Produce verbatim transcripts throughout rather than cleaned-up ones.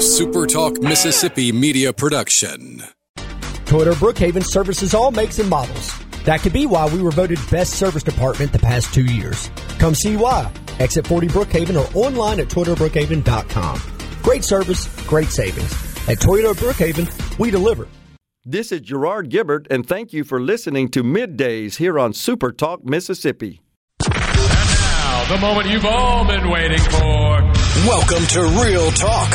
a Super Talk Mississippi media production. Toyota Brookhaven services all makes and models. That could be why we were voted best service department the past two years. Come see why. Exit forty Brookhaven or online at Toyota Brookhaven dot com. Great service, great savings. At Toyota Brookhaven, we deliver. This is Gerard Gibbert, and thank you for listening to Middays here on Super Talk Mississippi. And now, the moment you've all been waiting for. Welcome to Real Talk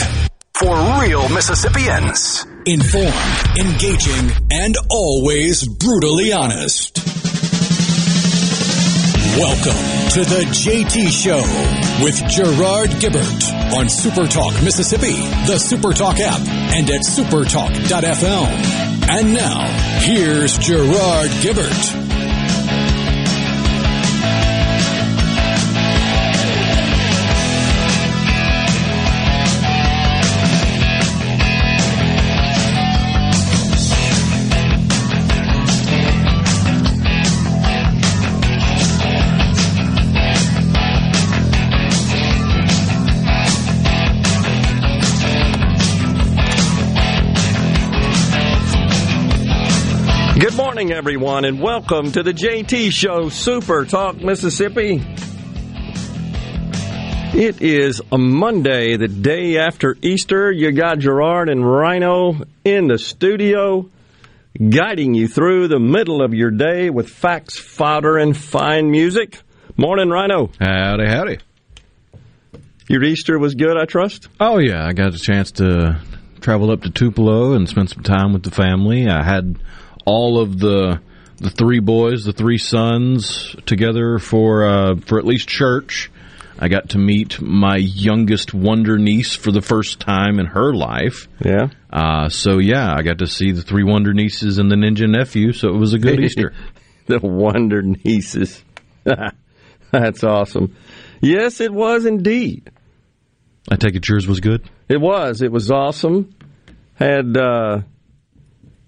for real Mississippians. Informed, engaging, and always brutally honest. Welcome to the J T Show with Gerard Gibbert on Super Talk Mississippi, the Super Talk app, and at super talk dot f m. And now, here's Gerard Gibbert. Good morning, everyone, and welcome to the J T Show, Super Talk Mississippi. It is a Monday, the day after Easter. You got Gerard and Rhino in the studio, guiding you through the middle of your day with facts, fodder, and fine music. Morning, Rhino. Howdy, howdy. Your Easter was good, I trust? Oh, yeah. I got a chance to travel up to Tupelo and spend some time with the family. I had all of the the three boys, the three sons, together for uh, for at least church. I got to meet my youngest wonder niece for the first time in her life. Yeah. Uh, so, yeah, I got to see the three wonder nieces and the ninja nephew, so it was a good Easter. The wonder nieces. That's awesome. Yes, it was indeed. I take it yours was good? It was. It was awesome. Had Uh,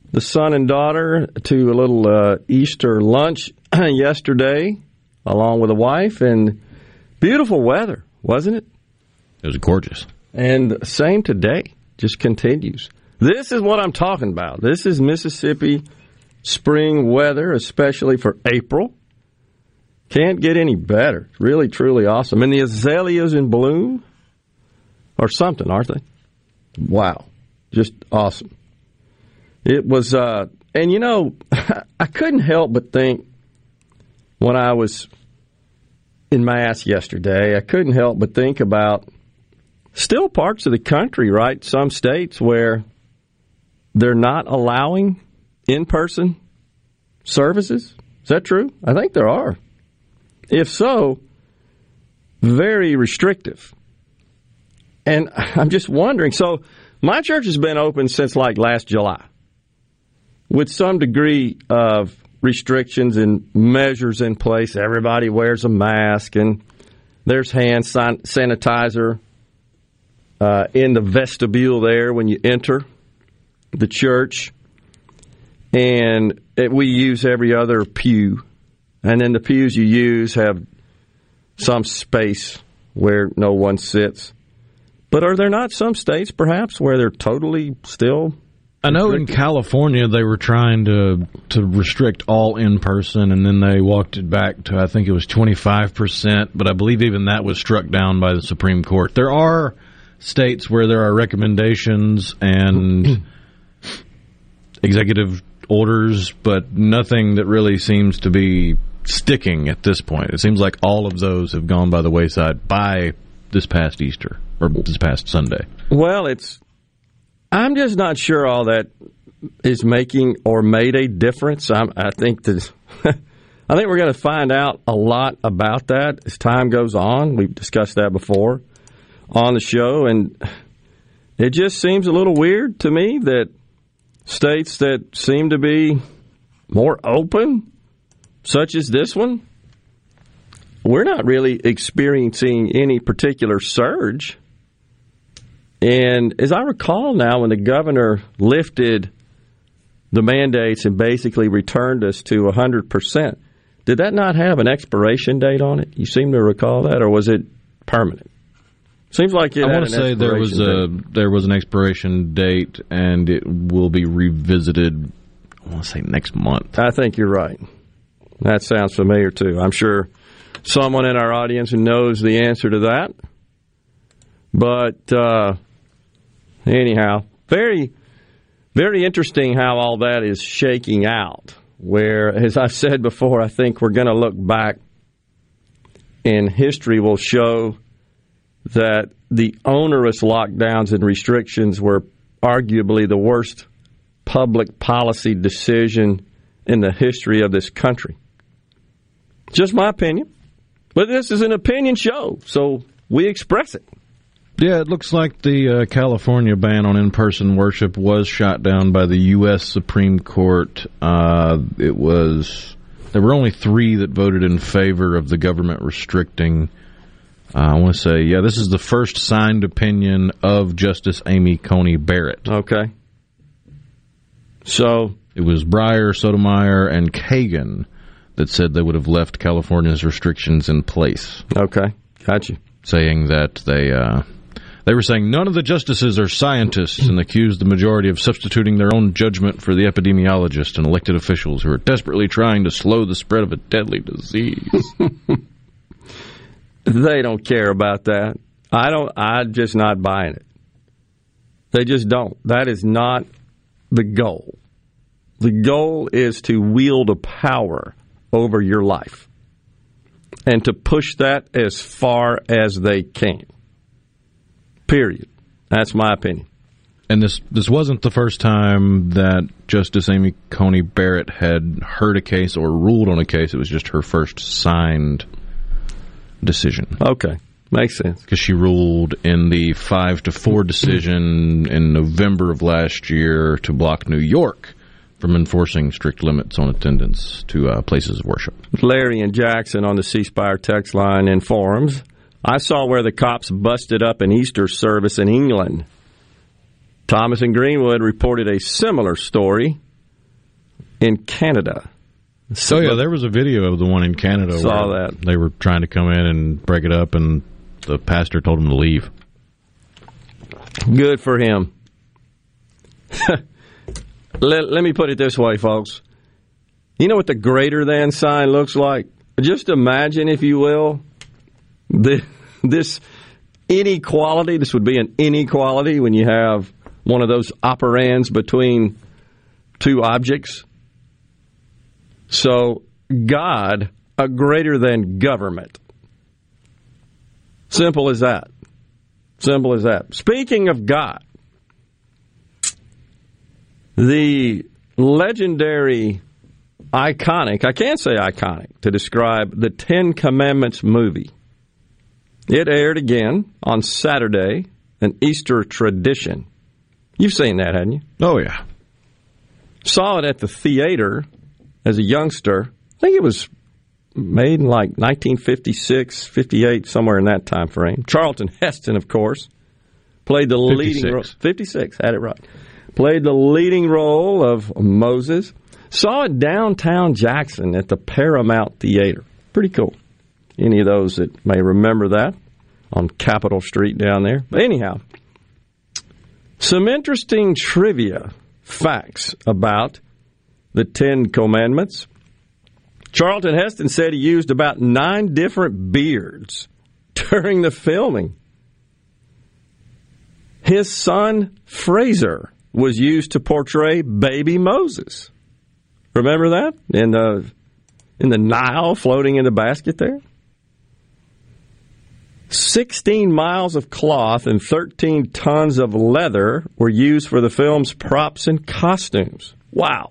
the son and daughter to a little uh, Easter lunch yesterday, along with a wife, and beautiful weather, wasn't it? It was gorgeous. And same today, just continues. This is what I'm talking about. This is Mississippi spring weather, especially for April. Can't get any better. Really, truly awesome. And the azaleas in bloom or something, aren't they? Wow. Just awesome. It was, uh, and you know, I couldn't help but think when I was in Mass yesterday, I couldn't help but think about still parts of the country, right? Some states where they're not allowing in-person services. Is that true? I think there are. If so, very restrictive. And I'm just wondering, so my church has been open since like last July, with some degree of restrictions and measures in place. Everybody wears a mask, and there's hand san- sanitizer uh, in the vestibule there when you enter the church. And it, we use every other pew. And then the pews you use have some space where no one sits. But are there not some states, perhaps, where they're totally still... I know in California they were trying to to restrict all in person, and then they walked it back to, I think it was twenty-five percent, but I believe even that was struck down by the Supreme Court. There are states where there are recommendations and executive orders, but nothing that really seems to be sticking at this point. It seems like all of those have gone by the wayside by this past Easter, or this past Sunday. Well, it's... I'm just not sure all that is making or made a difference. I'm, I think that I think we're going to find out a lot about that as time goes on. We've discussed that before on the show, and it just seems a little weird to me that states that seem to be more open, such as this one, we're not really experiencing any particular surge. And as I recall now, when the governor lifted the mandates and basically returned us to one hundred percent, did that not have an expiration date on it? You seem to recall that, or was it permanent? Seems like it. I want to say there was a date. there was an expiration date, and it will be revisited. I want to say next month. I think you're right. That sounds familiar too. I'm sure someone in our audience knows the answer to that. But uh, anyhow, very, very interesting how all that is shaking out. Where, as I've said before, I think we're going to look back, and history will show that the onerous lockdowns and restrictions were arguably the worst public policy decision in the history of this country. Just my opinion. But this is an opinion show, so we express it. Yeah, it looks like the uh, California ban on in-person worship was shot down by the U S Supreme Court. Uh, it was there were only three that voted in favor of the government restricting. Uh, I want to say, yeah, this is the first signed opinion of Justice Amy Coney Barrett. Okay. So it was Breyer, Sotomayor, and Kagan that said they would have left California's restrictions in place. Okay, gotcha. Saying that they. Uh, They were saying none of the justices are scientists and accused the majority of substituting their own judgment for the epidemiologists and elected officials who are desperately trying to slow the spread of a deadly disease. They don't care about that. I don't. I'm just not buying it. They just don't. That is not the goal. The goal is to wield a power over your life and to push that as far as they can. Period. That's my opinion. And this this wasn't the first time that Justice Amy Coney Barrett had heard a case or ruled on a case. It was just her first signed decision. Okay. Makes sense. Because she ruled in the five to four decision in November of last year to block New York from enforcing strict limits on attendance to uh, places of worship. Larry and Jackson on the C Spire text line and forums. I saw where the cops busted up an Easter service in England. Thomas and Greenwood reported a similar story in Canada. So, oh, yeah, there was a video of the one in Canada saw where that. They were trying to come in and break it up, and the pastor told them to leave. Good for him. let, let me put it this way, folks. You know what the greater than sign looks like? Just imagine, if you will, The, this inequality, this would be an inequality when you have one of those operands between two objects. So God, a greater than government. Simple as that. Simple as that. Speaking of God, the legendary, iconic, I can't say iconic, to describe the Ten Commandments movie. It aired again on Saturday, an Easter tradition. You've seen that, haven't you? Oh, yeah. Saw it at the theater as a youngster. I think it was made in like nineteen fifty-six, fifty-eight, somewhere in that time frame. Charlton Heston, of course, played the leading role. fifty-six, had it right. Played the leading role of Moses. Saw it downtown Jackson at the Paramount Theater. Pretty cool. Any of those that may remember that on Capitol Street down there. But anyhow, some interesting trivia facts about the Ten Commandments. Charlton Heston said he used about nine different beards during the filming. His son, Fraser, was used to portray baby Moses. Remember that? In the, in the Nile, floating in the basket there? Sixteen miles of cloth and thirteen tons of leather were used for the film's props and costumes. Wow,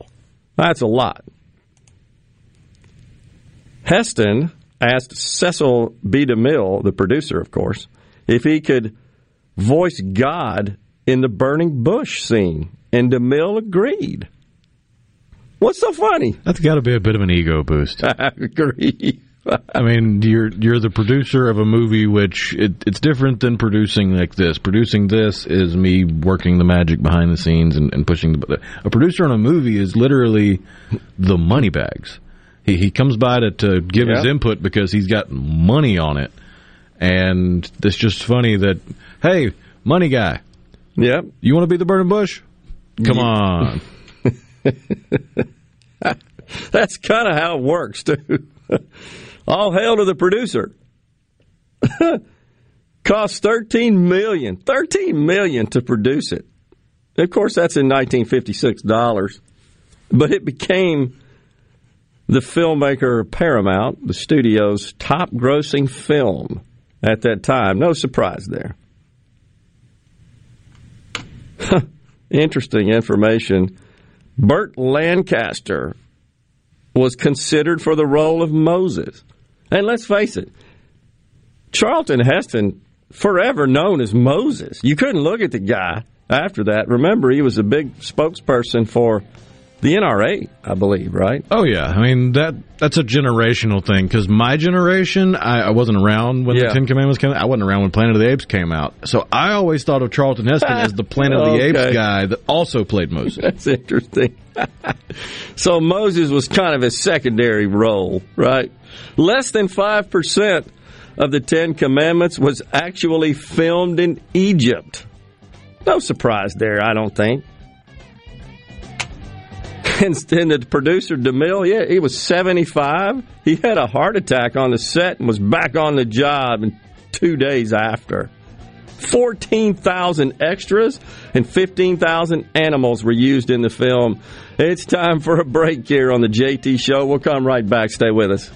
that's a lot. Heston asked Cecil B. DeMille, the producer, of course, if he could voice God in the burning bush scene, and DeMille agreed. What's so funny? That's got to be a bit of an ego boost. I agree. I mean, you're you're the producer of a movie, which it, it's different than producing like this. Producing this is me working the magic behind the scenes and, and pushing. The, a producer on a movie is literally the money bags. He he comes by to, to give yeah. his input because he's got money on it. And it's just funny that, hey, money guy, yeah, you want to be the burning bush? Come yeah. on. That's kind of how it works, too. All hail to the producer. Costs thirteen million dollars. thirteen million dollars to produce it. Of course, that's in nineteen fifty-six dollars. But it became the filmmaker Paramount, the studio's top-grossing film at that time. No surprise there. Interesting information. Burt Lancaster was considered for the role of Moses. And let's face it, Charlton Heston, forever known as Moses. You couldn't look at the guy after that. Remember, he was a big spokesperson for the N R A, I believe, right? Oh, yeah. I mean, that that's a generational thing, because my generation, I, I wasn't around when yeah. the Ten Commandments came out. I wasn't around when Planet of the Apes came out. So I always thought of Charlton Heston as the Planet okay. of the Apes guy that also played Moses. That's interesting. So Moses was kind of his secondary role, right? Less than five percent of the Ten Commandments was actually filmed in Egypt. No surprise there, I don't think. And the producer, DeMille, yeah, he was seventy-five. He had a heart attack on the set and was back on the job in two days after. fourteen thousand extras and fifteen thousand animals were used in the film. It's time for a break here on the J T Show. We'll come right back. Stay with us.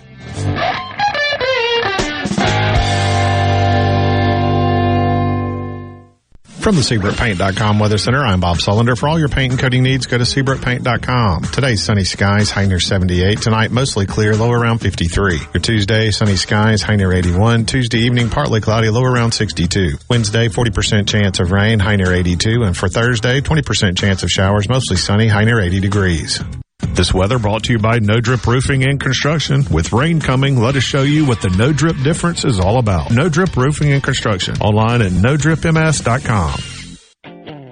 From the Seabrook Paint dot com Weather Center, I'm Bob Sullender. For all your paint and coating needs, go to Seabrook Paint dot com. Today, sunny skies, high near seventy-eight. Tonight, mostly clear, low around fifty-three. Your Tuesday, sunny skies, high near eighty-one. Tuesday evening, partly cloudy, low around sixty-two. Wednesday, forty percent chance of rain, high near eighty-two. And for Thursday, twenty percent chance of showers, mostly sunny, high near eighty degrees. This weather brought to you by No Drip Roofing and Construction. With rain coming, let us show you what the No Drip difference is all about. No Drip Roofing and Construction. Online at No Drip M S dot com.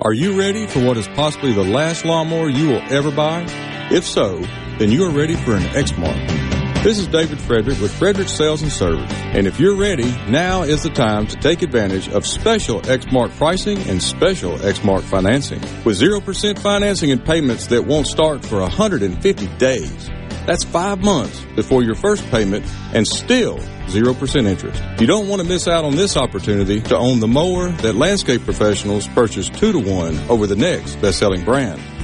Are you ready for what is possibly the last lawnmower you will ever buy? If so, then you are ready for an Exmark. This is David Frederick with Frederick Sales and Service. And if you're ready, now is the time to take advantage of special Exmark pricing and special Exmark financing. With zero percent financing and payments that won't start for one hundred fifty days. That's five months before your first payment and still zero percent interest. You don't want to miss out on this opportunity to own the mower that landscape professionals purchase two to one over the next best-selling brand.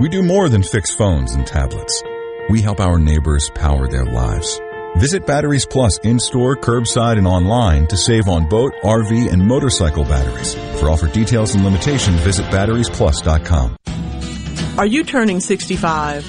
we do more than fix phones and tablets. We help our neighbors power their lives. Visit Batteries Plus in-store, curbside, and online to save on boat, R V, and motorcycle batteries. For offer details and limitations, visit batteries plus dot com. Are you turning sixty-five?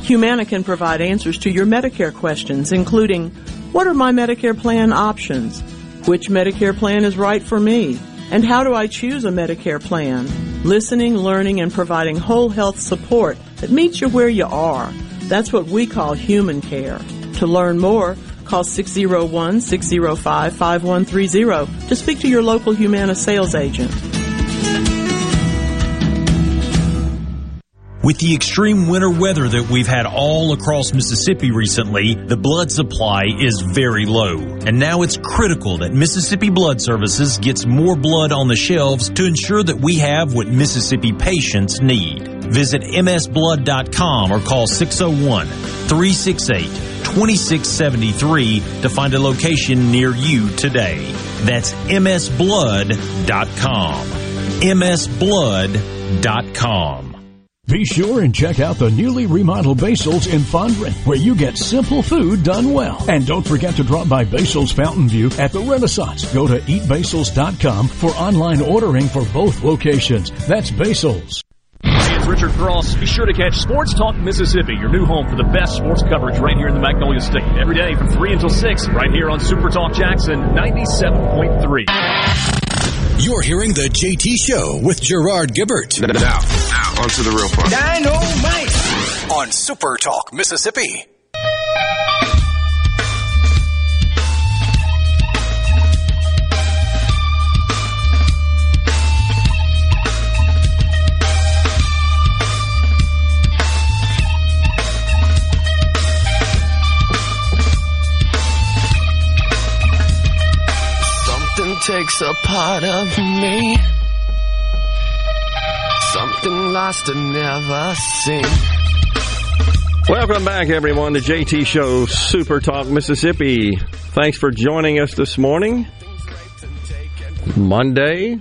Humana can provide answers to your Medicare questions, including, what are my Medicare plan options? Which Medicare plan is right for me? And how do I choose a Medicare plan? Listening, learning, and providing whole health support that meets you where you are. That's what we call human care. To learn more, call six oh one, six oh five, five one three oh to speak to your local Humana sales agent. With the extreme winter weather that we've had all across Mississippi recently, the blood supply is very low. And now it's critical that Mississippi Blood Services gets more blood on the shelves to ensure that we have what Mississippi patients need. Visit M S blood dot com or call six oh one, three six eight, two six seven three to find a location near you today. That's M S blood dot com. M S blood dot com. Be sure and check out the newly remodeled Basil's in Fondren, where you get simple food done well. And don't forget to drop by Basil's Fountain View at the Renaissance. Go to eat basils dot com for online ordering for both locations. That's Basil's. Hey, it's Richard Cross. Be sure to catch Sports Talk Mississippi, your new home for the best sports coverage right here in the Magnolia State. Every day from three until six, right here on Super Talk Jackson ninety-seven point three. You're hearing The J T Show with Gerard Gibbert. Now, now on to the real part. Dynamite on Super Talk Mississippi. Takes a part of me, something lost and never seen. Welcome back, everyone, to J T Show Super Talk Mississippi. Thanks for joining us this morning, Monday,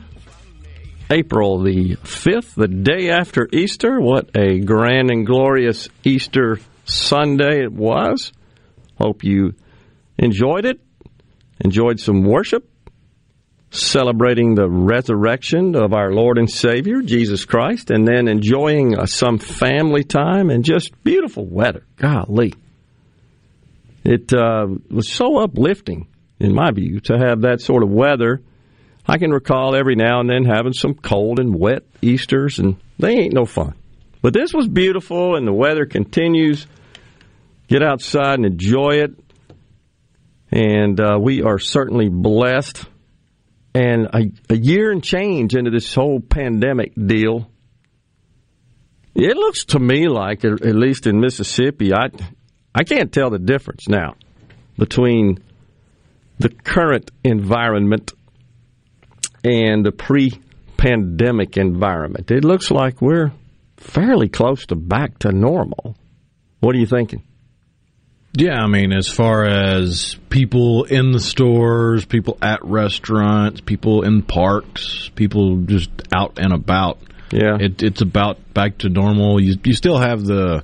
April the fifth, the day after Easter. What a grand and glorious Easter Sunday it was. Hope you enjoyed it, enjoyed some worship, celebrating the resurrection of our Lord and Savior, Jesus Christ, and then enjoying uh, some family time and just beautiful weather. Golly. It uh, was so uplifting, in my view, to have that sort of weather. I can recall every now and then having some cold and wet Easters, and they ain't no fun. But this was beautiful, and the weather continues. Get outside and enjoy it. And uh, we are certainly blessed. And a, a year and change into this whole pandemic deal, it looks to me like, at least in Mississippi, I I can't tell the difference now between the current environment and the pre-pandemic environment. It looks like we're fairly close to back to normal. What are you thinking? Yeah, I mean, as far as people in the stores, people at restaurants, people in parks, people just out and about. Yeah, it, it's about back to normal. You you still have the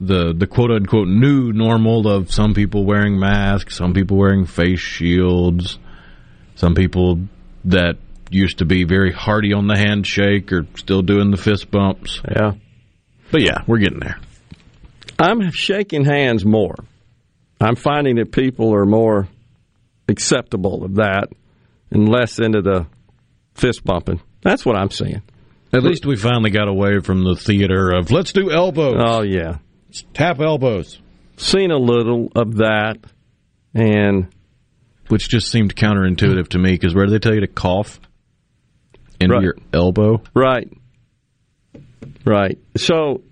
the the quote unquote new normal of some people wearing masks, some people wearing face shields, some people that used to be very hearty on the handshake are still doing the fist bumps. Yeah, but yeah, we're getting there. I'm shaking hands more. I'm finding that people are more acceptable of that and less into the fist bumping. That's what I'm seeing. At least we finally got away from the theater of, let's do elbows. Oh, yeah. Let's tap elbows. Seen a little of that. And which just seemed counterintuitive to me, because where do they tell you to cough? Into right. your elbow? Right. Right. So,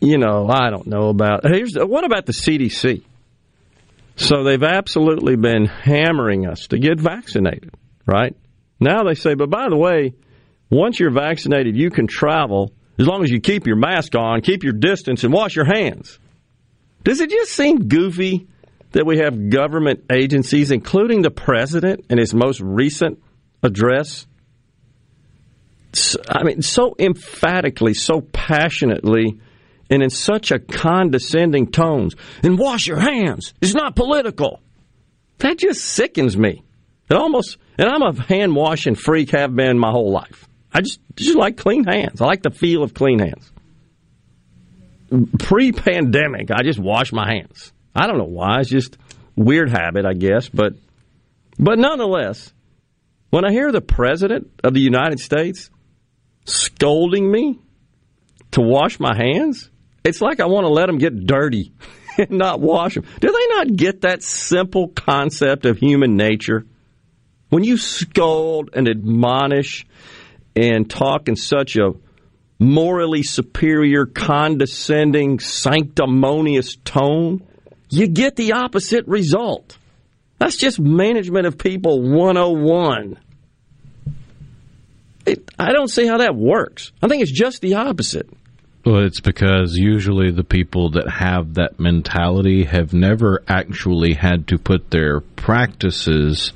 you know, I don't know about... Here's, what about the C D C? So they've absolutely been hammering us to get vaccinated, right? Now they say, but by the way, once you're vaccinated, you can travel as long as you keep your mask on, keep your distance, and wash your hands. Does it just seem goofy that we have government agencies, including the president in his most recent address, I mean, so emphatically, so passionately, and in such a condescending tones, and wash your hands. It's not political. That just sickens me. It almost, and I'm a hand-washing freak, have been my whole life. I just, just like clean hands. I like the feel of clean hands. Pre-pandemic, I just wash my hands. I don't know why. It's just a weird habit, I guess. But, but nonetheless, when I hear the President of the United States scolding me to wash my hands, it's like I want to let them get dirty and not wash them. Do they not get that simple concept of human nature? When you scold and admonish and talk in such a morally superior, condescending, sanctimonious tone, you get the opposite result. That's just management of people one oh one. It, I don't see how that works. I think it's just the opposite. Well, it's because usually the people that have that mentality have never actually had to put their practices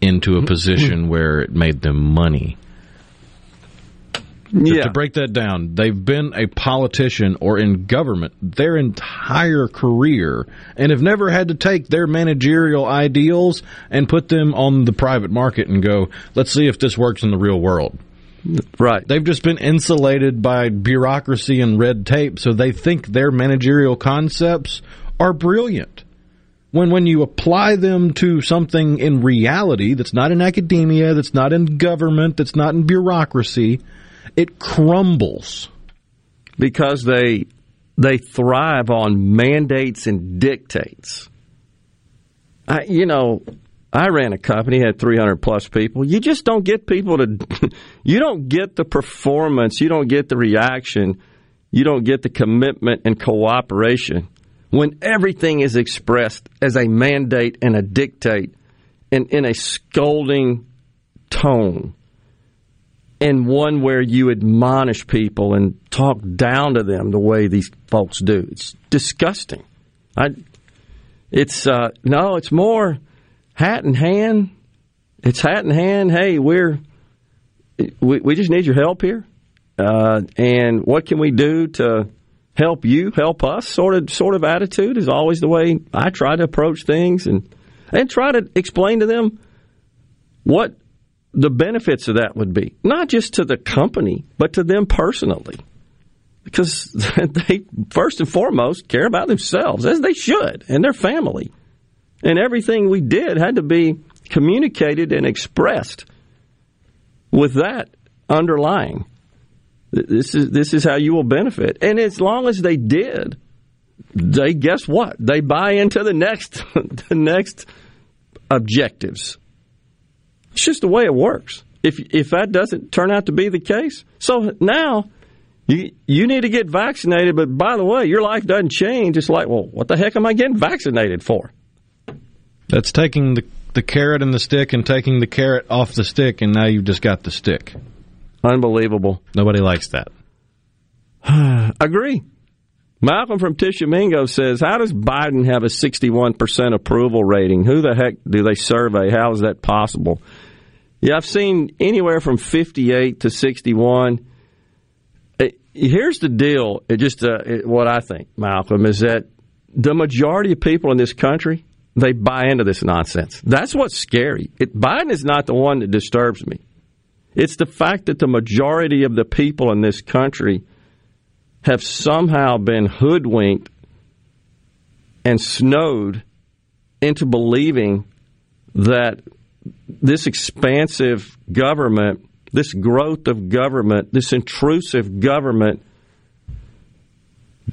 into a position where it made them money. Yeah. To break that down, they've been a politician or in government their entire career and have never had to take their managerial ideals and put them on the private market and go, let's see if this works in the real world. Right. They've just been insulated by bureaucracy and red tape, so they think their managerial concepts are brilliant. when when you apply them to something in reality that's not in academia, that's not in government, that's not in bureaucracy, it crumbles. Because they they thrive on mandates and dictates. I, you know, I ran a company, had three hundred plus people. You just don't get people to – you don't get the performance, you don't get the reaction, you don't get the commitment and cooperation when everything is expressed as a mandate and a dictate and in a scolding tone. And one where you admonish people and talk down to them the way these folks do. It's disgusting. I, it's uh, no, it's more hat in hand. It's hat in hand. Hey, we're we, we just need your help here, uh, and what can we do to help you, help us? Sort of, sort of attitude is always the way I try to approach things, and and try to explain to them what the benefits of that would be, not just to the company, but to them personally, because they first and foremost care about themselves, as they should, and their family. And everything we did had to be communicated and expressed with that underlying. This is this is how you will benefit. And as long as they did, they guess what? They buy into the next the next objectives. It's just the way it works. If if that doesn't turn out to be the case, so now you you need to get vaccinated, but by the way, your life doesn't change. It's like, well, what the heck am I getting vaccinated for? That's taking the, the carrot and the stick and taking the carrot off the stick, and now you've just got the stick. Unbelievable. Nobody likes that. Agree. Malcolm from Tishomingo says, how does Biden have a sixty-one percent approval rating? Who the heck do they survey? How is that possible? Yeah, I've seen anywhere from fifty-eight to sixty-one. It, here's the deal, it just uh, it, what I think, Malcolm, is that the majority of people in this country, they buy into this nonsense. That's what's scary. It, Biden is not the one that disturbs me. It's the fact that the majority of the people in this country have somehow been hoodwinked and snowed into believing that this expansive government, this growth of government, this intrusive government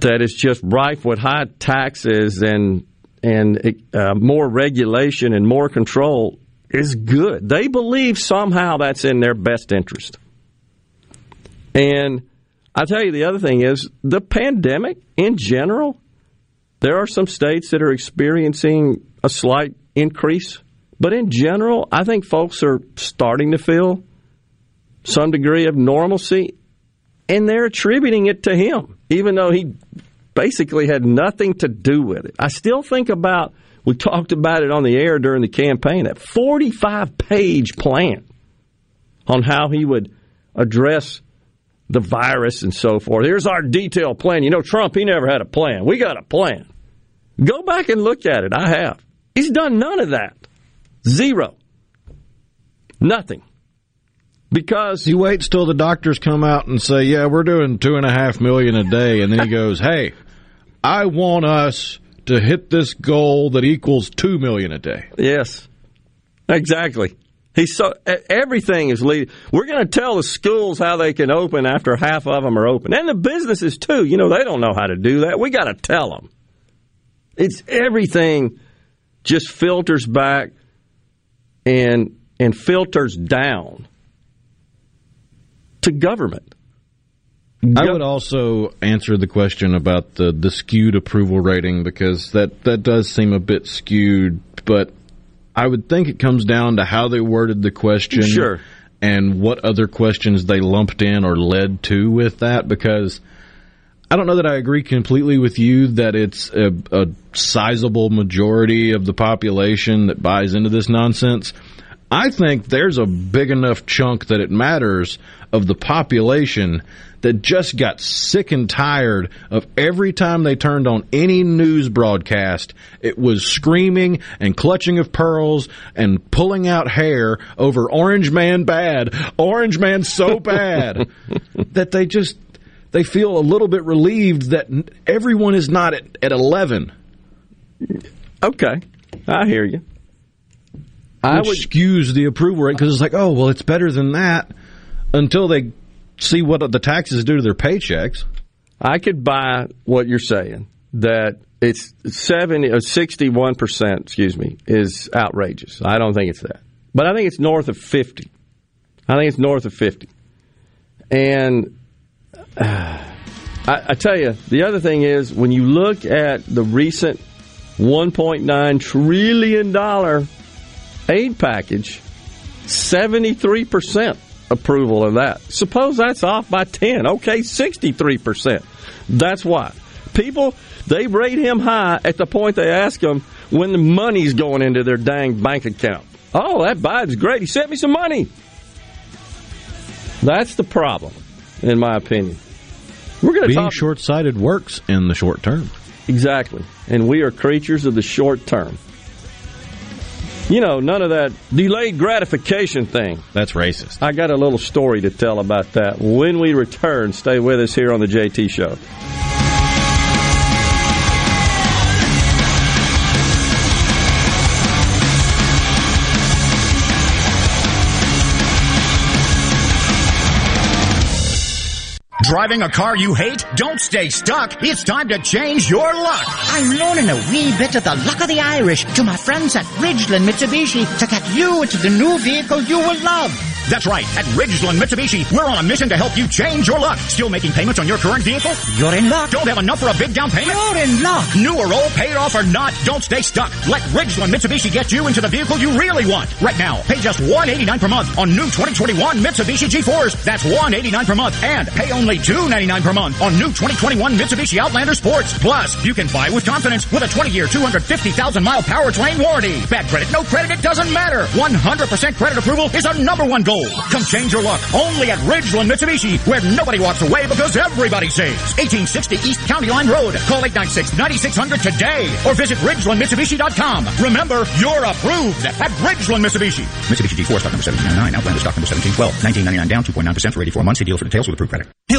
that is just rife with high taxes and and uh, more regulation and more control is good. They believe somehow that's in their best interest. And I'll tell you, the other thing is the pandemic in general, there are some states that are experiencing a slight increase. But in general, I think folks are starting to feel some degree of normalcy, and they're attributing it to him, even though he basically had nothing to do with it. I still think about, we talked about it on the air during the campaign, that forty-five page plan on how he would address the virus and so forth. Here's our detailed plan. You know, Trump, he never had a plan. We got a plan. Go back and look at it. I have. He's done none of that. Zero. Nothing. Because he waits till the doctors come out and say, yeah, we're doing two and a half million a day. And then he goes, hey, I want us to hit this goal that equals two million a day. Yes, exactly. He's so, everything is leading. We're going to tell the schools how they can open after half of them are open. And the businesses, too. You know, they don't know how to do that. We got to tell them. It's everything just filters back and and filters down to government. I would also answer the question about the, the skewed approval rating, because that, that does seem a bit skewed, but I would think it comes down to how they worded the question. Sure. And what other questions they lumped in or led to with that, because I don't know that I agree completely with you that it's a, a sizable majority of the population that buys into this nonsense. I think there's a big enough chunk that it matters of the population that just got sick and tired of every time they turned on any news broadcast, it was screaming and clutching of pearls and pulling out hair over Orange Man bad, Orange Man so bad, that they just, they feel a little bit relieved that everyone is not at, at eleven. Okay. I hear you. I would skews the approval rate because it's like, oh, well, it's better than that until they see what the taxes do to their paychecks. I could buy what you're saying, that it's seventy or sixty-one percent, excuse me, is outrageous. I don't think it's that. But I think it's north of fifty. I think it's north of fifty. And uh, I, I tell you, the other thing is when you look at the recent one point nine trillion dollars aid package, seventy-three percent approval of that. Suppose that's off by ten. Okay, sixty-three percent. That's why. People, they rate him high at the point they ask him when the money's going into their dang bank account. Oh, that Biden's great. He sent me some money. That's the problem, in my opinion. We're going to Being talk- short-sighted works in the short term. Exactly. And we are creatures of the short term. You know, none of that delayed gratification thing. That's racist. I got a little story to tell about that. When we return, stay with us here on the J T Show. Driving a car you hate? Don't stay stuck. It's time to change your luck. I'm loaning a wee bit of the luck of the Irish to my friends at Ridgeland Mitsubishi to get you into the new vehicle you will love. That's right. At Ridgeland Mitsubishi, we're on a mission to help you change your luck. Still making payments on your current vehicle? You're in luck. Don't have enough for a big down payment? You're in luck. New or old, paid off or not, don't stay stuck. Let Ridgeland Mitsubishi get you into the vehicle you really want. Right now, pay just one hundred eighty-nine dollars per month on new twenty twenty-one Mitsubishi G fours. That's one hundred eighty-nine dollars per month. And pay only two hundred ninety-nine dollars per month on new twenty twenty-one Mitsubishi Outlander Sports. Plus, you can buy with confidence with a twenty-year, two hundred fifty thousand mile powertrain warranty. Bad credit, no credit, it doesn't matter. one hundred percent credit approval is our number one goal. Come change your luck only at Ridgeland Mitsubishi, where nobody walks away because everybody saves. eighteen sixty East County Line Road. Call eight nine six, nine six zero zero today or visit Ridgeland Mitsubishi dot com. Remember, you're approved at Ridgeland Mitsubishi. Mitsubishi G four stock number seventeen ninety-nine, Outlander stock number seventeen twelve, nineteen ninety-nine down, two point nine percent for eighty-four months. See dealer for details with approved credit.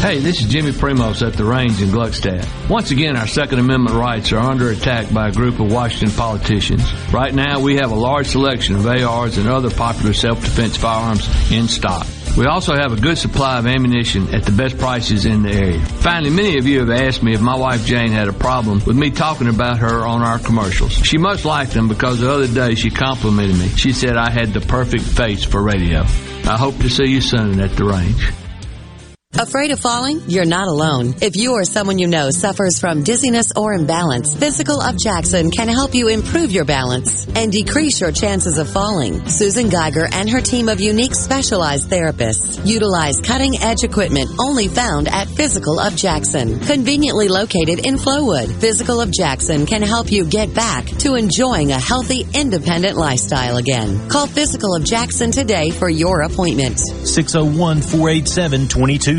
Hey, this is Jimmy Primos at the range in Gluckstadt. Once again, our Second Amendment rights are under attack by a group of Washington politicians. Right now, we have a large selection of A Rs and other popular self-defense firearms in stock. We also have a good supply of ammunition at the best prices in the area. Finally, many of you have asked me if my wife Jane had a problem with me talking about her on our commercials. She must like them because the other day she complimented me. She said I had the perfect face for radio. I hope to see you soon at the range. Afraid of falling? You're not alone. If you or someone you know suffers from dizziness or imbalance, Physical of Jackson can help you improve your balance and decrease your chances of falling. Susan Geiger and her team of unique specialized therapists utilize cutting-edge equipment only found at Physical of Jackson. Conveniently located in Flowood, Physical of Jackson can help you get back to enjoying a healthy, independent lifestyle again. Call Physical of Jackson today for your appointment. six oh one, four eight seven, two two two two.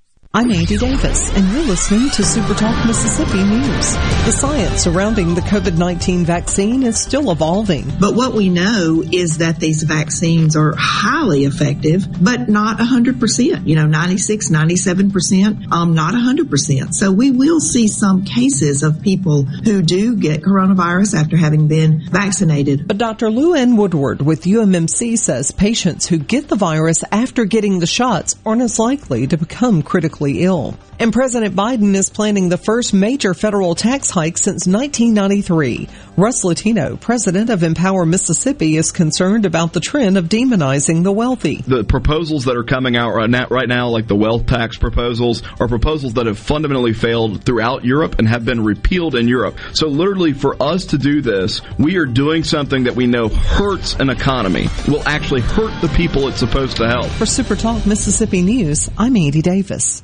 I'm Andy Davis, and you're listening to Super Talk Mississippi News. The science surrounding the COVID nineteen vaccine is still evolving. But what we know is that these vaccines are highly effective, but not one hundred percent. You know, ninety-six, ninety-seven percent, um, not one hundred percent. So we will see some cases of people who do get coronavirus after having been vaccinated. But Doctor Lou Ann Woodward with U M M C says patients who get the virus after getting the shots aren't as likely to become critically critically ill. And President Biden is planning the first major federal tax hike since nineteen ninety-three. Russ Latino, president of Empower Mississippi, is concerned about the trend of demonizing the wealthy. The proposals that are coming out right now, like the wealth tax proposals, are proposals that have fundamentally failed throughout Europe and have been repealed in Europe. So literally for us to do this, we are doing something that we know hurts an economy, will actually hurt the people it's supposed to help. For Super Talk Mississippi News, I'm Andy Davis.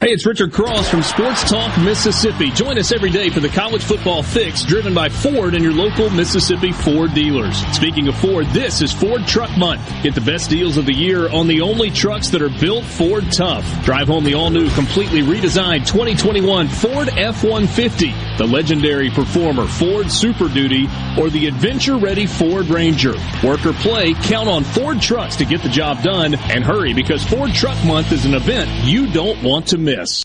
Hey, it's Richard Cross from Sports Talk Mississippi. Join us every day for the College Football Fix, driven by Ford and your local Mississippi Ford dealers. Speaking of Ford, this is Ford Truck Month. Get the best deals of the year on the only trucks that are built Ford tough. Drive home the all-new, completely redesigned twenty twenty-one Ford F one fifty, the legendary performer Ford Super Duty, or the adventure-ready Ford Ranger. Work or play, count on Ford trucks to get the job done, and hurry, because Ford Truck Month is an event you don't want to miss. Yes.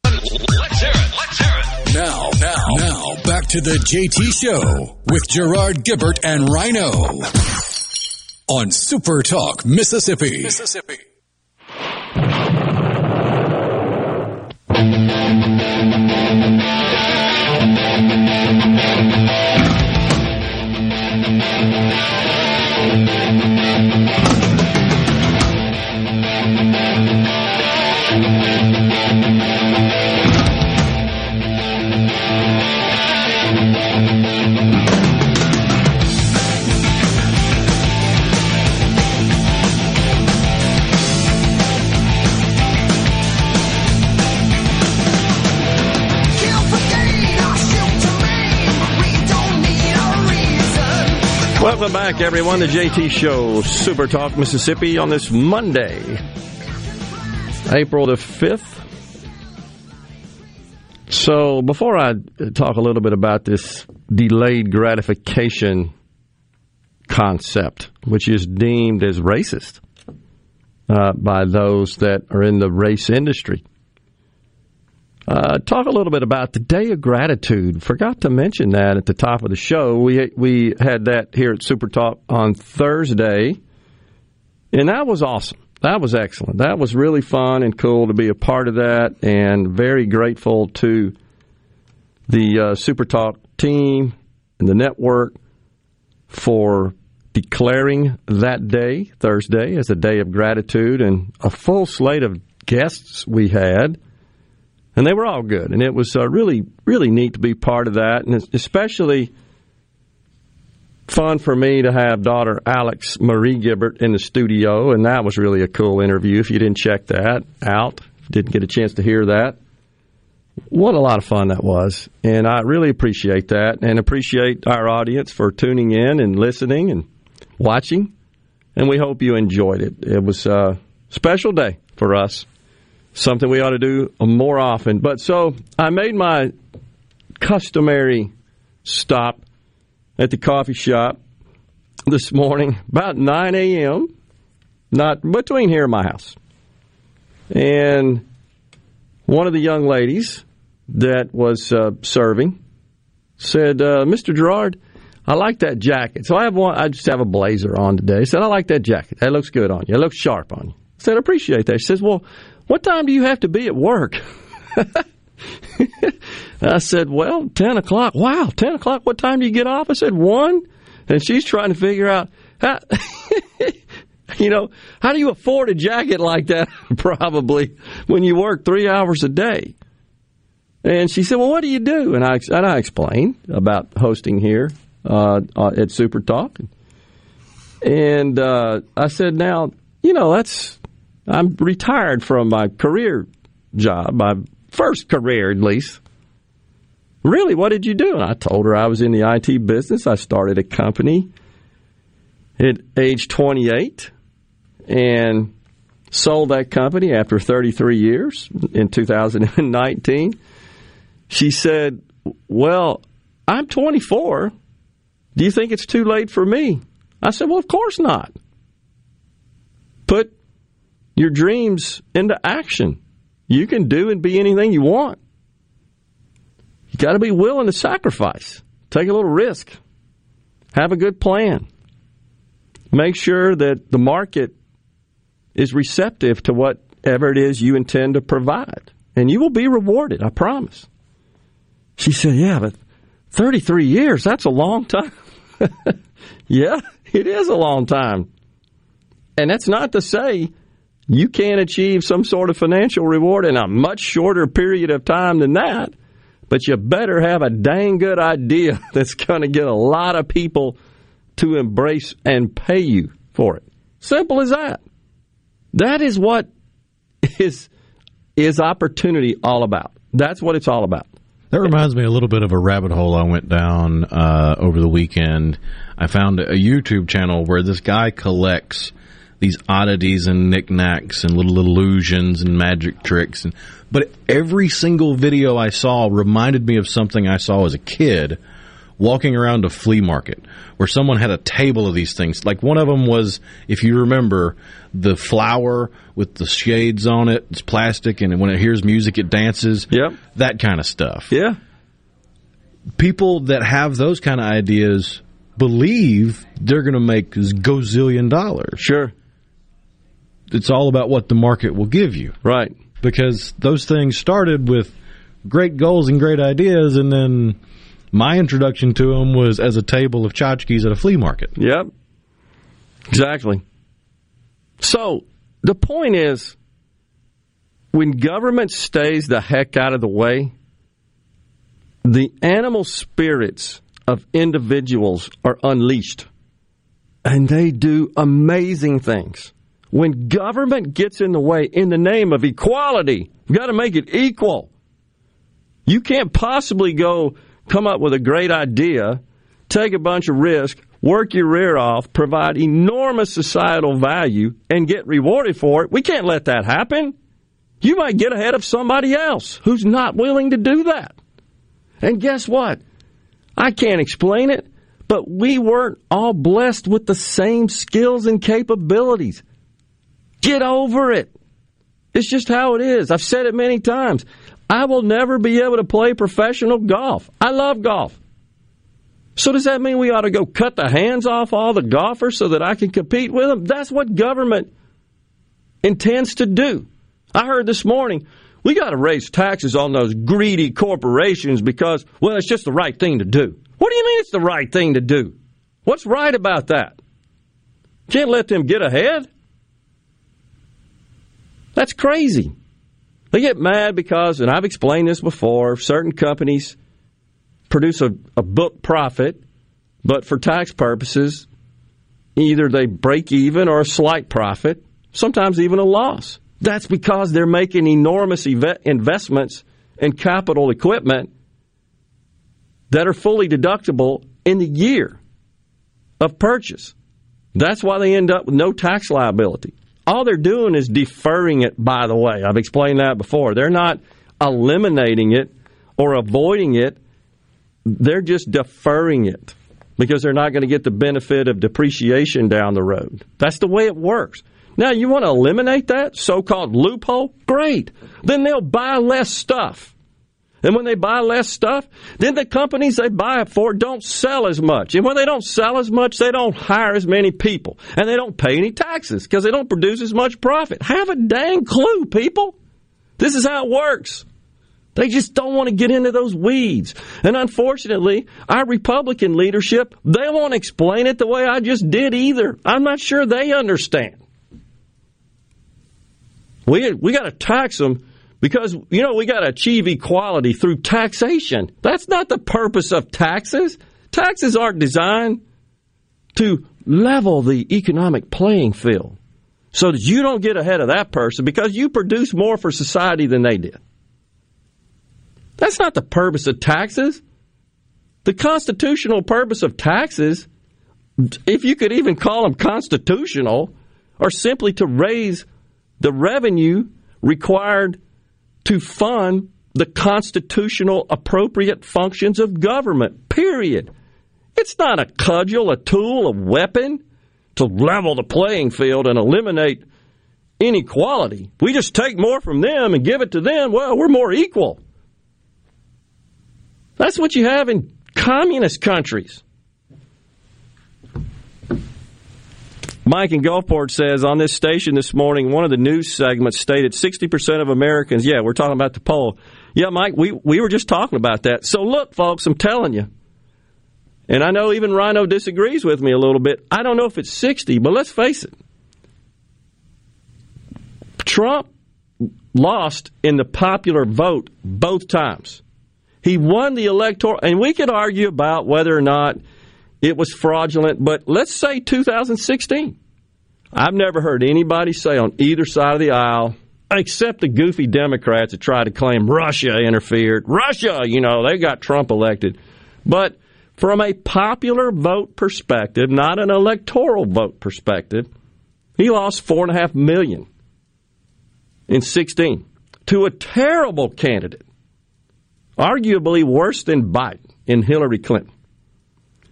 Let's hear it. Let's hear it. Now, now, now, back to the J T Show with Gerard Gibbert and Rhino on Super Talk Mississippi. Mississippi. Welcome back, everyone, to J T Show, Super Talk Mississippi, on this Monday, April the fifth. So before I talk a little bit about this delayed gratification concept, which is deemed as racist uh, by those that are in the race industry, Uh, talk a little bit about the Day of Gratitude. Forgot to mention that at the top of the show. We we had that here at Super Talk on Thursday, and that was awesome. That was excellent. That was really fun and cool to be a part of that, and very grateful to the uh, Super Talk team and the network for declaring that day, Thursday, as a Day of Gratitude, and a full slate of guests we had. And they were all good, and it was uh, really, really neat to be part of that, and it's especially fun for me to have daughter Alex Marie Gibbert in the studio, and that was really a cool interview. If you didn't check that out, didn't get a chance to hear that, what a lot of fun that was, and I really appreciate that, and appreciate our audience for tuning in and listening and watching, and we hope you enjoyed it. It was a special day for us. Something we ought to do more often. But so I made my customary stop at the coffee shop this morning, about nine a.m., not between here and my house. And one of the young ladies that was uh, serving said, uh, Mister Gerard, I like that jacket. So I have one. I just have a blazer on today. She said, I like that jacket. That looks good on you. It looks sharp on you. I said, I appreciate that. She says, well, what time do you have to be at work? I said, well, ten o'clock. Wow, ten o'clock. What time do you get off? I said, one. And she's trying to figure out, how, You know, how do you afford a jacket like that, probably, when you work three hours a day? And she said, well, what do you do? And I, and I explained about hosting here uh, at Super Talk. And uh, I said, now, you know, that's I'm retired from my career job, my first career at least. Really, what did you do? And I told her I was in the I T business. I started a company at age twenty-eight and sold that company after thirty-three years in two thousand nineteen. She said, well, I'm twenty-four. Do you think it's too late for me? I said, well, of course not. Put your dreams into action. You can do and be anything you want. You got to be willing to sacrifice. Take a little risk. Have a good plan. Make sure that the market is receptive to whatever it is you intend to provide. And you will be rewarded, I promise. She said, yeah, but thirty-three years, that's a long time. Yeah, it is a long time. And that's not to say you can't achieve some sort of financial reward in a much shorter period of time than that. But you better have a dang good idea that's going to get a lot of people to embrace and pay you for it. Simple as that. That is what is is opportunity all about. That's what it's all about. That reminds me a little bit of a rabbit hole I went down uh, over the weekend. I found a YouTube channel where this guy collects these oddities and knickknacks and little illusions and magic tricks. And, but every single video I saw reminded me of something I saw as a kid walking around a flea market where someone had a table of these things. Like one of them was, if you remember, the flower with the shades on it. It's plastic, and when it hears music, it dances. Yep. That kind of stuff. Yeah. People that have those kind of ideas believe they're going to make gazillion dollars. Sure. It's all about what the market will give you. Right. Because those things started with great goals and great ideas, and then my introduction to them was as a table of tchotchkes at a flea market. Yep. Exactly. So the point is, when government stays the heck out of the way, the animal spirits of individuals are unleashed, and they do amazing things. When government gets in the way in the name of equality, we've got to make it equal. You can't possibly go come up with a great idea, take a bunch of risk, work your rear off, provide enormous societal value, and get rewarded for it. We can't let that happen. You might get ahead of somebody else who's not willing to do that. And guess what? I can't explain it, but we weren't all blessed with the same skills and capabilities. Get over it. It's just how it is. I've said it many times. I will never be able to play professional golf. I love golf. So does that mean we ought to go cut the hands off all the golfers so that I can compete with them? That's what government intends to do. I heard this morning, we got to raise taxes on those greedy corporations because, well, it's just the right thing to do. What do you mean it's the right thing to do? What's right about that? Can't let them get ahead. That's crazy. They get mad because, and I've explained this before, certain companies produce a, a book profit, but for tax purposes, either they break even or a slight profit, sometimes even a loss. That's because they're making enormous ev- investments in capital equipment that are fully deductible in the year of purchase. That's why they end up with no tax liability. All they're doing is deferring it, by the way. I've explained that before. They're not eliminating it or avoiding it. They're just deferring it because they're not going to get the benefit of depreciation down the road. That's the way it works. Now, you want to eliminate that so-called loophole? Great. Then they'll buy less stuff. And when they buy less stuff, then the companies they buy it for don't sell as much. And when they don't sell as much, they don't hire as many people. And they don't pay any taxes because they don't produce as much profit. Have a dang clue, people. This is how it works. They just don't want to get into those weeds. And unfortunately, our Republican leadership, they won't explain it the way I just did either. I'm not sure they understand. We we got to tax them because, you know, we got to achieve equality through taxation. That's not the purpose of taxes. Taxes are designed to level the economic playing field so that you don't get ahead of that person because you produce more for society than they did. That's not the purpose of taxes. The constitutional purpose of taxes, if you could even call them constitutional, are simply to raise the revenue required to fund the constitutional appropriate functions of government, period. It's not a cudgel, a tool, a weapon to level the playing field and eliminate inequality. We just take more from them and give it to them. Well, we're more equal. That's what you have in communist countries. Mike in Gulfport says, on this station this morning, one of the news segments stated sixty percent of Americans, yeah, we're talking about the poll. Yeah, Mike, we, we were just talking about that. So look, folks, I'm telling you, and I know even Rhino disagrees with me a little bit. I don't know if it's sixty, but let's face it. Trump lost in the popular vote both times. He won the electoral, and we could argue about whether or not it was fraudulent, but let's say two thousand sixteen. I've never heard anybody say on either side of the aisle, except the goofy Democrats that try to claim Russia interfered. Russia, you know, they got Trump elected. But from a popular vote perspective, not an electoral vote perspective, he lost four point five million in sixteen to a terrible candidate, arguably worse than Biden in Hillary Clinton.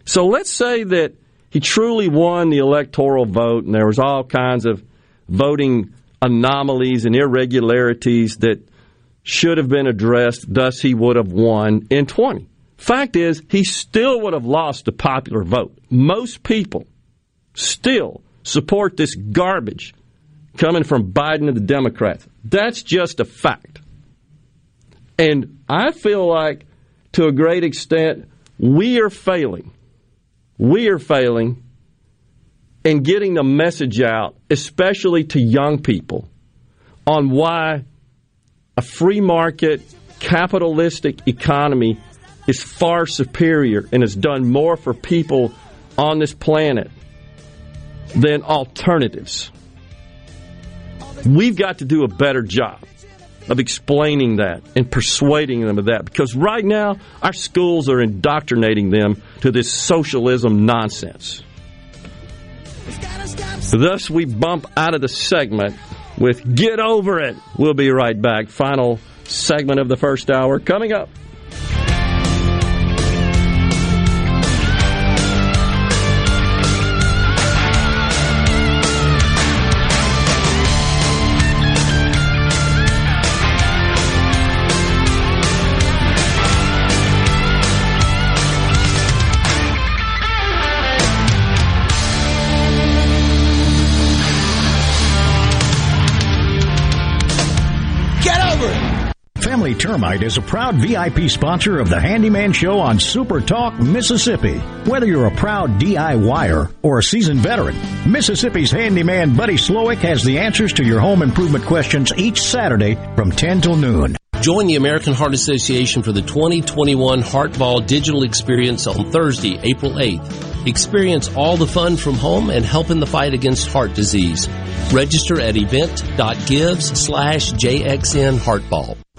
So let's say that he truly won the electoral vote and there was all kinds of voting anomalies and irregularities that should have been addressed, thus he would have won in twenty. Fact is, he still would have lost the popular vote. Most people still support this garbage coming from Biden and the Democrats. That's just a fact. And I feel like, to a great extent, we are failing. We are failing in getting the message out, especially to young people, on why a free market, capitalistic economy is far superior and has done more for people on this planet than alternatives. We've got to do a better job of explaining that and persuading them of that, because right now our schools are indoctrinating them to this socialism nonsense. Thus we bump out of the segment with Get Over It. We'll be right back. Final segment of the first hour coming up. Termite is a proud V I P sponsor of The Handyman Show on Super Talk Mississippi. Whether you're a proud DIYer or a seasoned veteran, Mississippi's handyman Buddy Slowick has the answers to your home improvement questions each Saturday from ten till noon. Join the American Heart Association for the twenty twenty-one HeartBall Digital Experience on Thursday, April eighth. Experience all the fun from home and help in the fight against heart disease. Register at event.gives slash JXN HeartBall.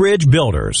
Bridge Builders.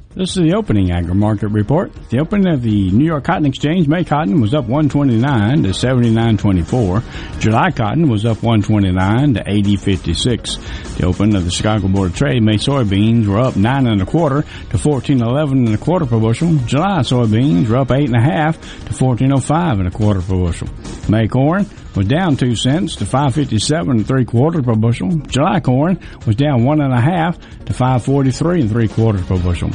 This is the opening agri market report. The opening of the New York Cotton Exchange, May cotton was up one twenty-nine to seventy-nine twenty-four. July cotton was up one twenty-nine to eighty fifty-six. The opening of the Chicago Board of Trade, May soybeans were up nine and a quarter to fourteen eleven and a quarter per bushel. July soybeans were up eight and a half to fourteen oh five and a quarter per bushel. May corn was down two cents to five fifty-seven and three quarters per bushel. July corn was down one and a half to five forty-three and three quarters per bushel.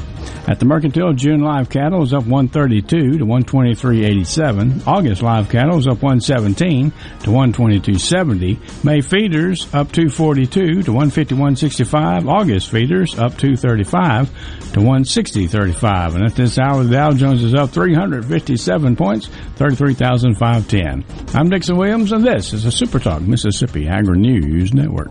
At the Mercantile, June live cattle is up one thirty-two to one twenty-three eighty-seven. August live cattle is up one seventeen to one twenty-two seventy. May feeders up two forty-two to one fifty-one sixty-five. August feeders up two thirty-five to one sixty thirty-five. And at this hour, the Dow Jones is up three fifty-seven points, thirty-three thousand five hundred ten. I'm Dixon Williams, and this is a Super Talk Mississippi Agri News Network.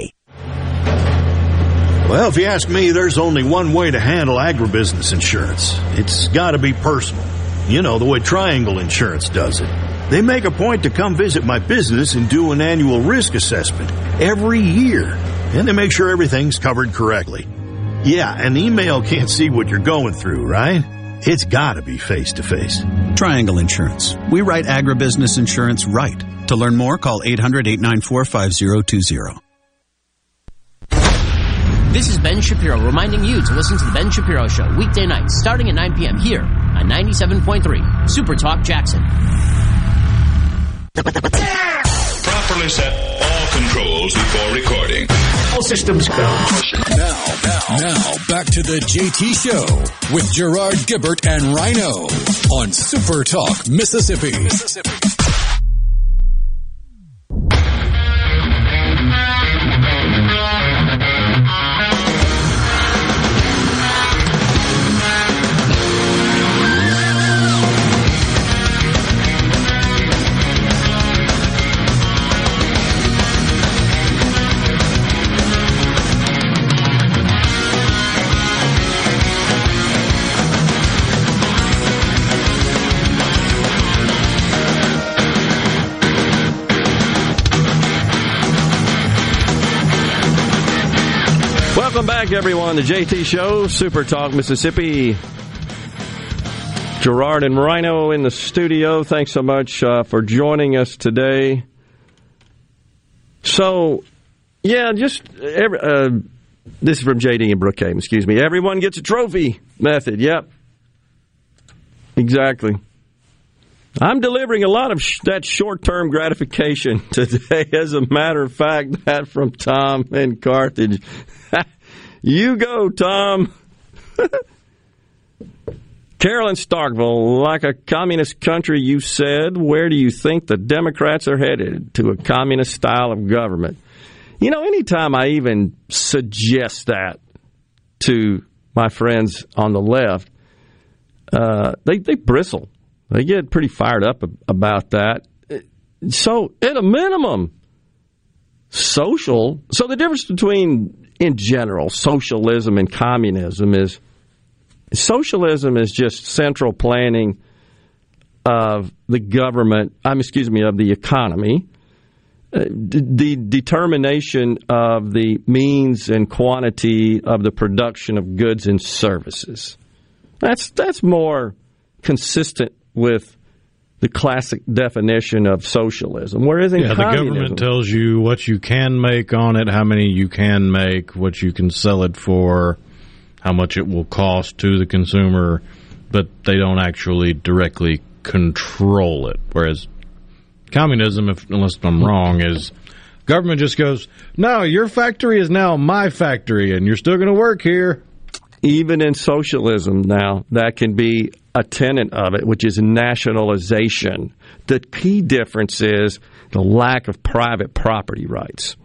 Well, if you ask me, there's only one way to handle agribusiness insurance. It's got to be personal. You know, the way Triangle Insurance does it. They make a point to come visit my business and do an annual risk assessment every year. And they make sure everything's covered correctly. Yeah, an email can't see what you're going through, right? It's got to be face-to-face. Triangle Insurance. We write agribusiness insurance right. To learn more, call eight hundred eight nine four five oh two oh. This is Ben Shapiro reminding you to listen to The Ben Shapiro Show weekday nights starting at nine p.m. here on ninety-seven point three Super Talk Jackson. Properly set all controls before recording. All systems go. Now, now, now, back to the J T Show with Gerard Gibbert and Rhino on Super Talk Mississippi. Mississippi. Welcome back, everyone. The J T Show, Super Talk Mississippi. Gerard and Rhino in the studio. Thanks so much uh, for joining us today. So, yeah, just every, uh, this is from J D and Brookhaven. Excuse me. Everyone gets a trophy method. Yep, exactly. I'm delivering a lot of sh- that short-term gratification today. As a matter of fact, that from Tom in Carthage. You go, Tom. Carolyn Starkville, like a communist country, you said, where do you think the Democrats are headed? To a communist style of government. You know, anytime I even suggest that to my friends on the left, uh, they, they bristle. They get pretty fired up about that. So, at a minimum, social. So the difference between, in general, socialism and communism is socialism is just central planning of the government, I'm excuse me, of the economy, uh, d- the determination of the means and quantity of the production of goods and services. That's that's more consistent with the classic definition of socialism. Whereas in yeah, communism, the government tells you what you can make on it, how many you can make, what you can sell it for, how much it will cost to the consumer, but they don't actually directly control it. Whereas communism, if, unless I'm wrong, is government just goes, no, your factory is now my factory, and you're still going to work here. Even in socialism now, that can be a tenet of it, which is nationalization. The key difference is the lack of private property rights.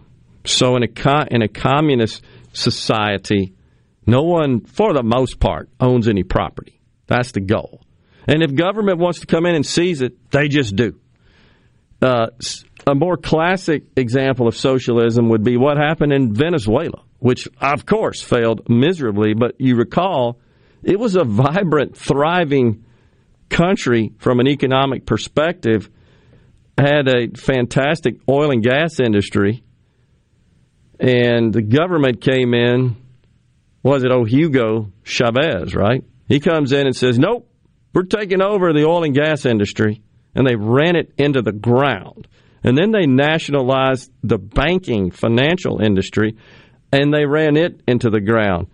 So in a co- in a communist society, no one, for the most part, owns any property. That's the goal. And if government wants to come in and seize it, they just do. Uh, a more classic example of socialism would be what happened in Venezuela, which, of course, failed miserably. But you recall, it was a vibrant, thriving country from an economic perspective, had a fantastic oil and gas industry, and the government came in, was it, oh, Hugo Chavez, right? He comes in and says, nope, we're taking over the oil and gas industry, and they ran it into the ground. And then they nationalized the banking financial industry, and they ran it into the ground.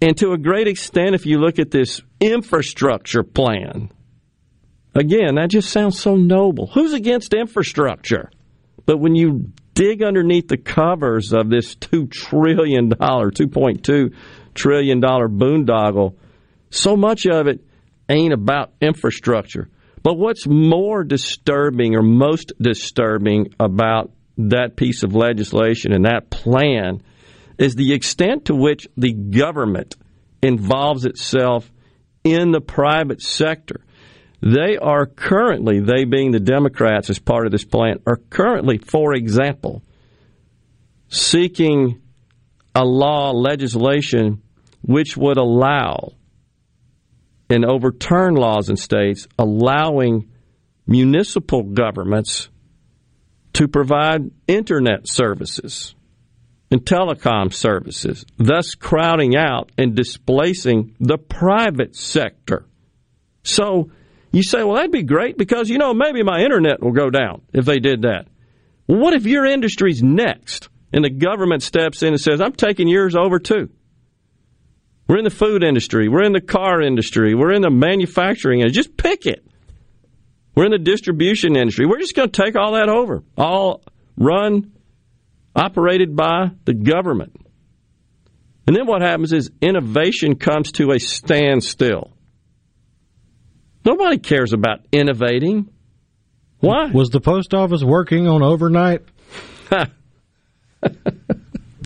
And to a great extent, if you look at this infrastructure plan, again, that just sounds so noble. Who's against infrastructure? But when you dig underneath the covers of this two trillion dollars, two point two trillion dollars boondoggle, so much of it ain't about infrastructure. But what's more disturbing or most disturbing about that piece of legislation and that plan is the extent to which the government involves itself in the private sector. They are currently, they being the Democrats as part of this plan, are currently, for example, seeking a law, legislation, which would allow and overturn laws in states allowing municipal governments to provide internet services and telecom services, thus crowding out and displacing the private sector. So you say, well, that'd be great because, you know, maybe my internet will go down if they did that. Well, what if your industry's next and the government steps in and says, I'm taking yours over too? We're in the food industry. We're in the car industry. We're in the manufacturing industry. Just pick it. We're in the distribution industry. We're just going to take all that over, all run, operated by the government. And then what happens is innovation comes to a standstill. Nobody cares about innovating. Why? Was the post office working on overnight?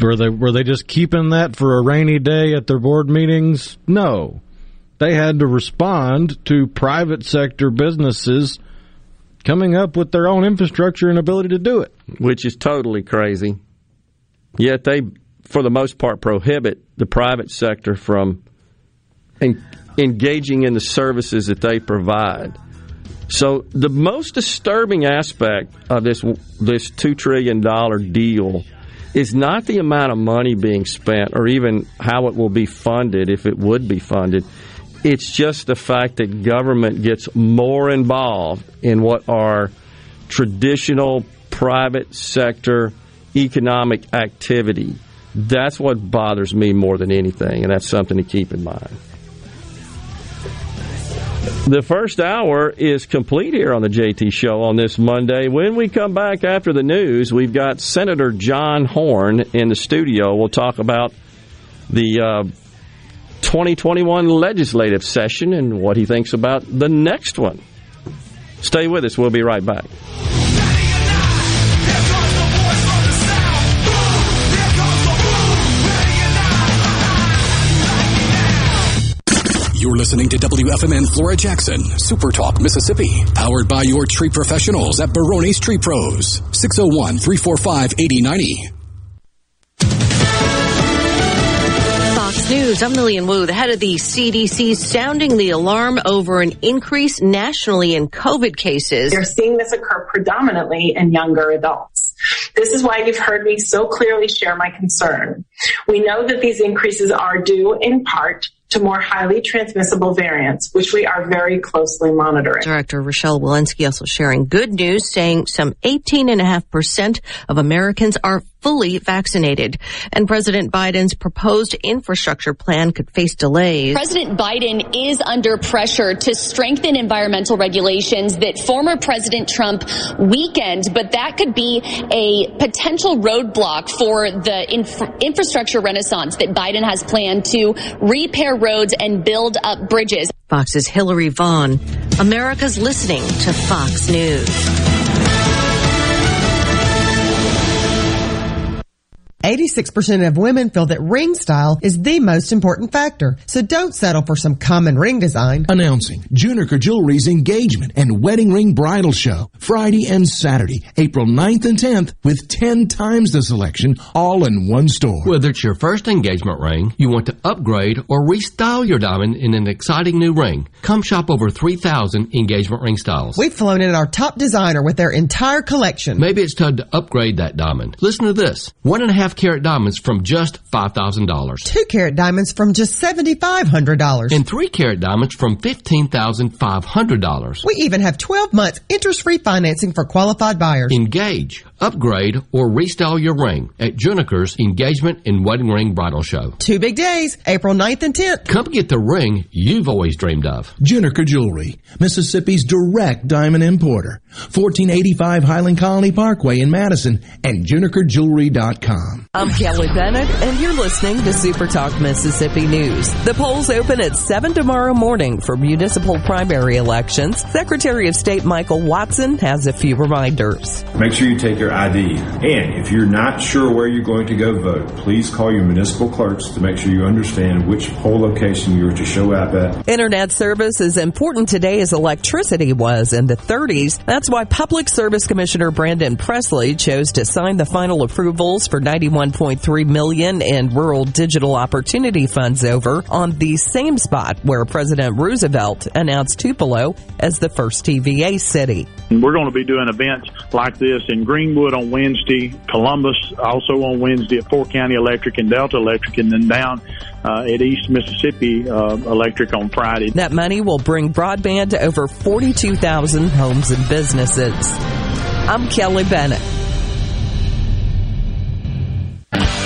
Were they were they just keeping that for a rainy day at their board meetings? No. They had to respond to private sector businesses coming up with their own infrastructure and ability to do it. Which is totally crazy. Yet they, for the most part, prohibit the private sector from en- engaging in the services that they provide. So the most disturbing aspect of this this two trillion dollars deal is not the amount of money being spent or even how it will be funded, if it would be funded. It's just the fact that government gets more involved in what are traditional private sector economic activity. That's what bothers me more than anything, and that's something to keep in mind. The first hour is complete here on the J T Show on this Monday. When we come back after the news, we've got Senator John Horn in the studio. We'll talk about the uh, twenty twenty-one legislative session and what he thinks about the next one. Stay with us. We'll be right back. You're listening to W F M N Flora Jackson, Super Talk Mississippi, powered by your tree professionals at Barone's Tree Pros, six oh one, three four five, eight oh nine oh. News. I'm Lillian Wu. The head of the C D C sounding the alarm over an increase nationally in COVID cases. They're seeing this occur predominantly in younger adults. This is why you've heard me so clearly share my concern. We know that these increases are due in part to more highly transmissible variants, which we are very closely monitoring. Director Rochelle Walensky also sharing good news, saying some eighteen point five percent of Americans are fully vaccinated. And President Biden's proposed infrastructure plan could face delays. President Biden is under pressure to strengthen environmental regulations that former President Trump weakened, but that could be a potential roadblock for the inf- infrastructure renaissance that Biden has planned to repair roads and build up bridges. Fox's Hillary Vaughn. America's listening to Fox News. eighty-six percent of women feel that ring style is the most important factor, so don't settle for some common ring design. Announcing Juniker Jewelry's engagement and wedding ring bridal show, Friday and Saturday, April ninth and tenth, with ten times the selection, all in one store. Whether it's your first engagement ring, you want to upgrade or restyle your diamond in an exciting new ring, come shop over three thousand engagement ring styles. We've flown in our top designer with their entire collection. Maybe it's time to upgrade that diamond. Listen to this. One and a half carat diamonds from just five thousand dollars. Two carat diamonds from just seven thousand five hundred dollars. And three carat diamonds from fifteen thousand five hundred dollars. We even have twelve months interest-free financing for qualified buyers. Engage, upgrade, or restyle your ring at Juniker's Engagement and Wedding Ring Bridal Show. Two big days, April ninth and tenth. Come get the ring you've always dreamed of. Juniker Jewelry, Mississippi's direct diamond importer. fourteen eighty-five Highland Colony Parkway in Madison and Juniker Jewelry dot com. I'm Kelly Bennett, and you're listening to Super Talk Mississippi News. The polls open at seven tomorrow morning for municipal primary elections. Secretary of State Michael Watson has a few reminders. Make sure you take your I D. And if you're not sure where you're going to go vote, please call your municipal clerks to make sure you understand which poll location you're to show up at. Internet service is important today as electricity was in the thirties. That's why Public Service Commissioner Brandon Presley chose to sign the final approvals for ninety-one point three million dollars in Rural Digital Opportunity Funds over on the same spot where President Roosevelt announced Tupelo as the first T V A city. We're going to be doing events like this in Greenwood on Wednesday, Columbus also on Wednesday at Fort County Electric and Delta Electric, and then down uh, at East Mississippi uh, Electric on Friday. That money will bring broadband to over forty-two thousand homes and businesses. I'm Kelly Bennett.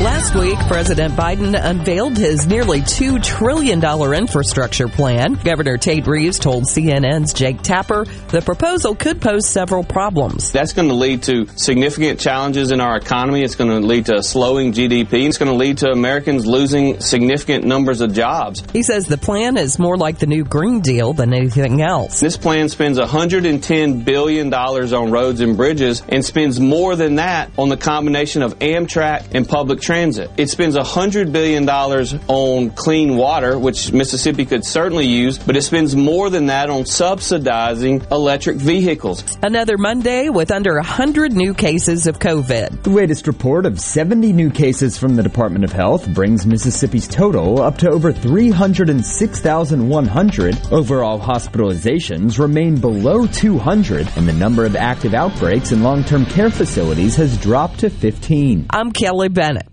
Last week, President Biden unveiled his nearly two trillion dollars infrastructure plan. Governor Tate Reeves told C N N's Jake Tapper the proposal could pose several problems. That's going to lead to significant challenges in our economy. It's going to lead to a slowing G D P. It's going to lead to Americans losing significant numbers of jobs. He says the plan is more like the new Green Deal than anything else. This plan spends one hundred ten billion dollars on roads and bridges and spends more than that on the combination of Amtrak and public transportation. transit. It spends one hundred billion dollars on clean water, which Mississippi could certainly use, but it spends more than that on subsidizing electric vehicles. Another Monday with under one hundred new cases of COVID. The latest report of seventy new cases from the Department of Health brings Mississippi's total up to over three hundred six thousand one hundred. Overall hospitalizations remain below two hundred, and the number of active outbreaks in long-term care facilities has dropped to fifteen. I'm Kelly Bennett.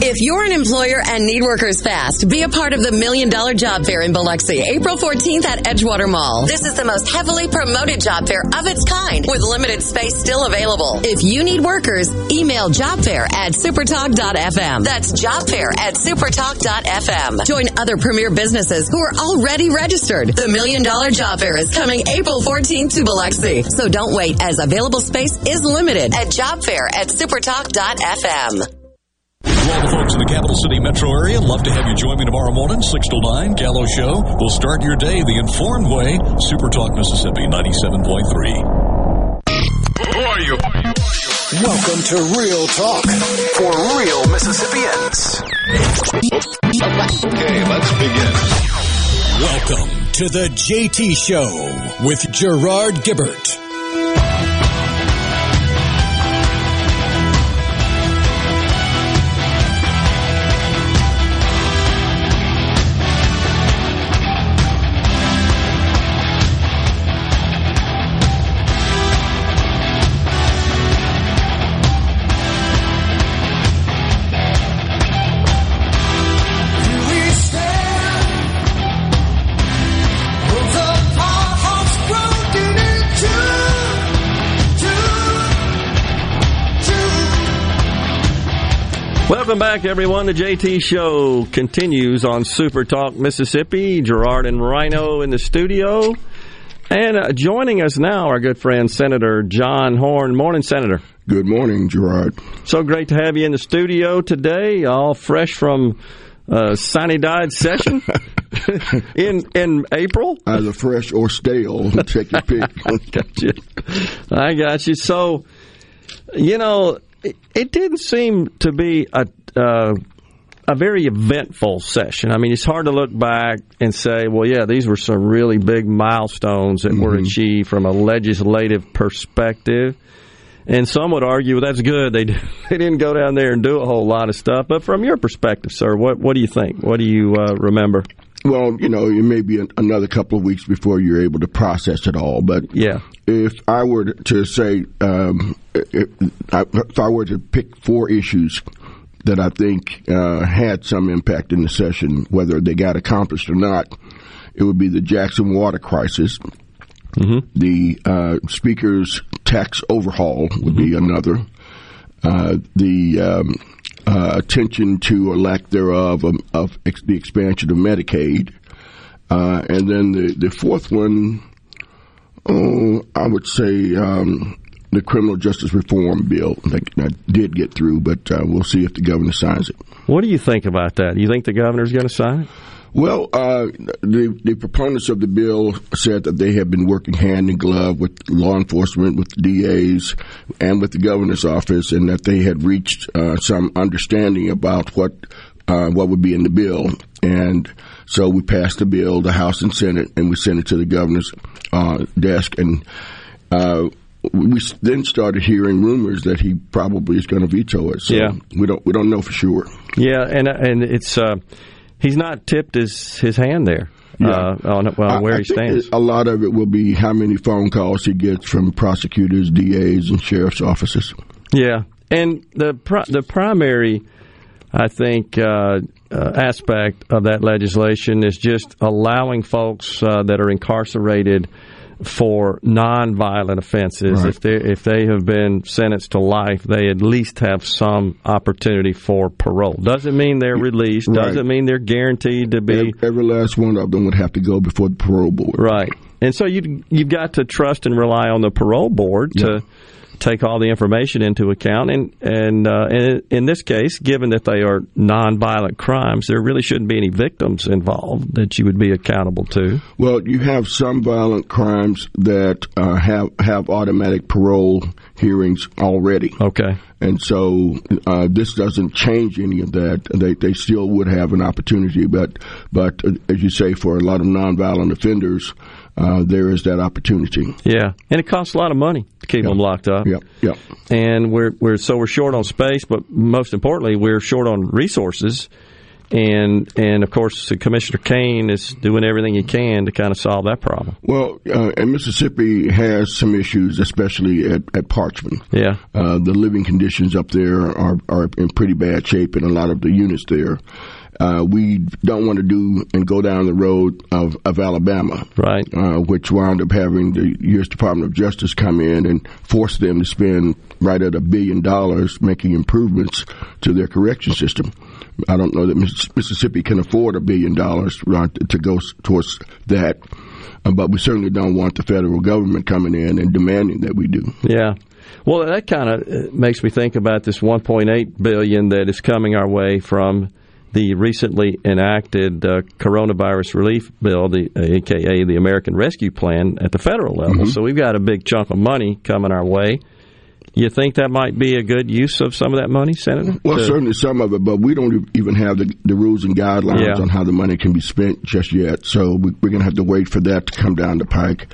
If you're an employer and need workers fast, be a part of the Million Dollar Job Fair in Biloxi, April fourteenth at Edgewater Mall. This is the most heavily promoted job fair of its kind, with limited space still available. If you need workers, email jobfair at supertalk dot f m. That's jobfair at supertalk dot f m. Join other premier businesses who are already registered. The Million Dollar Job Fair is coming April fourteenth to Biloxi. So don't wait, as available space is limited at jobfair at supertalk dot f m. All the folks in the capital city metro area, love to have you join me tomorrow morning, six till nine, Gallo Show. We'll start your day the informed way. Super Talk Mississippi ninety-seven point three. Who are you? Welcome to Real Talk for real Mississippians. Okay, let's begin. Welcome to the J T Show with Gerard Gibbert. Welcome back, everyone. The J T Show continues on Super Talk Mississippi. Gerard and Rhino in the studio. And uh, joining us now, our good friend, Senator John Horn. Morning, Senator. Good morning, Gerard. So great to have you in the studio today, all fresh from uh, sunny-dyed session in in April. Either fresh or stale. Check your pick. I got you. I got you. So, you know... It didn't seem to be a uh, a very eventful session. I mean, it's hard to look back and say, well, yeah, these were some really big milestones that mm-hmm. were achieved from a legislative perspective. And some would argue, well, that's good. They they didn't go down there and do a whole lot of stuff. But from your perspective, sir, what, what do you think? What do you uh, remember? Well, you know, it may be an, another couple of weeks before you're able to process it all. But yeah. if I were to say, um, if, I, if I were to pick four issues that I think uh, had some impact in the session, whether they got accomplished or not, it would be the Jackson water crisis. Mm-hmm. The uh, speaker's tax overhaul would mm-hmm. be another. Uh, the... Um, Uh, attention to, or lack thereof, um, of ex- the expansion of Medicaid. Uh, and then the, the fourth one, oh, I would say um, the criminal justice reform bill that, that did get through, but uh, we'll see if the governor signs it. What do you think about that? You think the governor's going to sign it? Well, uh, the, the proponents of the bill said that they have been working hand in glove with law enforcement, with the D As, and with the governor's office, and that they had reached uh, some understanding about what uh, what would be in the bill. And so we passed the bill, the House and Senate, and we sent it to the governor's uh, desk. And uh, we then started hearing rumors that he probably is going to veto it. So yeah. we don't we don't know for sure. Yeah, and and it's. Uh He's not tipped his, his hand there yeah. uh, on well, where I, I he stands. A lot of it will be how many phone calls he gets from prosecutors, D As, and sheriff's offices. Yeah, and the pri- the primary, I think, uh, uh, aspect of that legislation is just allowing folks uh, that are incarcerated for nonviolent offenses. Right. If they if they have been sentenced to life, they at least have some opportunity for parole. Doesn't mean they're released. Right. Doesn't mean they're guaranteed to be. Every last one of them would have to go before the parole board. Right. And so you you've got to trust and rely on the parole board to yeah. take all the information into account. And and uh, in, in this case, given that they are nonviolent crimes, there really shouldn't be any victims involved that you would be accountable to. Well, you have some violent crimes that uh, have have automatic parole hearings already. Okay. And so uh, this doesn't change any of that. They they still would have an opportunity, but but uh, as you say, for a lot of nonviolent offenders, Uh, there is that opportunity. Yeah, and it costs a lot of money to keep yep. them locked up. Yep, yep. And we're we're so we're short on space, but most importantly, we're short on resources. And and of course, Commissioner Kane is doing everything he can to kind of solve that problem. Well, uh, and Mississippi has some issues, especially at, at Parchman. Yeah, uh, the living conditions up there are are in pretty bad shape in a lot of the units there. Uh, we don't want to do and go down the road of, of Alabama, right? Uh, which wound up having the U S Department of Justice come in and force them to spend right at a billion dollars making improvements to their correction system. I don't know that Mississippi can afford a billion dollars to go towards that, but we certainly don't want the federal government coming in and demanding that we do. Yeah. Well, that kind of makes me think about this one point eight billion dollars that is coming our way from the recently enacted uh, coronavirus relief bill, the uh, A K A the American Rescue Plan, at the federal level. Mm-hmm. So we've got a big chunk of money coming our way. You think that might be a good use of some of that money, Senator? Well, to, certainly some of it, but we don't even have the, the rules and guidelines yeah. on how the money can be spent just yet. So we, we're going to have to wait for that to come down the pike.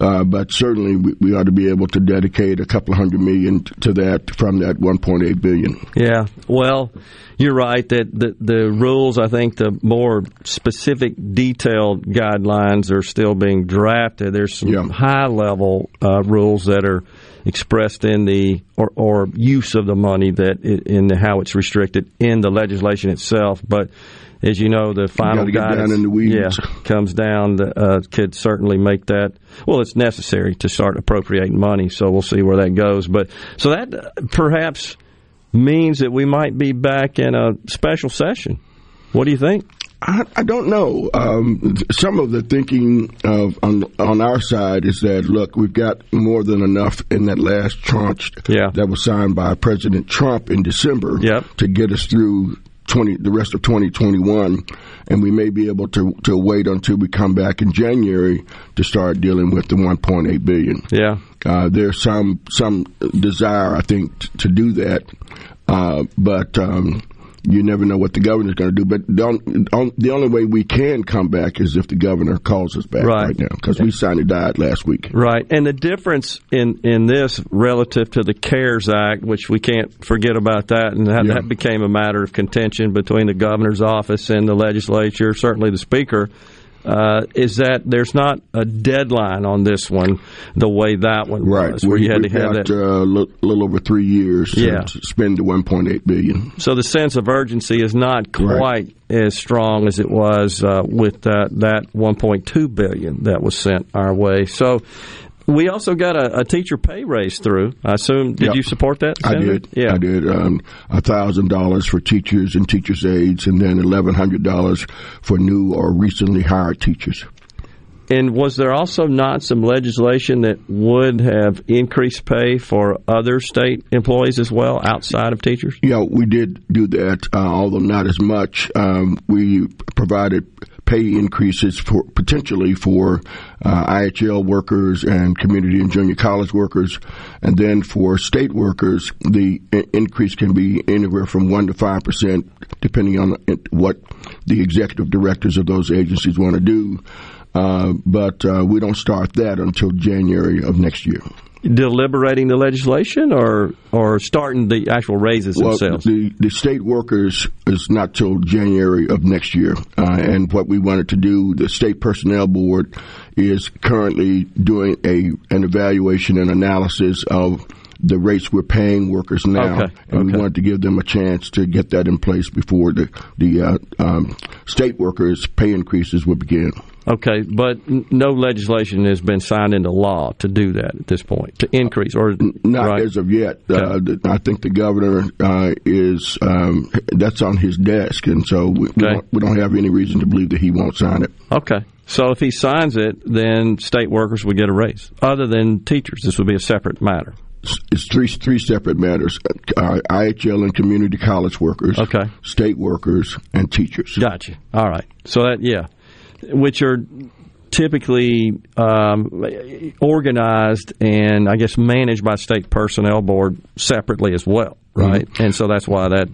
Uh, but certainly we, we ought to be able to dedicate a couple hundred million to that from that one point eight billion dollars. Yeah, well, you're right that the, the rules, I think the more specific, detailed guidelines are still being drafted. There's some yeah. high-level uh, rules that are expressed in the or, or use of the money that it, in the, how it's restricted in the legislation itself. But as you know, the final guidance down in the weeds. Yeah, comes down. The, uh, could certainly make that. Well, it's necessary to start appropriating money, so we'll see where that goes. But so that perhaps means that we might be back in a special session. What do you think? I, I don't know. Um, some of the thinking of on, on our side is that, look, we've got more than enough in that last tranche yeah. that was signed by President Trump in December yep. to get us through twenty the rest of twenty twenty-one, and we may be able to, to wait until we come back in January to start dealing with the one point eight billion dollars. Yeah. Uh, there's some some desire, I think, t- to do that, uh, but um, you never know what the governor's going to do. But don't, don't, the only way we can come back is if the governor calls us back right, right now, because we signed a diet last week. Right, and the difference in, in this relative to the CARES Act, which we can't forget about that, and that, yeah. that became a matter of contention between the governor's office and the legislature, certainly the speaker, Uh, is that there's not a deadline on this one the way that one right. was, where we, you had to have got, that a uh, little, little over three years yeah. to spend the one point eight billion dollars. So the sense of urgency is not quite right. as strong as it was uh, with uh, that one point two billion dollars that was sent our way. So we also got a, a teacher pay raise through. I assume, did yep. you support that, Senator? I did. Yeah. I did. Um, one thousand dollars for teachers and teachers' aides, and then eleven hundred dollars for new or recently hired teachers. And was there also not some legislation that would have increased pay for other state employees as well, outside of teachers? Yeah, we did do that, uh, although not as much. Um, we provided pay increases for potentially for uh, I H L workers and community and junior college workers. And then for state workers, the in- increase can be anywhere from one to five percent, depending on what the executive directors of those agencies want to do. Uh, but uh, we don't start that until January of next year. Deliberating the legislation or or starting the actual raises well, themselves? The, the state workers is not till January of next year. Uh, and what we wanted to do, the State Personnel Board is currently doing a an evaluation and analysis of the rates we're paying workers now. Okay. And okay. we wanted to give them a chance to get that in place before the, the uh, um, state workers' pay increases would begin. Okay, but no legislation has been signed into law to do that at this point, to increase? or Not right? as of yet. Okay. Uh, I think the governor uh, is, um, that's on his desk, and so we, okay. we, don't, we don't have any reason to believe that he won't sign it. Okay. So if he signs it, then state workers would get a raise. Other than teachers, this would be a separate matter. It's three three separate matters: uh, I H L and community college workers, okay, state workers, and teachers. Gotcha. All right. So that yeah, which are typically um, organized and I guess managed by State Personnel Board separately as well. Right, mm-hmm. And so that's why that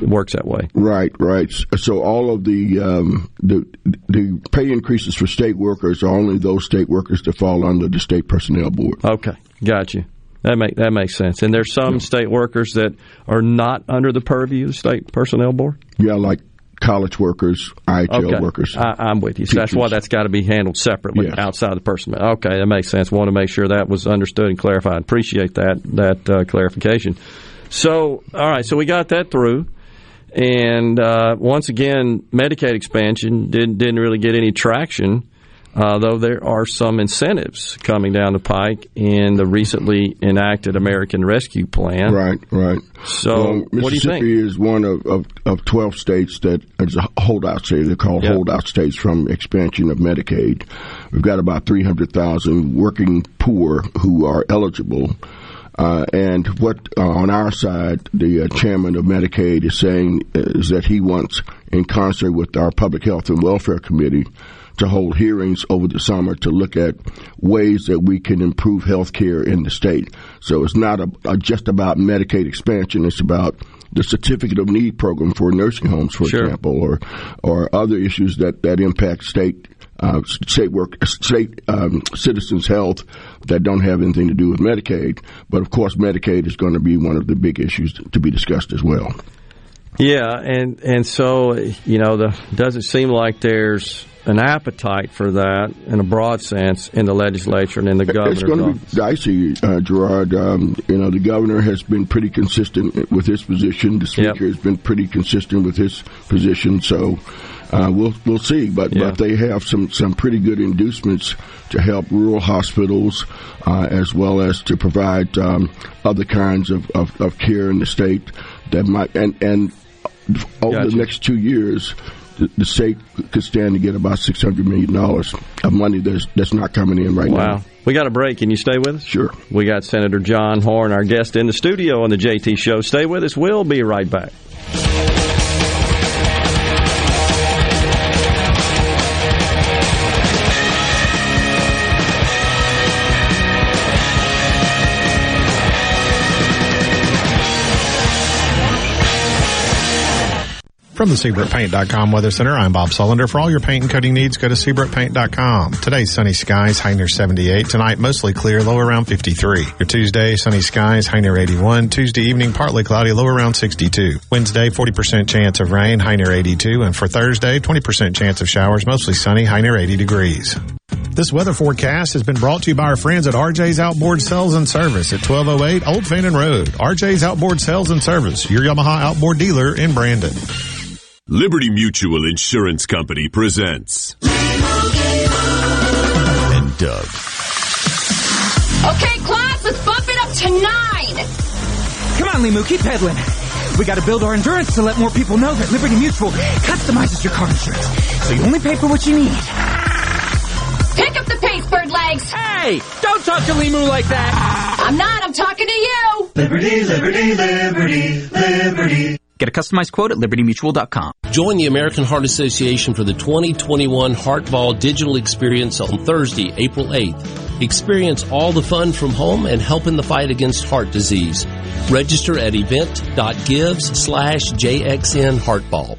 works that way. Right, right. So all of the um, the the pay increases for state workers are only those state workers that fall under the State Personnel Board. Okay, got you. That make that makes sense. And there's some yeah. state workers that are not under the purview of the State Personnel Board. Yeah, like college workers, I H L okay. workers. I, I'm with you. So teachers. That's why that's got to be handled separately yes. outside the person. Okay, that makes sense. Want to make sure that was understood and clarified. Appreciate that that uh, clarification. So, all right, so we got that through, and uh, once again, Medicaid expansion didn't, didn't really get any traction, uh, though there are some incentives coming down the pike in the recently enacted American Rescue Plan. Right, right. So, well, what do you think? Mississippi is one of, of, of twelve states that is a holdout state. They're called yep. holdout states from expansion of Medicaid. We've got about three hundred thousand working poor who are eligible. Uh, and what, uh, on our side, the uh, chairman of Medicaid is saying is that he wants, in concert with our Public Health and Welfare Committee, to hold hearings over the summer to look at ways that we can improve health care in the state. So it's not a, a just about Medicaid expansion. It's about the Certificate of Need program for nursing homes, for sure. example, or or other issues that, that impact state Uh, state work, state um, citizens' health that don't have anything to do with Medicaid. But, of course, Medicaid is going to be one of the big issues to be discussed as well. Yeah, and, and so, you know, the doesn't seem like there's an appetite for that in a broad sense in the legislature and in the governor's office. It's going to be dicey, uh, Gerard. Um, you know, the governor has been pretty consistent with his position. The speaker yep. has been pretty consistent with his position, so... Uh, we'll we'll see, but, yeah. but they have some, some pretty good inducements to help rural hospitals uh, as well as to provide um, other kinds of, of, of care in the state that might and and over gotcha. the next two years the, the state could stand to get about six hundred million dollars of money that's that's not coming in right wow. now. Wow, we got a break. Can you stay with us? Sure. We got Senator John Horn, our guest, in the studio on the J T Show. Stay with us. We'll be right back. From the Seabrook Paint dot com Weather Center, I'm Bob Sullender. For all your paint and coating needs, go to Seabrook Paint dot com. Today, sunny skies, high near seventy-eight. Tonight, mostly clear, low around fifty-three. Your Tuesday, sunny skies, high near eighty-one. Tuesday evening, partly cloudy, low around sixty-two. Wednesday, forty percent chance of rain, high near eighty-two. And for Thursday, twenty percent chance of showers, mostly sunny, high near eighty degrees. This weather forecast has been brought to you by our friends at R J's Outboard Sales and Service at twelve oh eight Old Fannin Road. R J's Outboard Sales and Service, your Yamaha outboard dealer in Brandon. Liberty Mutual Insurance Company presents and Doug. Okay, class, let's bump it up to nine. Come on, Limu, keep pedaling. We got to build our endurance to let more people know that Liberty Mutual customizes your car insurance, so you only pay for what you need. Pick up the pace, bird legs. Hey, don't talk to Limu like that. I'm not. I'm talking to you. Liberty, liberty, liberty, liberty. Get a customized quote at liberty mutual dot com. Join the American Heart Association for the twenty twenty-one HeartBall digital experience on Thursday, April eighth. Experience all the fun from home and help in the fight against heart disease. Register at event dot gives slash J X N HeartBall.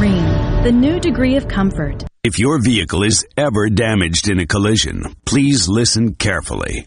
Rheem, the new degree of comfort. If your vehicle is ever damaged in a collision, please listen carefully.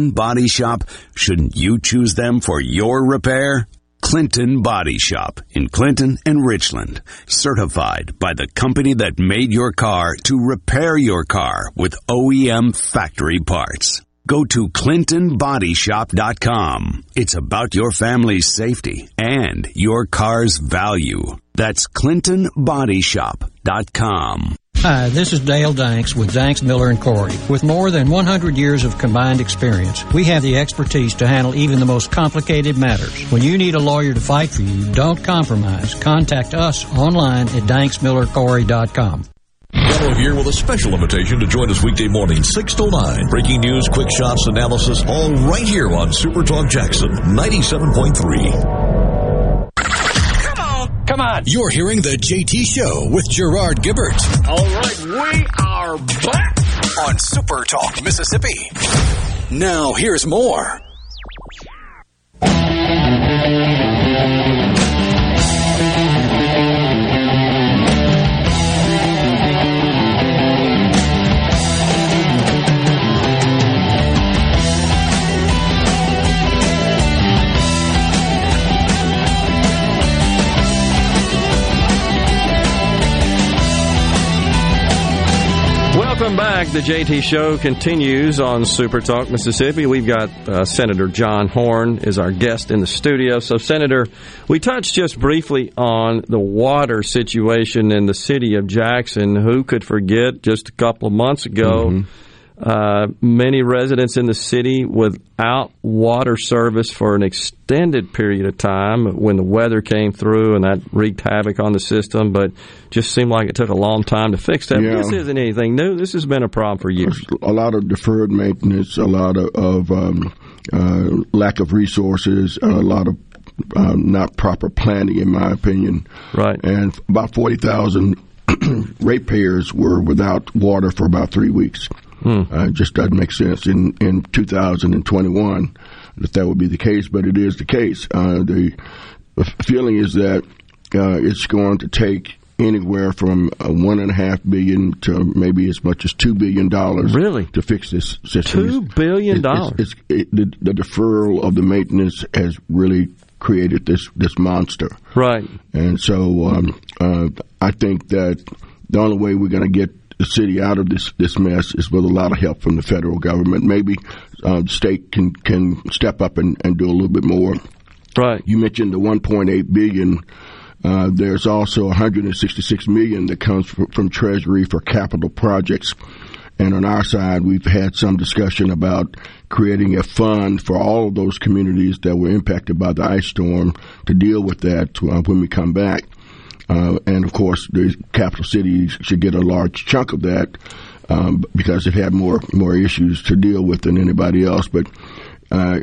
Body Shop, shouldn't you choose them for your repair? Clinton Body Shop in Clinton and Richland, certified by the company that made your car to repair your car with O E M factory parts. Go to Clinton Body Shop dot com. It's about your family's safety and your car's value. That's Clinton Body Shop dot com. Hi, this is Dale Danks with Danks, Miller and Corey. With more than one hundred years of combined experience, we have the expertise to handle even the most complicated matters. When you need a lawyer to fight for you, don't compromise. Contact us online at Danks Miller Corey dot com. Of Year with a special invitation to join us weekday morning, six to nine. Breaking news, quick shots, analysis, all right here on Super Talk Jackson ninety-seven point three. Come on. You're hearing the J T Show with Gerard Gibbert. All right, we are back on Super Talk Mississippi. Now, here's more. Welcome back. The J T Show continues on Super Talk Mississippi. We've got uh, Senator John Horn is our guest in the studio. So, Senator, we touched just briefly on the water situation in the city of Jackson. Who could forget just a couple of months ago, mm-hmm. uh, many residents in the city without water service for an extended period of time when the weather came through, and that wreaked havoc on the system, but just seemed like it took a long time to fix that. Yeah. This isn't anything new. This has been a problem for years. A lot of deferred maintenance, a lot of, of um, uh, lack of resources, a lot of uh, not proper planning, in my opinion. Right. And about forty thousand ratepayers were without water for about three weeks. Mm. Uh, it just doesn't make sense in, in two thousand twenty-one that that would be the case, but it is the case. Uh, the feeling is that uh, it's going to take anywhere from one and a half billion to maybe as much as two billion dollars. Really? To fix this system. Two billion it, dollars. It's, it's, it, the, the deferral of the maintenance has really created this this monster. Right. And so um, uh, I think that the only way we're going to get the city out of this, this mess is with a lot of help from the federal government. Maybe uh, the state can can step up and, and do a little bit more. Right. You mentioned the one point eight billion dollars. Uh, there's also one hundred sixty-six million dollars that comes from, from Treasury for capital projects. And on our side, we've had some discussion about creating a fund for all of those communities that were impacted by the ice storm to deal with that uh, when we come back. Uh, and, of course, the capital city should get a large chunk of that um, because it had more more issues to deal with than anybody else. But uh,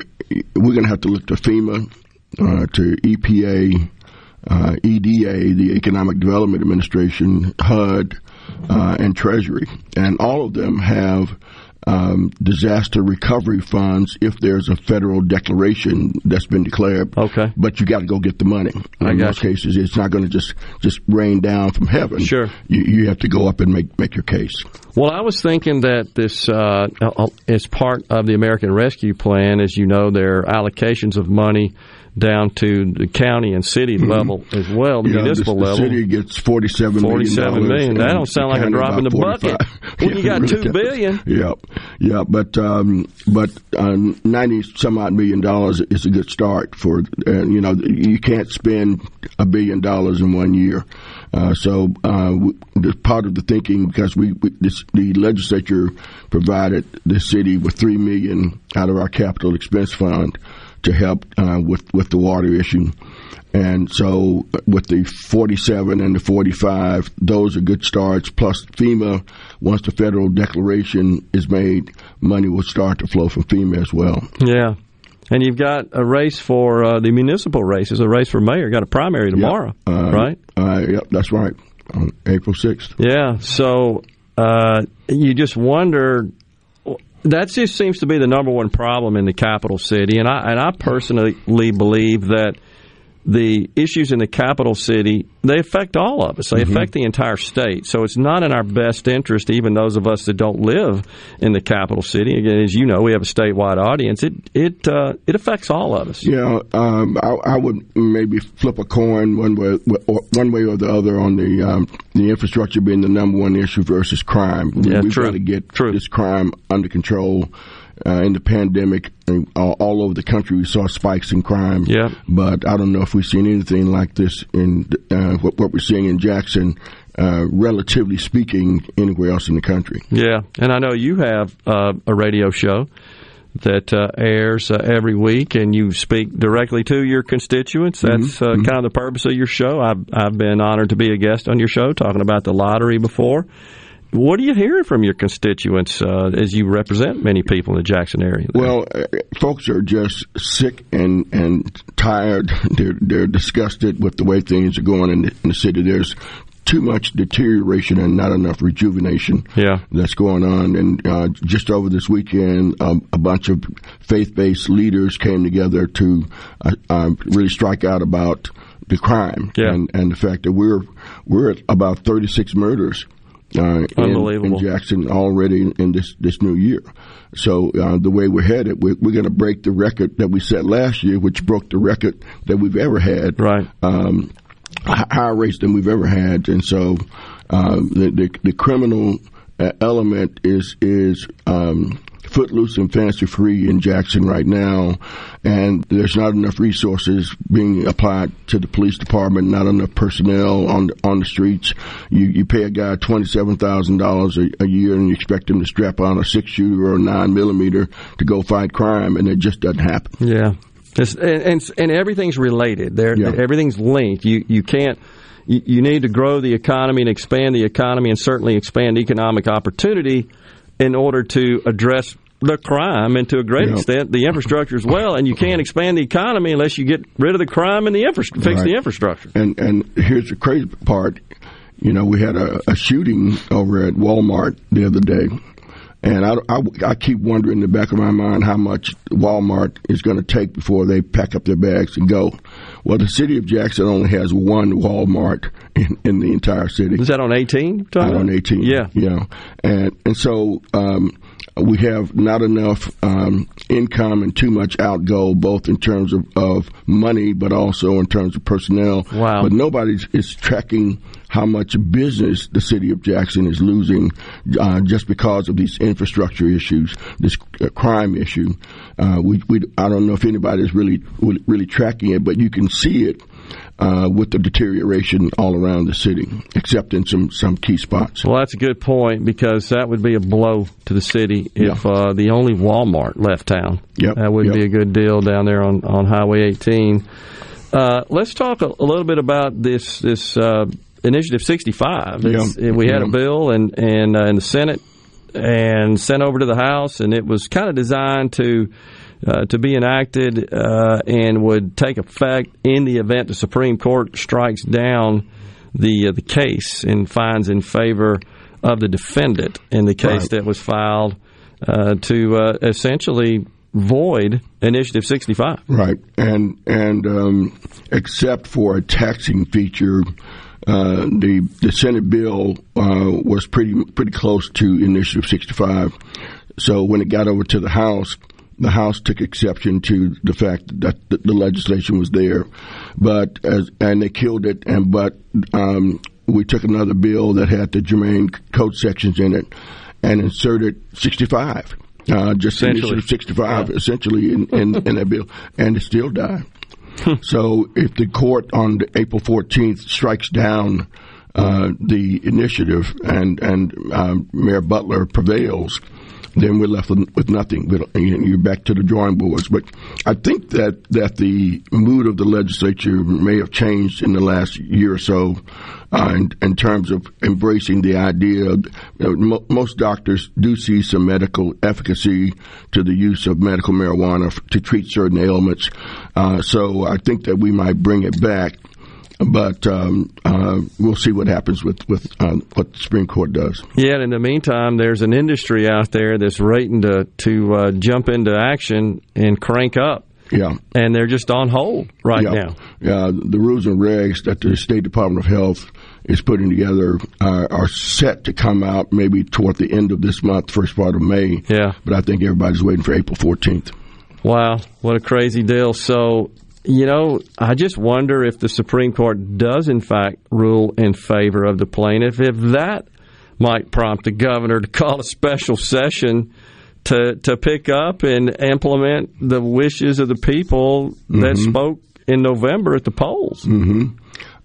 we're going to have to look to FEMA, uh, to E P A, uh, E D A, the Economic Development Administration, HUD, uh, and Treasury. And all of them have um, disaster recovery funds if there's a federal declaration that's been declared. Okay. But you got to go get the money. In I most you. cases, it's not going to just, just rain down from heaven. Sure. You, you have to go up and make, make your case. Well, I was thinking that this uh, is part of the American Rescue Plan. As you know, there are allocations of money down to the county and city mm-hmm. level as well, the yeah, municipal this, the level. The city gets forty-seven million dollars. That don't sound like a drop in the bucket. When yeah, you got really two billion dollars. Yeah, yeah, but um, but um, ninety some odd million dollars is a good start for, uh, you know, you can't spend a billion dollars in one year. Uh, so uh, part of the thinking, because we, we this, the legislature provided the city with three million dollars out of our capital expense fund to help uh, with, with the water issue. And so with the forty-seven and the forty-five, those are good starts. Plus FEMA, once the federal declaration is made, money will start to flow from FEMA as well. Yeah. And you've got a race for uh, the municipal races, a race for mayor. Got a primary tomorrow, yep. uh, right? Uh, yep, that's right, on April sixth. Yeah, so uh, you just wonder, that just seems to be the number one problem in the capital city. And I, and I personally believe that the issues in the capital city, they affect all of us. They mm-hmm. affect the entire state. So it's not in our best interest, even those of us that don't live in the capital city. Again, as you know, we have a statewide audience. It it uh, it affects all of us. Yeah, um, I, I would maybe flip a coin one way or, one way or the other on the um, the infrastructure being the number one issue versus crime. Yeah, We've true. got to get true. this crime under control. Uh, in the pandemic, uh, all over the country, we saw spikes in crime. Yeah. But I don't know if we've seen anything like this in uh, what, what we're seeing in Jackson, uh, relatively speaking, anywhere else in the country. Yeah, and I know you have uh, a radio show that uh, airs uh, every week, and you speak directly to your constituents. That's uh, mm-hmm. kind of the purpose of your show. I've, I've been honored to be a guest on your show, talking about the lottery before. What are you hearing from your constituents uh, as you represent many people in the Jackson area? Well, uh, folks are just sick and, and tired. They're, they're disgusted with the way things are going in the, in the city. There's too much deterioration and not enough rejuvenation yeah. that's going on. And uh, just over this weekend, um, a bunch of faith-based leaders came together to uh, uh, really strike out about the crime yeah. and, and the fact that we're, we're at about thirty-six murders. Uh, Unbelievable. In, in Jackson already in, in this, this new year. So uh, the way we're headed, we're, we're going to break the record that we set last year, which broke the record that we've ever had. Right. Um, higher rates than we've ever had. And so uh, the, the, the criminal element is is um, footloose and fancy-free in Jackson right now, and there's not enough resources being applied to the police department, not enough personnel on the, on the streets. You, you pay a guy twenty-seven thousand dollars a year and you expect him to strap on a six-shooter or a nine millimeter to go fight crime, and it just doesn't happen. Yeah, it's, and, and and everything's related. There, yeah. Everything's linked. You you can't. You, you need to grow the economy and expand the economy and certainly expand economic opportunity in order to address the crime and, to a great yep. extent, the infrastructure as well. And you can't expand the economy unless you get rid of the crime and the infra- fix right. the infrastructure. And and here's the crazy part. You know, we had a, a shooting over at Walmart the other day. And I, I, I keep wondering in the back of my mind how much Walmart is going to take before they pack up their bags and go. Well, the city of Jackson only has one Walmart in, in the entire city. Is that on eighteen? Out on eighteen. Yeah. Yeah. And, and so um, we have not enough um, income and too much outgo, both in terms of, of money but also in terms of personnel. Wow. But nobody is tracking how much business the city of Jackson is losing uh, just because of these infrastructure issues, this uh, crime issue. Uh, we, we, I don't know if anybody is really really tracking it, but you can see it uh, with the deterioration all around the city, except in some, some key spots. Well, that's a good point, because that would be a blow to the city if yeah. uh, the only Walmart left town. Yep. That would yep. be a good deal down there on, on Highway eighteen. Uh, let's talk a, a little bit about this this. Uh, Initiative sixty-five. Yeah. We had yeah. a bill and and uh, in the Senate and sent over to the House, and it was kind of designed to uh, to be enacted uh, and would take effect in the event the Supreme Court strikes down the uh, the case and finds in favor of the defendant in the case right. that was filed uh, to uh, essentially void Initiative sixty-five. Right, and and um, except for a taxing feature. Uh, the the Senate bill uh, was pretty pretty close to Initiative sixty-five, so when it got over to the House, the House took exception to the fact that the legislation was there, but as, and they killed it. And but um, we took another bill that had the germane code sections in it and inserted sixty-five, uh, just initiative sixty-five, yeah. essentially in, in, in that bill, and it still died. So if the court on April fourteenth strikes down uh, the initiative and and um, Mayor Butler prevails, then we're left with nothing. You're back to the drawing boards. But I think that, that the mood of the legislature may have changed in the last year or so uh, in, in terms of embracing the idea. Of, you know, most doctors do see some medical efficacy to the use of medical marijuana f- to treat certain ailments. Uh, so I think that we might bring it back. But um, uh, we'll see what happens with, with uh, what the Supreme Court does. Yeah, and in the meantime, there's an industry out there that's waiting to, to uh, jump into action and crank up. Yeah. And they're just on hold right yeah. now. Yeah, the rules and regs that the State Department of Health is putting together uh, are set to come out maybe toward the end of this month, first part of May. Yeah. But I think everybody's waiting for April fourteenth. Wow, what a crazy deal. So... You know, I just wonder if the Supreme Court does, in fact, rule in favor of the plaintiff, if that might prompt the governor to call a special session to to pick up and implement the wishes of the people mm-hmm. that spoke in November at the polls. Mm-hmm.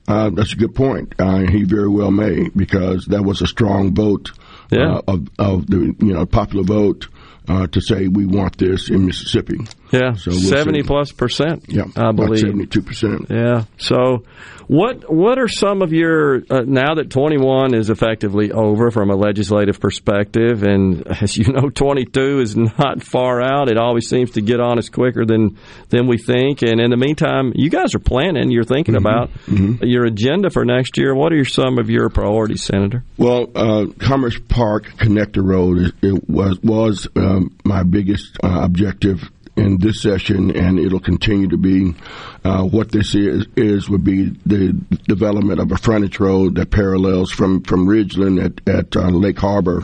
Uh, that's a good point. Uh, he very well may, because that was a strong vote yeah. uh, of, of the you know popular vote. Uh, to say we want this in Mississippi. Yeah, so we'll seventy plus percent, yeah, I believe. seventy-two percent. Yeah. So what what are some of your, uh, now that twenty-one is effectively over from a legislative perspective, and as you know, twenty-two is not far out. It always seems to get on us quicker than, than we think. And in the meantime, you guys are planning, you're thinking mm-hmm. about mm-hmm. your agenda for next year. What are some of your priorities, Senator? Well, uh, Commerce Park Connector Road, it was, was uh, Um, my biggest uh, objective in this session, and it'll continue to be uh, what this is, is would be the development of a frontage road that parallels from, from Ridgeland at, at uh, Lake Harbor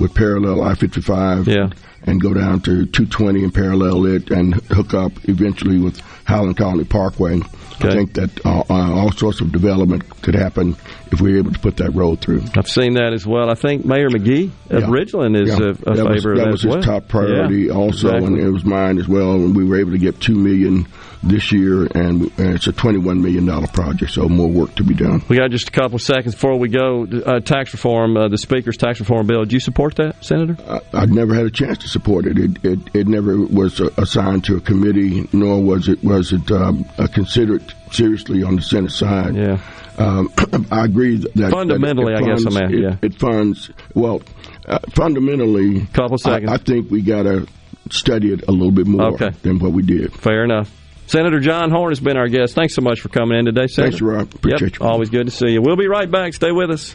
would parallel I fifty-five yeah. and go down to two twenty and parallel it and hook up eventually with Highland Colony Parkway. Okay. I think that uh, all sorts of development could happen if we were able to put that road through. I've seen that as well. I think Mayor McGee of yeah. Ridgeland is yeah. a, a that favor was, of that. That was his well. top priority yeah. also, exactly. and it was mine as well. And we were able to get two million dollars this year, and, and it's a twenty-one million dollars project, so more work to be done. We got just a couple of seconds before we go. Uh, tax reform, uh, the Speaker's tax reform bill, do you support that, Senator? I, I've never had a chance to support it. It it, it never was assigned to a committee, nor was it, was it um, considered seriously on the Senate side. Yeah. Um, I agree that... Fundamentally, that it funds, I guess I'm at, yeah. It, it funds... Well, uh, fundamentally... Couple seconds. I, I think we got to study it a little bit more okay. than what we did. Fair enough. Senator John Horn has been our guest. Thanks so much for coming in today, Senator. Thanks, Rob. Appreciate yep, you. Always good to see you. We'll be right back. Stay with us.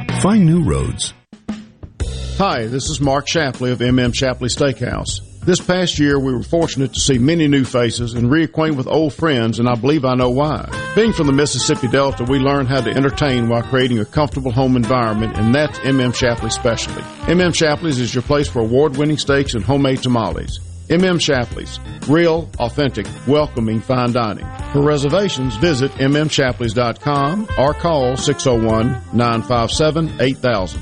Find new roads. Hi, this is Mark Shapley of M M Shapley Steakhouse. This past year, we were fortunate to see many new faces and reacquaint with old friends, and I believe I know why. Being from the Mississippi Delta, we learned how to entertain while creating a comfortable home environment, and that's M M Shapley's specialty. M M Shapley's is your place for award-winning steaks and homemade tamales. M M Shapley's, real, authentic, welcoming fine dining. For reservations, visit m m shapleys dot com or call six oh one, nine five seven, eight thousand.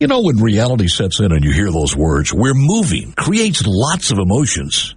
You know, when reality sets in and you hear those words, we're moving, creates lots of emotions.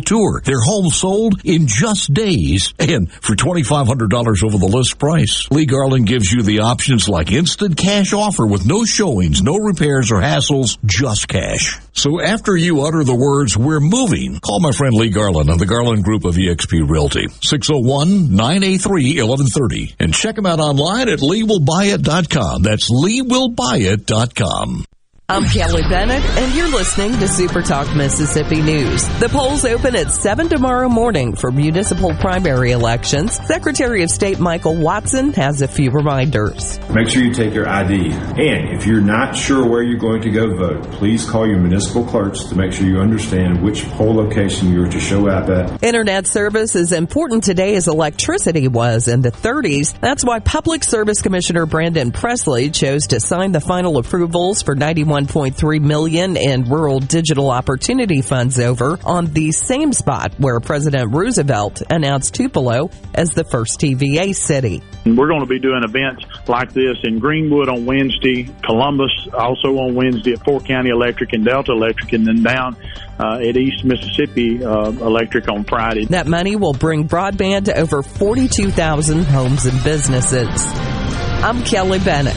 tour. Their home sold in just days, and for twenty-five hundred dollars over the list price. Lee Garland gives you the options like instant cash offer with no showings, no repairs or hassles, just cash. So after you utter the words, we're moving, call my friend Lee Garland on the Garland Group of eXp Realty, six oh one, nine eight three, eleven thirty. And check them out online at Lee Will Buy It dot com. That's Lee Will Buy It dot com. I'm Kelly Bennett, and you're listening to Super Talk Mississippi News. The polls open at seven tomorrow morning for municipal primary elections. Secretary of State Michael Watson has a few reminders. Make sure you take your I D. And if you're not sure where you're going to go vote, please call your municipal clerks to make sure you understand which poll location you're to show up at. Internet service is important today as electricity was in the thirties. That's why Public Service Commissioner Brandon Presley chose to sign the final approvals for ninety-one point three million dollars in Rural Digital Opportunity Funds over on the same spot where President Roosevelt announced Tupelo as the first T V A city. We're going to be doing events like this in Greenwood on Wednesday, Columbus also on Wednesday at Fort County Electric and Delta Electric, and then down uh, at East Mississippi uh, Electric on Friday. That money will bring broadband to over forty-two thousand homes and businesses. I'm Kelly Bennett.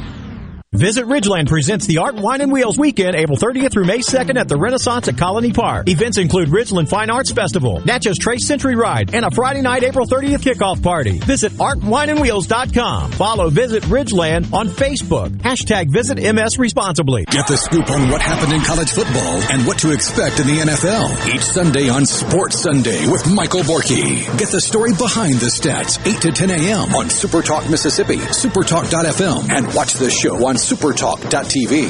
Visit Ridgeland presents the Art, Wine, and Wheels Weekend, April thirtieth through May second at the Renaissance at Colony Park. Events include Ridgeland Fine Arts Festival, Natchez Trace Century Ride, and a Friday night April thirtieth kickoff party. Visit art wine and wheels dot com. Follow Visit Ridgeland on Facebook. Hashtag Visit M S Responsibly. Get the scoop on what happened in college football and what to expect in the N F L. Each Sunday on Sports Sunday with Michael Borky. Get the story behind the stats, eight to ten a.m. on Super Talk Mississippi, super talk dot f m, and watch the show on super talk dot t v.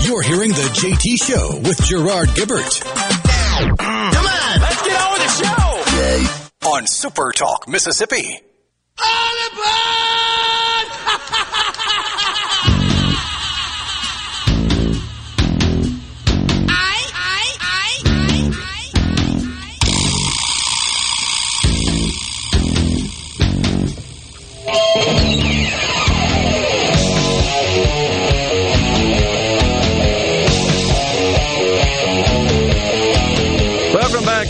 You're hearing the J T Show with Gerard Gibbert. Come on, let's get on with the show. Yay. On Super Talk Mississippi. All aboard! I, I, I, I, I, I.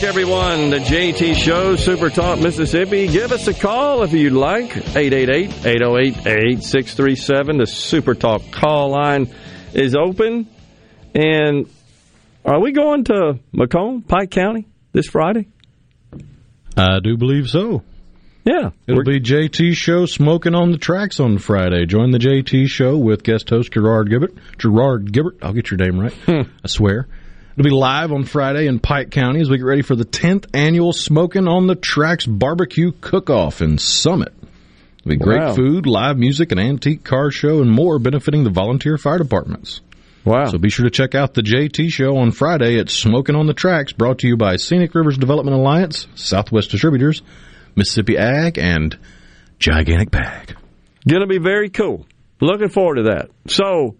Everyone, the J T Show, Super Talk Mississippi. Give us a call if you'd like, eight eight eight, eight oh eight, eight six three seven. The Super Talk call line is open. And are we going to Macomb, Pike County, this Friday? I do believe so. Yeah. It'll be J T Show Smoking on the Tracks on Friday. Join the J T Show with guest host Gerard Gibbert. Gerard Gibbert. I'll get your name right. I swear. It'll be live on Friday in Pike County as we get ready for the tenth annual Smoking on the Tracks Barbecue Cook-Off in Summit. It'll be great wow. food, live music, an antique car show, and more benefiting the volunteer fire departments. Wow. So be sure to check out the J T Show on Friday at Smoking on the Tracks, brought to you by Scenic Rivers Development Alliance, Southwest Distributors, Mississippi Ag, and Gigantic Bag. Going to be very cool. Looking forward to that. So,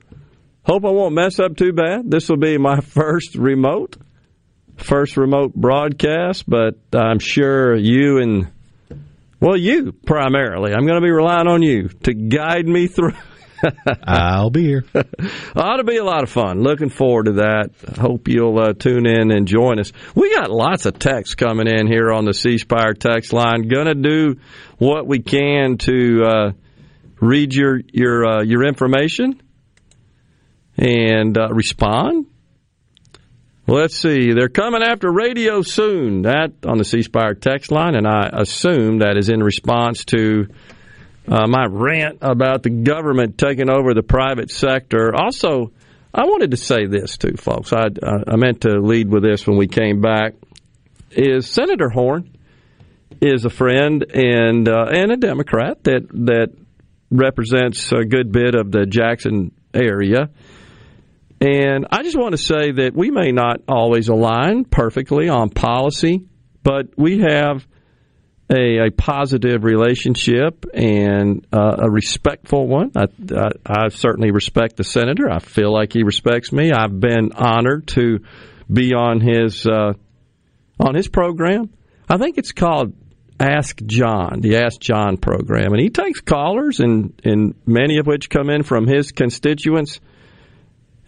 hope I won't mess up too bad. This will be my first remote, first remote broadcast, but I'm sure you and, well, you primarily. I'm going to be relying on you to guide me through. I'll be here. Ought to be a lot of fun. Looking forward to that. Hope you'll uh, tune in and join us. We got lots of texts coming in here on the C Spire text line. Going to do what we can to uh, read your your uh, your information and uh, respond. Let's see. They're coming after radio soon. That on the C Spire text line, and I assume that is in response to Uh, my rant about the government taking over the private sector. Also, I wanted to say this, too, folks. I, I meant to lead with this when we came back, is Senator Horn is a friend and uh, and a Democrat that, that represents a good bit of the Jackson area. And I just want to say that we may not always align perfectly on policy, but we have A, a positive relationship and uh, a respectful one. I, I, I certainly respect the senator. I feel like he respects me. I've been honored to be on his uh, on his program. I think it's called Ask John, the Ask John program. And he takes callers, and, and many of which come in from his constituents,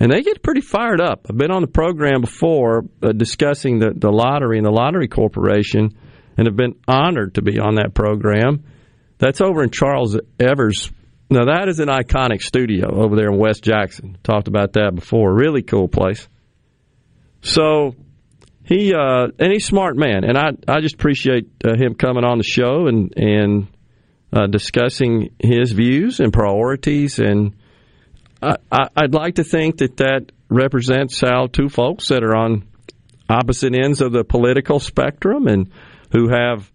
and they get pretty fired up. I've been on the program before uh, discussing the, the lottery and the lottery corporation, and have been honored to be on that program. That's over in Charles Evers. Now, that is an iconic studio over there in West Jackson. Talked about that before. Really cool place. So, he, uh, and he's a smart man. And I, I just appreciate uh, him coming on the show and, and uh, discussing his views and priorities. And I, I, I'd like to think that that represents how two folks that are on opposite ends of the political spectrum and who have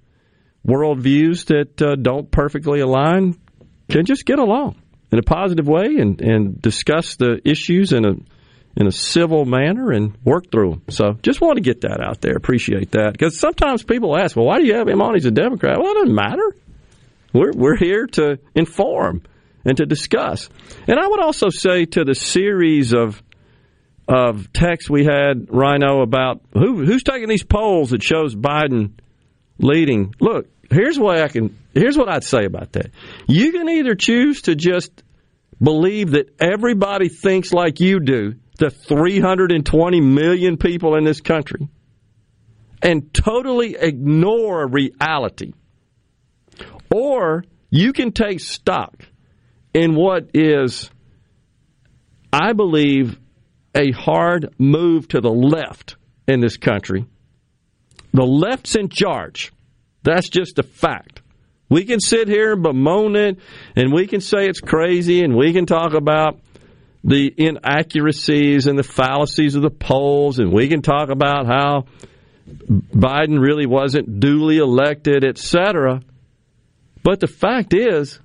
worldviews that uh, don't perfectly align, can just get along in a positive way and, and discuss the issues in a in a civil manner and work through them. So just want to get that out there. Appreciate that. Because sometimes people ask, well, why do you have him on? He's a Democrat. Well, it doesn't matter. We're, we're here to inform and to discuss. And I would also say to the series of of texts we had, Rhino, about who who's taking these polls that shows Biden leading. Look, here's what I can. Here's what I'd say about that. You can either choose to just believe that everybody thinks like you do, the three hundred twenty million people in this country, and totally ignore reality, or you can take stock in what is, I believe, a hard move to the left in this country. The left's in charge. That's just a fact. We can sit here and bemoan it, and we can say it's crazy, and we can talk about the inaccuracies and the fallacies of the polls, and we can talk about how Biden really wasn't duly elected, et cetera. But the fact is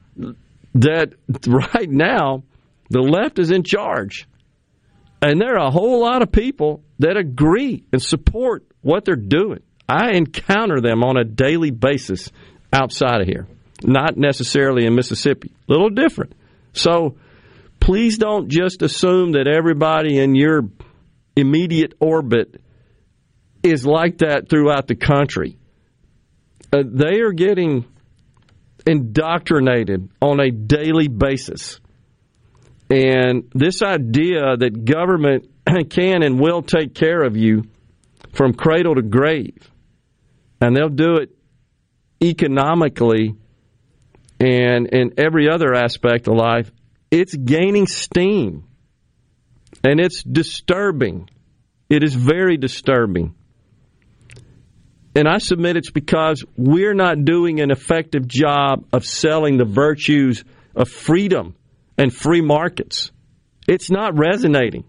that right now, the left is in charge. And there are a whole lot of people that agree and support what they're doing. I encounter them on a daily basis outside of here, not necessarily in Mississippi. A little different. So please don't just assume that everybody in your immediate orbit is like that throughout the country. Uh, they are getting indoctrinated on a daily basis. And this idea that government can and will take care of you from cradle to grave, and they'll do it economically and in every other aspect of life, it's gaining steam, and it's disturbing. It is very disturbing. And I submit it's because we're not doing an effective job of selling the virtues of freedom and free markets. It's not resonating.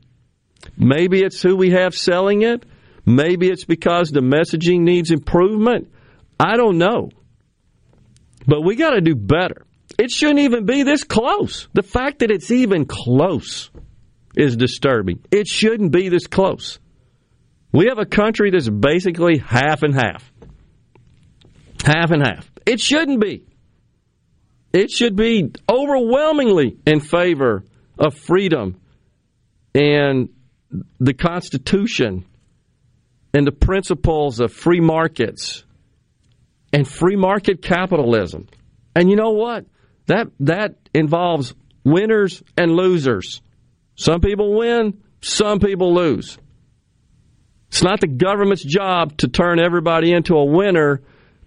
Maybe it's who we have selling it. Maybe it's because the messaging needs improvement. I don't know. But we got to do better. It shouldn't even be this close. The fact that it's even close is disturbing. It shouldn't be this close. We have a country that's basically half and half. Half and half. It shouldn't be. It should be overwhelmingly in favor of freedom and the Constitution and the principles of free markets and free market capitalism. And you know what? That that involves winners and losers. Some people win, some people lose. It's not the government's job to turn everybody into a winner,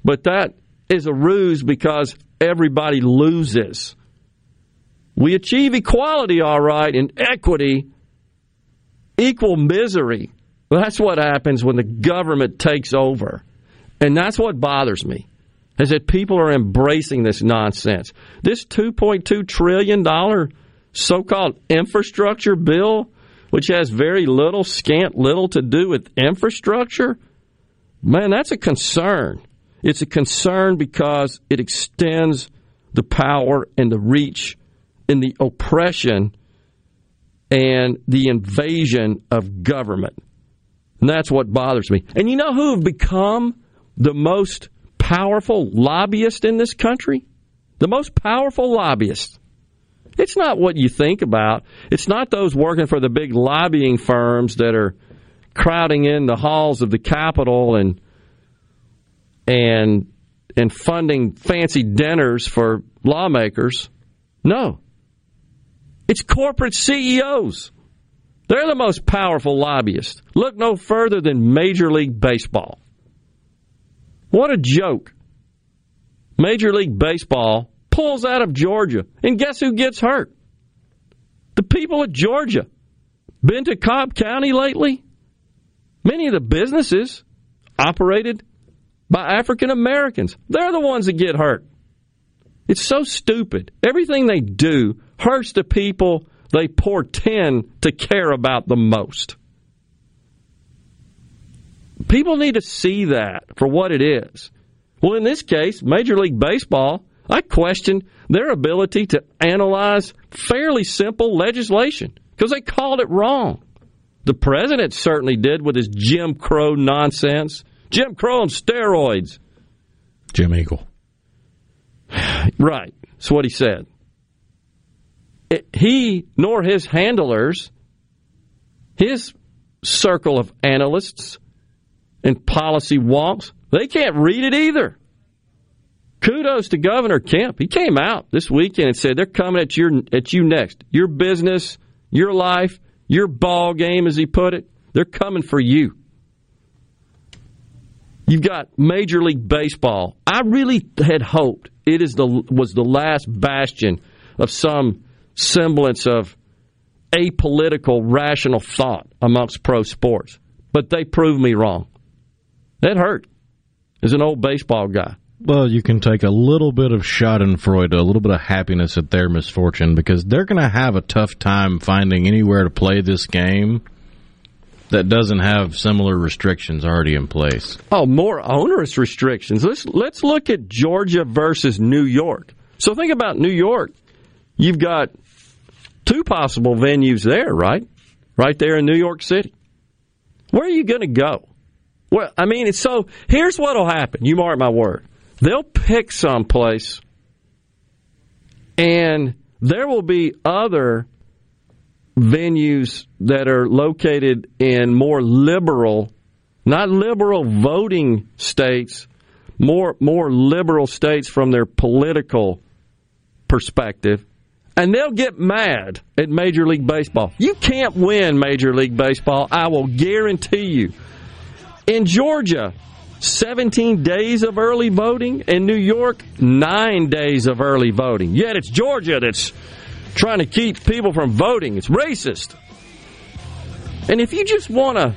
but that is a ruse because everybody loses. We achieve equality, all right, and equity, equal misery. Well, that's what happens when the government takes over. And that's what bothers me, is that people are embracing this nonsense. This two point two trillion dollars so-called infrastructure bill, which has very little, scant little to do with infrastructure, man, that's a concern. It's a concern because it extends the power and the reach and the oppression and the invasion of government. And that's what bothers me. And you know who have become the most powerful lobbyist in this country? The most powerful lobbyist. It's not what you think about. It's not those working for the big lobbying firms that are crowding in the halls of the Capitol and and and funding fancy dinners for lawmakers. No. It's corporate C E Os. They're the most powerful lobbyists. Look no further than Major League Baseball. What a joke. Major League Baseball pulls out of Georgia. And guess who gets hurt? The people of Georgia. Been to Cobb County lately? Many of the businesses operated by African Americans. They're the ones that get hurt. It's so stupid. Everything they do hurts the people they portend to care about the most. People need to see that for what it is. Well, in this case, Major League Baseball, I question their ability to analyze fairly simple legislation because they called it wrong. The president certainly did with his Jim Crow nonsense. Jim Crow on steroids. Jim Eagle. Right. That's what he said. It, he nor his handlers, his circle of analysts and policy wonks, they can't read it either. Kudos to Governor Kemp. He came out this weekend and said, they're coming at your at you next. Your business, your life, your ball game, as he put it, they're coming for you. You've got Major League Baseball. I really had hoped it is the was the last bastion of some semblance of apolitical, rational thought amongst pro sports. But they proved me wrong. That hurt as an old baseball guy. Well, you can take a little bit of schadenfreude, a little bit of happiness at their misfortune, because they're going to have a tough time finding anywhere to play this game that doesn't have similar restrictions already in place. Oh, more onerous restrictions. Let's let's look at Georgia versus New York. So think about New York. You've got two possible venues there, right? Right there in New York City. Where are you going to go? Well, I mean, it's so here's what will happen. You mark my word. They'll pick someplace, and there will be other venues that are located in more liberal, not liberal voting states, more more liberal states from their political perspective, and they'll get mad at Major League Baseball. You can't win Major League Baseball, I will guarantee you. In Georgia, seventeen days of early voting. In New York, nine days of early voting. Yet it's Georgia that's trying to keep people from voting. It's racist. And if you just want to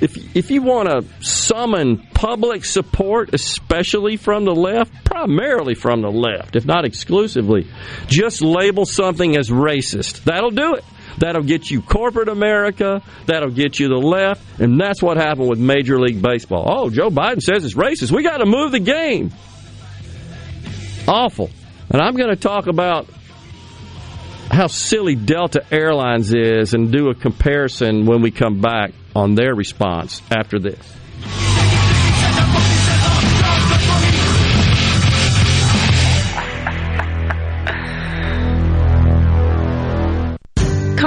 if if you want to summon public support, especially from the left, primarily from the left, if not exclusively, just label something as racist. That'll do it. That'll get you corporate America. That'll get you the left. And that's what happened with Major League Baseball. Oh, Joe Biden says it's racist. We got to move the game. Awful. And I'm going to talk about how silly Delta Airlines is and do a comparison when we come back on their response after this.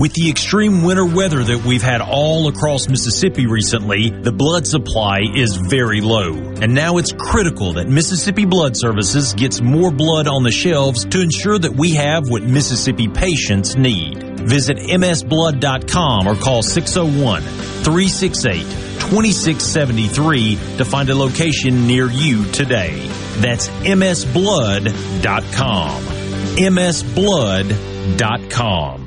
With the extreme winter weather that we've had all across Mississippi recently, the blood supply is very low. And now it's critical that Mississippi Blood Services gets more blood on the shelves to ensure that we have what Mississippi patients need. Visit m s blood dot com or call six oh one, three six eight, two six seven three to find a location near you today. That's m s blood dot com. m s blood dot com.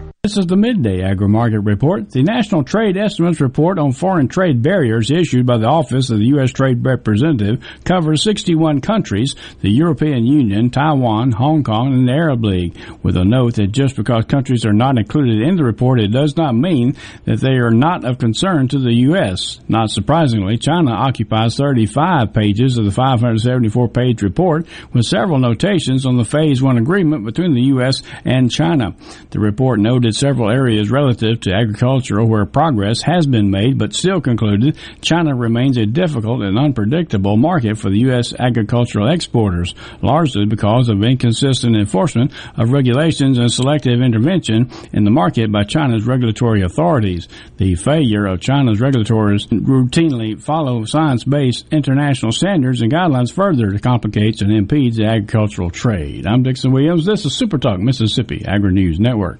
This is the Midday Agri-Market Report. The National Trade Estimates Report on Foreign Trade Barriers issued by the Office of the U S. Trade Representative covers sixty-one countries, the European Union, Taiwan, Hong Kong, and the Arab League, with a note that just because countries are not included in the report, it does not mean that they are not of concern to the U S. Not surprisingly, China occupies thirty-five pages of the five hundred seventy-four page report, with several notations on the Phase One agreement between the U S and China. The report noted several areas relative to agriculture where progress has been made, but still concluded China remains a difficult and unpredictable market for the U S agricultural exporters, largely because of inconsistent enforcement of regulations and selective intervention in the market by China's regulatory authorities. The failure of China's regulators to routinely follow science-based international standards and guidelines further complicates and impedes the agricultural trade. I'm Dixon Williams. This is Super Talk Mississippi Agri-News Network.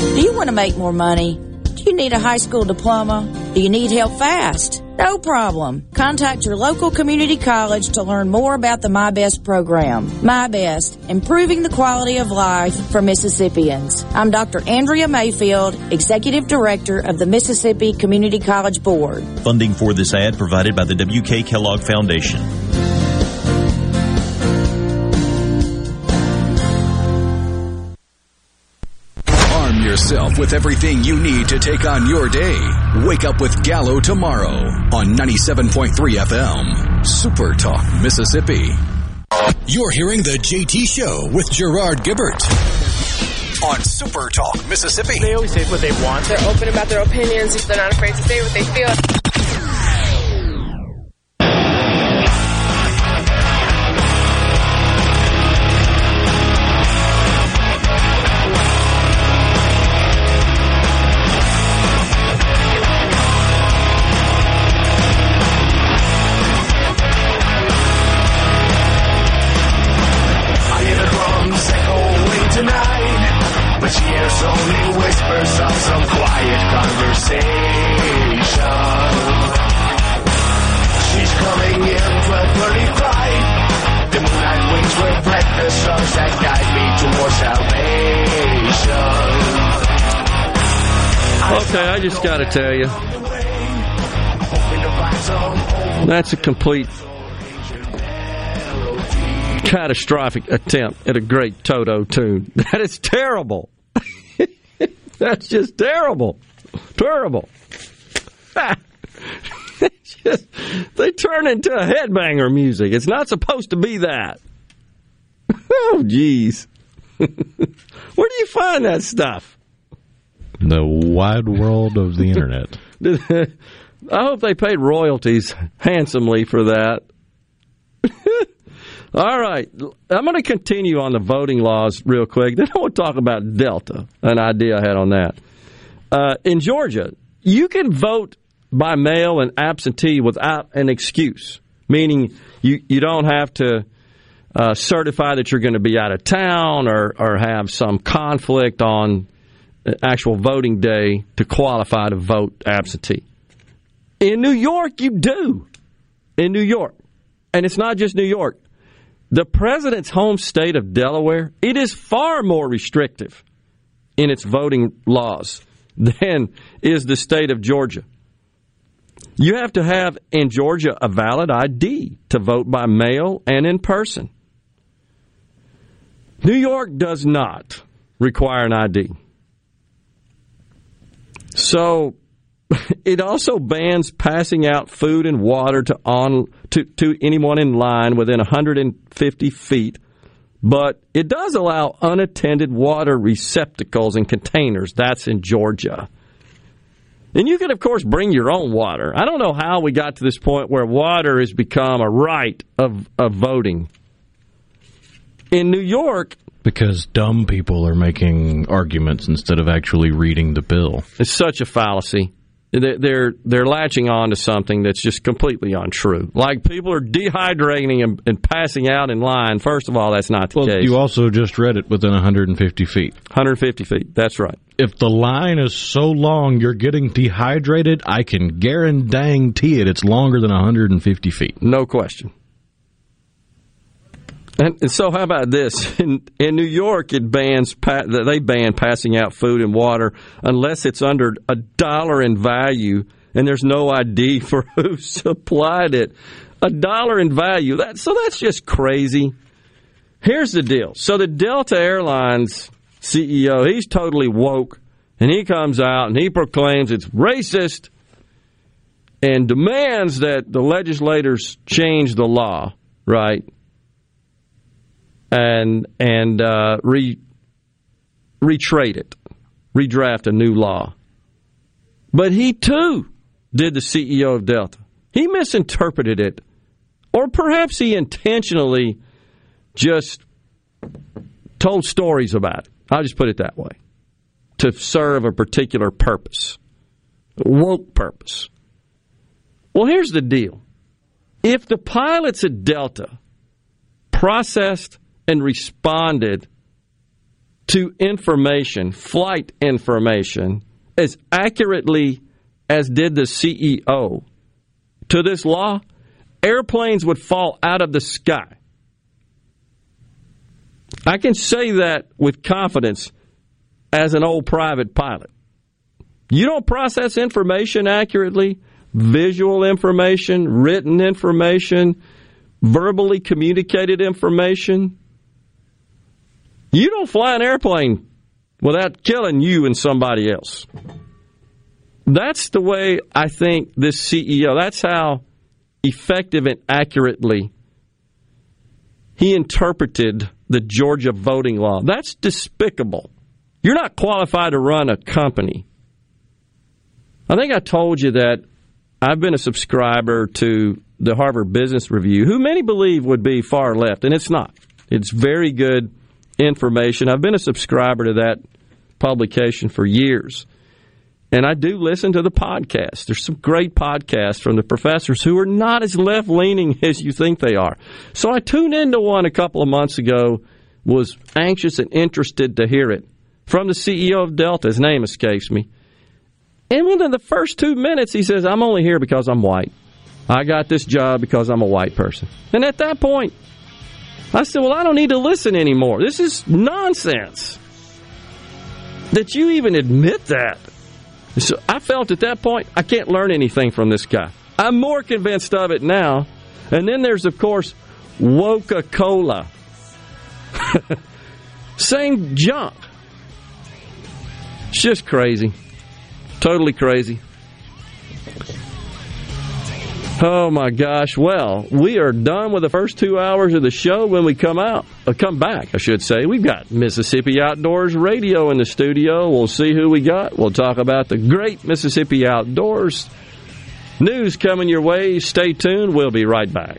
Do you want to make more money? Do you need a high school diploma? Do you need help fast? No problem. Contact your local community college to learn more about the My Best program. My Best, improving the quality of life for Mississippians. I'm Doctor Andrea Mayfield, Executive Director of the Mississippi Community College Board. Funding for this ad provided by the W K Kellogg Foundation. Yourself with everything you need to take on your day. Wake up with Gallo tomorrow on ninety-seven point three F M, Super Talk Mississippi. You're hearing The J T Show with Gerard Gibbert. on Super Talk Mississippi. They always say what they want. They're open about their opinions. They're not afraid to say what they feel. I just got to tell you, that's a complete catastrophic attempt at a great Toto tune. That is terrible. That's just terrible. Terrible. Just, they turn into a headbanger music. It's not supposed to be that. Oh, geez. Where do you find that stuff? The wide world of the internet. I hope they paid royalties handsomely for that. All right. I'm going to continue on the voting laws real quick. Then I want to talk about Delta, an idea I had on that. Uh, in Georgia, you can vote by mail and absentee without an excuse, meaning you, you don't have to uh, certify that you're going to be out of town or, or have some conflict on actual voting day to qualify to vote absentee. In New York, you do. In New York. And it's not just New York. The president's home state of Delaware, it is far more restrictive in its voting laws than is the state of Georgia. You have to have, in Georgia, a valid I D to vote by mail and in person. New York does not require an I D. So it also bans passing out food and water to on to, to anyone in line within one hundred fifty feet, but it does allow unattended water receptacles and containers. That's in Georgia. And you can, of course, bring your own water. I don't know how we got to this point where water has become a right of, of voting. In New York... Because dumb people are making arguments instead of actually reading the bill. It's such a fallacy. They're, they're, they're latching on to something that's just completely untrue. Like people are dehydrating and, and passing out in line. First of all, that's not the well, case. You also just read it within one hundred fifty feet. one hundred fifty feet, that's right. If the line is so long you're getting dehydrated, I can guarantee it it's longer than one hundred fifty feet. No question. And so how about this? In, in New York, it bans pa- they ban passing out food and water unless it's under a dollar in value and there's no I D for who supplied it. A dollar in value. That, so that's just crazy. Here's the deal. So the Delta Airlines C E O, he's totally woke, and he comes out and he proclaims it's racist and demands that the legislators change the law, right? and and uh, re, retrade it, redraft a new law. But he, too, did the C E O of Delta. He misinterpreted it, or perhaps he intentionally just told stories about it. I'll just put it that way, to serve a particular purpose, a woke purpose. Well, here's the deal. If the pilots at Delta processed and responded to information, flight information, as accurately as did the C E O to this law, airplanes would fall out of the sky. I can say that with confidence as an old private pilot. You don't process information accurately, visual information, written information, verbally communicated information. You don't fly an airplane without killing you and somebody else. That's the way I think this C E O, that's how effective and accurately he interpreted the Georgia voting law. That's despicable. You're not qualified to run a company. I think I told you that I've been a subscriber to the Harvard Business Review, who many believe would be far left, and it's not. It's very good information. I've been a subscriber to that publication for years, and I do listen to the podcast. There's some great podcasts from the professors who are not as left-leaning as you think they are. So I tuned into one a couple of months ago, was anxious and interested to hear it, from the C E O of Delta. His name escapes me. And within the first two minutes, he says, I'm only here because I'm white. I got this job because I'm a white person. And at that point, I said, well, I don't need to listen anymore. This is nonsense. That you even admit that. So I felt at that point, I can't learn anything from this guy. I'm more convinced of it now. And then there's, of course, Woca-Cola. Same junk. It's just crazy. Totally crazy. Oh, my gosh. Well, we are done with the first two hours of the show. When we come out, or come back, I should say, we've got Mississippi Outdoors Radio in the studio. We'll see who we got. We'll talk about the great Mississippi Outdoors. News coming your way. Stay tuned. We'll be right back.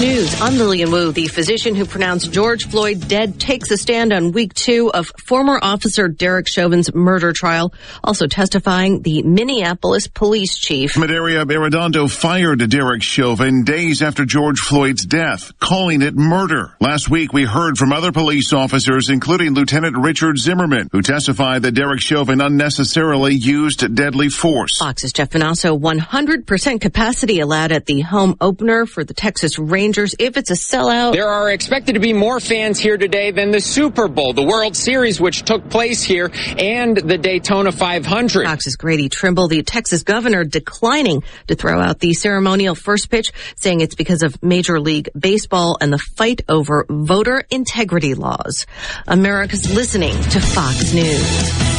News. I'm Lillian Wu. The physician who pronounced George Floyd dead takes a stand on week two of former officer Derek Chauvin's murder trial. Also testifying, the Minneapolis police chief. Madaria Arredondo fired Derek Chauvin days after George Floyd's death, calling it murder. Last week, we heard from other police officers, including Lieutenant Richard Zimmerman, who testified that Derek Chauvin unnecessarily used deadly force. Fox's Jeff Manasso. one hundred percent capacity allowed at the home opener for the Texas Rangers. If it's a sellout, there are expected to be more fans here today than the Super Bowl, the World Series, which took place here, and the Daytona five hundred. Fox's Grady Trimble, the Texas governor, declining to throw out the ceremonial first pitch, saying it's because of Major League Baseball and the fight over voter integrity laws. America's listening to Fox News.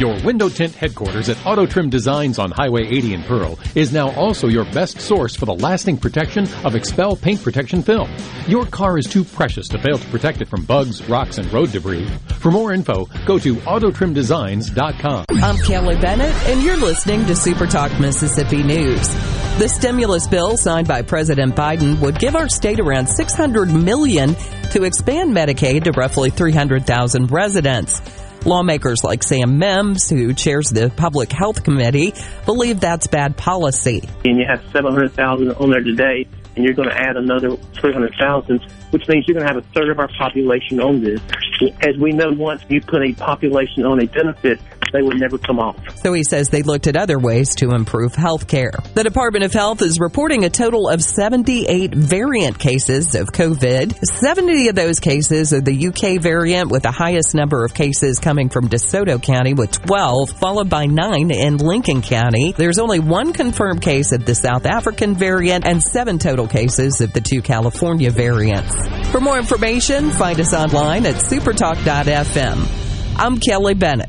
Your window tint headquarters at Auto Trim Designs on Highway eighty in Pearl is now also your best source for the lasting protection of Expel paint protection film. Your car is too precious to fail to protect it from bugs, rocks, and road debris. For more info, go to auto trim designs dot com. I'm Kelly Bennett, and you're listening to Super Talk Mississippi News. The stimulus bill signed by President Biden would give our state around six hundred million dollars to expand Medicaid to roughly three hundred thousand residents. Lawmakers like Sam Mims, who chairs the Public Health Committee, believe that's bad policy. And you have seven hundred thousand on there today, and you're going to add another three hundred thousand, which means you're going to have a third of our population on this. As we know, once you put a population on a benefit, they would never come off. So he says they looked at other ways to improve health care. The Department of Health is reporting a total of seventy-eight variant cases of COVID. seventy of those cases are the U K variant, with the highest number of cases coming from DeSoto County with twelve, followed by nine in Lincoln County. There's only one confirmed case of the South African variant and seven total cases of the two California variants. For more information, find us online at super talk dot f m. I'm Kelly Bennett.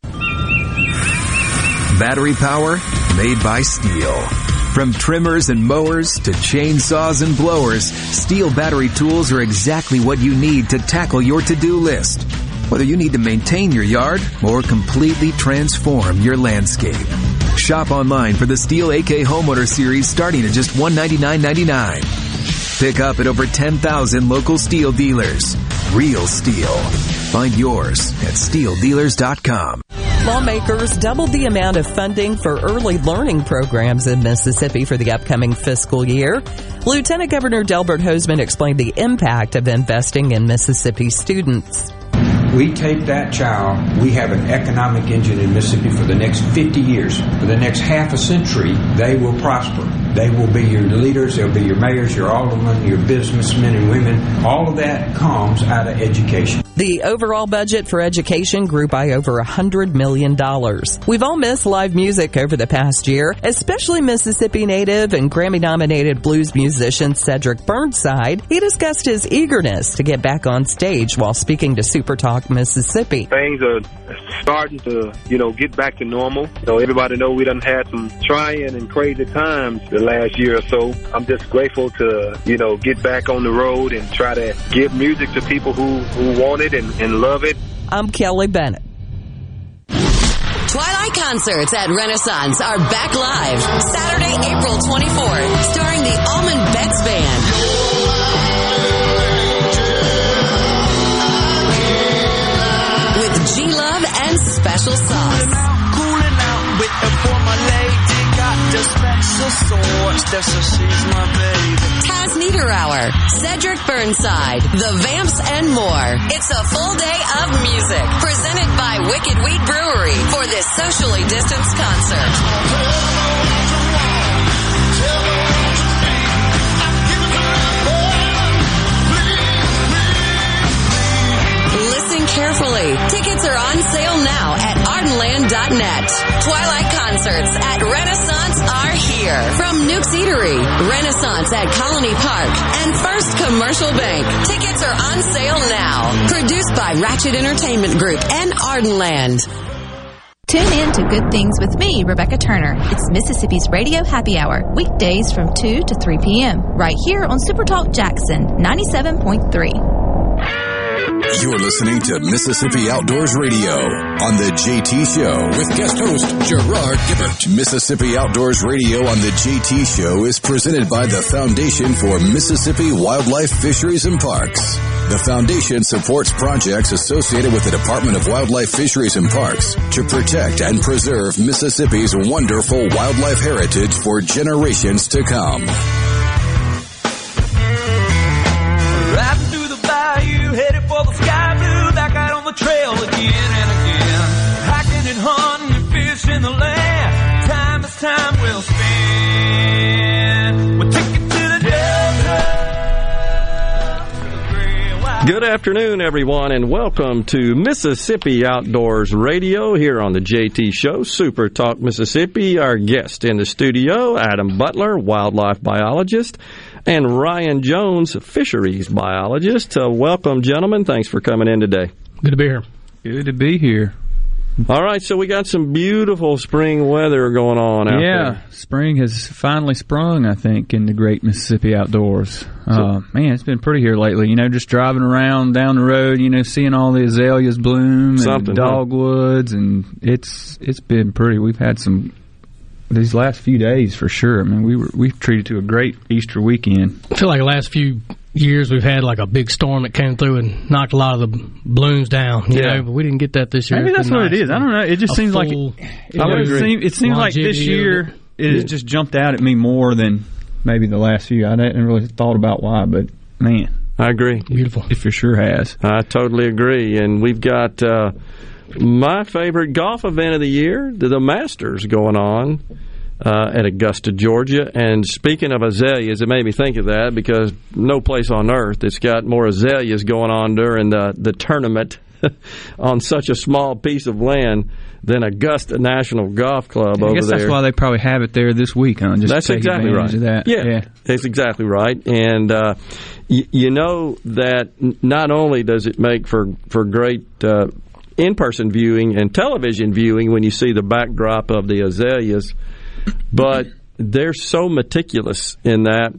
Battery power made by steel. From trimmers and mowers to chainsaws and blowers, steel battery tools are exactly what you need to tackle your to-do list, whether you need to maintain your yard or completely transform your landscape. Shop online for the Steel A K Homeowner Series starting at just one hundred ninety-nine dollars and ninety-nine cents. Pick up at over ten thousand local steel dealers. Real steel. Find yours at steel dealers dot com. Lawmakers doubled the amount of funding for early learning programs in Mississippi for the upcoming fiscal year. Lieutenant Governor Delbert Hosemann explained the impact of investing in Mississippi students. We take that child, we have an economic engine in Mississippi for the next fifty years. For the next half a century, they will prosper. They will be your leaders, they'll be your mayors, your aldermen, your businessmen and women. All of that comes out of education. The overall budget for education grew by over one hundred million dollars. We've all missed live music over the past year, especially Mississippi native and Grammy-nominated blues musician Cedric Burnside. He discussed his eagerness to get back on stage while speaking to Super Talk Mississippi. Things are starting to, you know, get back to normal. You know, everybody know we done had some trying and crazy times the last year or so. I'm just grateful to, you know, get back on the road and try to give music to people who, who want it And, and love it. I'm Kelly Bennett. Twilight Concerts at Renaissance are back live Saturday, April twenty-fourth, starring the Almond Betts Band. With G-Love and Special Sauce. Cooling out with a former lady. Got the special sauce. That's what she's my baby. Taz Niederauer, Cedric Burnside, The Vamps, and more. It's a full day of music presented by Wicked Wheat Brewery for this socially distanced concert. Listen carefully. Tickets are on sale now at arden land dot net. Twilight Concerts at Renaissance are here. From Nuke's Eatery, Renaissance at Colony Park, and First Commercial Bank. Tickets are on sale now. Produced by Ratchet Entertainment Group and Ardenland. Tune in to Good Things with me, Rebecca Turner. It's Mississippi's Radio Happy Hour, weekdays from two to three p.m. right here on Super Talk Jackson ninety-seven point three. You're listening to Mississippi Outdoors Radio on the J T Show with guest host Gerard Gibbert. Mississippi Outdoors Radio on the J T Show is presented by the Foundation for Mississippi Wildlife, Fisheries, and Parks. The Foundation supports projects associated with the Department of Wildlife, Fisheries, and Parks to protect and preserve Mississippi's wonderful wildlife heritage for generations to come. Trail again and again, hacking and hunting and fishing the land. Time is time we'll spend. We'll take it to the delta. Good afternoon, everyone, and welcome to Mississippi Outdoors Radio here on the J T Show, Super Talk Mississippi. Our guest in the studio, Adam Butler, wildlife biologist, and Ryan Jones, fisheries biologist. Uh, welcome, gentlemen. Thanks for coming in today. Good to be here. Good to be here. All right, so we got some beautiful spring weather going on out yeah, there. Yeah, spring has finally sprung, I think, in the great Mississippi outdoors. So, uh, man, it's been pretty here lately. You know, just driving around down the road, you know, seeing all the azaleas bloom and dogwoods, huh? and it's it's been pretty. We've had some... These last few days, for sure. I mean, we were, we've treated to a great Easter weekend. I feel like the last few years we've had like a big storm that came through and knocked a lot of the blooms down, you yeah. know, but we didn't get that this year. Maybe that's what nice. it is. I don't know. It just a seems like it, it, seem, it seems like this year it yeah. has just jumped out at me more than maybe the last few. I hadn't really thought about why, but, man. I agree. Beautiful. It, it for sure has. I totally agree. And we've got... Uh, my favorite golf event of the year, the Masters, going on uh, at Augusta, Georgia. And speaking of azaleas, it made me think of that because no place on earth that's got more azaleas going on during the, the tournament on such a small piece of land than Augusta National Golf Club over there. I guess that's there. Why they probably have it there this week, huh? Just that's take exactly advantage right. of that. Yeah, yeah, that's exactly right. And uh, y- you know that not only does it make for, for great uh, in-person viewing and television viewing when you see the backdrop of the azaleas, but they're so meticulous in that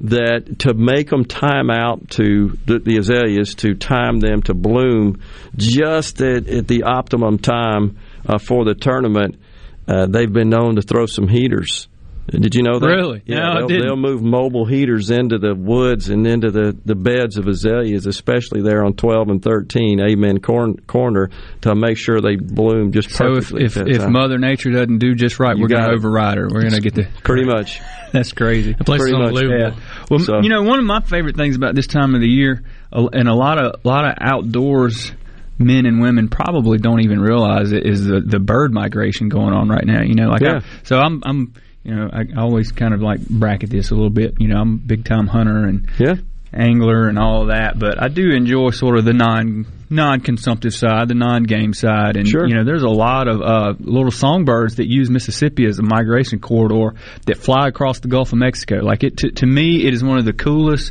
that to make them time out to the, the azaleas, to time them to bloom just at, at the optimum time uh, for the tournament, uh, they've been known to throw some heaters. Did you know that? Really? Yeah, no, they'll, I didn't. They'll move mobile heaters into the woods and into the, the beds of azaleas, especially there on twelve and thirteen, Amen Corn, Corner, to make sure they bloom just perfectly. So if, if, if Mother Nature doesn't do just right, you we're going to override her. We're going to get the... Pretty much. That's crazy. The place pretty is unbelievable. Much, yeah. Well, so, you know, one of my favorite things about this time of the year, and a lot of, a lot of outdoors... men and women probably don't even realize it is the, the bird migration going on right now. You know, like yeah. I, so I'm, I'm, you know, I always kind of like bracket this a little bit. You know, I'm a big time hunter and yeah. angler and all that, but I do enjoy sort of the non non consumptive side, the non game side, and sure. you know, there's a lot of uh, little songbirds that use Mississippi as a migration corridor that fly across the Gulf of Mexico. Like it to, to me, it is one of the coolest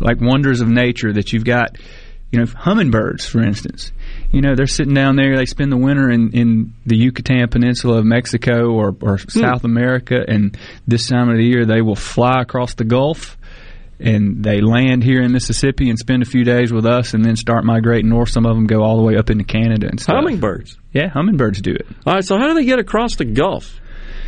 like wonders of nature that you've got. You know, hummingbirds, for instance. You know, they're sitting down there. They spend the winter in, in the Yucatan Peninsula of Mexico or, or mm. South America, and this time of the year they will fly across the Gulf, and they land here in Mississippi and spend a few days with us and then start migrating north. Some of them go all the way up into Canada and stuff. Hummingbirds? Yeah, hummingbirds do it. All right, so how do they get across the Gulf?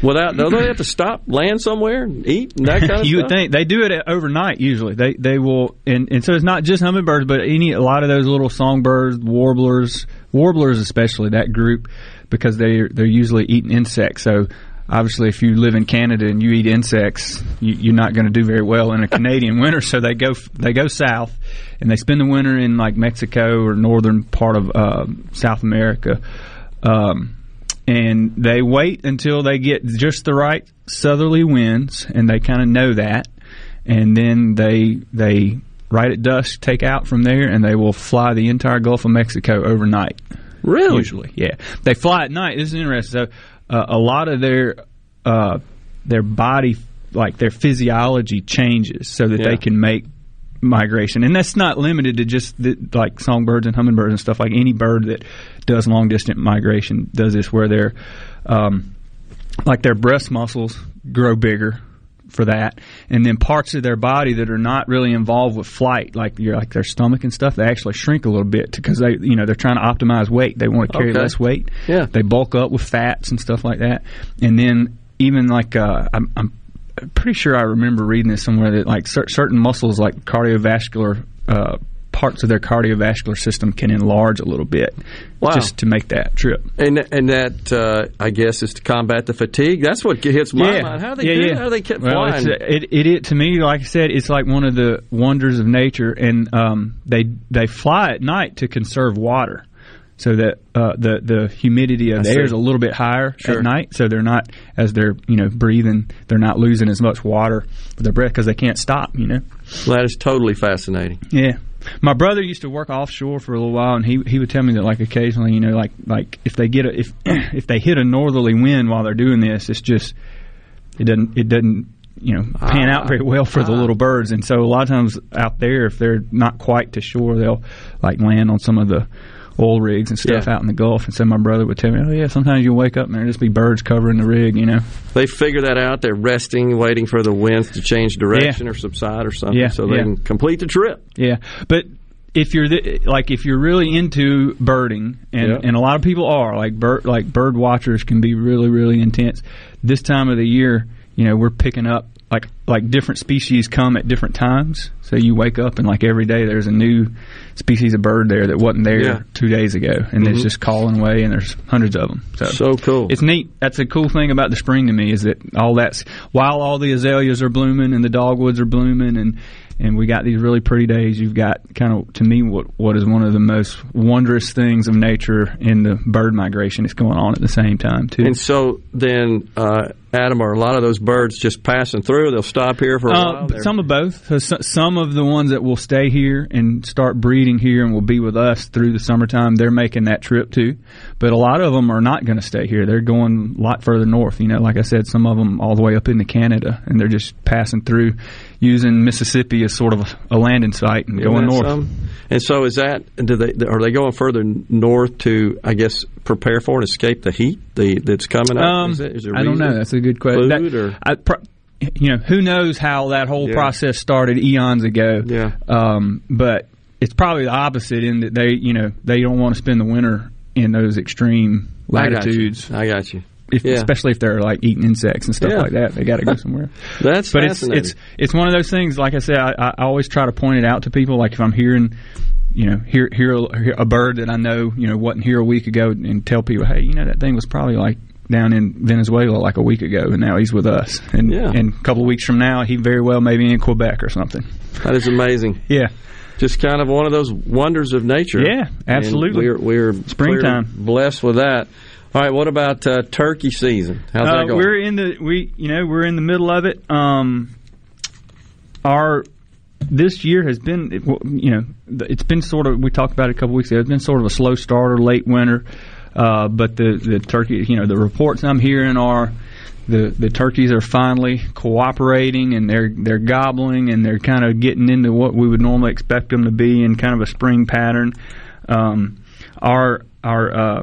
Without, don't they have to stop, land somewhere, and eat, and that kind of stuff? You would think. They do it overnight, usually. They they will, and, and so it's not just hummingbirds, but any a lot of those little songbirds, warblers, warblers especially, that group, because they're, they're usually eating insects. So obviously if you live in Canada and you eat insects, you, you're not going to do very well in a Canadian winter, so they go they go south, and they spend the winter in, like, Mexico or northern part of uh, South America. Um And they wait until they get just the right southerly winds, and they kind of know that. And then they, they right at dusk, take out from there, and they will fly the entire Gulf of Mexico overnight. Really? Usually, yeah. They fly at night. This is interesting. So uh, a lot of their uh, their body, like their physiology changes so that yeah. they can make migration. And that's not limited to just the, like songbirds and hummingbirds and stuff. Like any bird that does long distance migration does this, where their um, like their breast muscles grow bigger for that, and then parts of their body that are not really involved with flight, like your like their stomach and stuff, they actually shrink a little bit because they you know they're trying to optimize weight. They want to carry okay. less weight. Yeah, they bulk up with fats and stuff like that. And then even like uh, I'm. I'm pretty sure I remember reading this somewhere that like cer- certain muscles, like cardiovascular uh, parts of their cardiovascular system, can enlarge a little bit wow. just to make that trip. And and that uh, I guess is to combat the fatigue. That's what hits my yeah. mind. How do they yeah, do yeah. how do they keep well, flying? It's, it, it it to me, like I said, it's like one of the wonders of nature. And um, they they fly at night to conserve water. So that uh, the the humidity of the air is a little bit higher sure. at night, so they're not as they're you know breathing, they're not losing as much water for their breath because they can't stop. You know, well, that is totally fascinating. Yeah, my brother used to work offshore for a little while, and he he would tell me that like occasionally, you know, like like if they get a, if if they hit a northerly wind while they're doing this, it's just it doesn't it doesn't. you know, pan ah, out very well for ah. the little birds. And so a lot of times out there, if they're not quite to shore, they'll, like, land on some of the oil rigs and stuff yeah. out in the Gulf. And so my brother would tell me, oh, yeah, sometimes you'll wake up and there'll just be birds covering the rig, you know. They figure that out. They're resting, waiting for the winds to change direction yeah. or subside or something yeah, so they yeah. can complete the trip. Yeah. But if you're, the, like, if you're really into birding, and, yeah. and a lot of people are, like bird, like bird watchers can be really, really intense. This time of the year, you know, we're picking up, like, like different species come at different times. So you wake up and, like, every day there's a new species of bird there that wasn't there yeah. two days ago. And mm-hmm. it's just calling away, and there's hundreds of them. So, so cool. It's neat. That's a cool thing about the spring to me is that all that's – while all the azaleas are blooming and the dogwoods are blooming and – and we got these really pretty days. You've got kind of, to me, what what is one of the most wondrous things of nature in the bird migration is going on at the same time, too. And so then, uh, Adam, are a lot of those birds just passing through? They'll stop here for a uh, while? There. Some of both. Some of the ones that will stay here and start breeding here and will be with us through the summertime, they're making that trip, too. But a lot of them are not going to stay here. They're going a lot further north. You know, like I said, some of them all the way up into Canada, and they're just passing through, using Mississippi as sort of a landing site and going north. Some? And so, is that? Do they are they going further north to, I guess, prepare for and escape the heat the, that's coming up? Um, is that, is there I don't know. That's a good question. Food, that, or? I, pro- you know, who knows how that whole yeah. process started eons ago? Yeah. Um, but it's probably the opposite in that they, you know, they don't want to spend the winter in those extreme latitudes. I got you. I got you. If, yeah. Especially if they're like eating insects and stuff yeah. like that, they got to go somewhere. That's but fascinating. It's, it's it's one of those things. Like I said, I, I always try to point it out to people. Like if I'm hearing, you know, hear hear a, hear a bird that I know, you know, wasn't here a week ago, and tell people, hey, you know, that thing was probably like down in Venezuela like a week ago, and now he's with us. And yeah. and a couple of weeks from now, he very well may be in Quebec or something. That is amazing. yeah. Just kind of one of those wonders of nature. Yeah, absolutely. And we're we're springtime blessed with that. All right. What about uh, turkey season? How's uh, that going? We're in the we you know we're in the middle of it. Um, our this year has been you know it's been sort of we talked about it a couple weeks ago. It's been sort of a slow starter, late winter. Uh, but the, the turkey you know the reports I'm hearing are the, the turkeys are finally cooperating and they're they're gobbling and they're kind of getting into what we would normally expect them to be in kind of a spring pattern. Um, our our uh,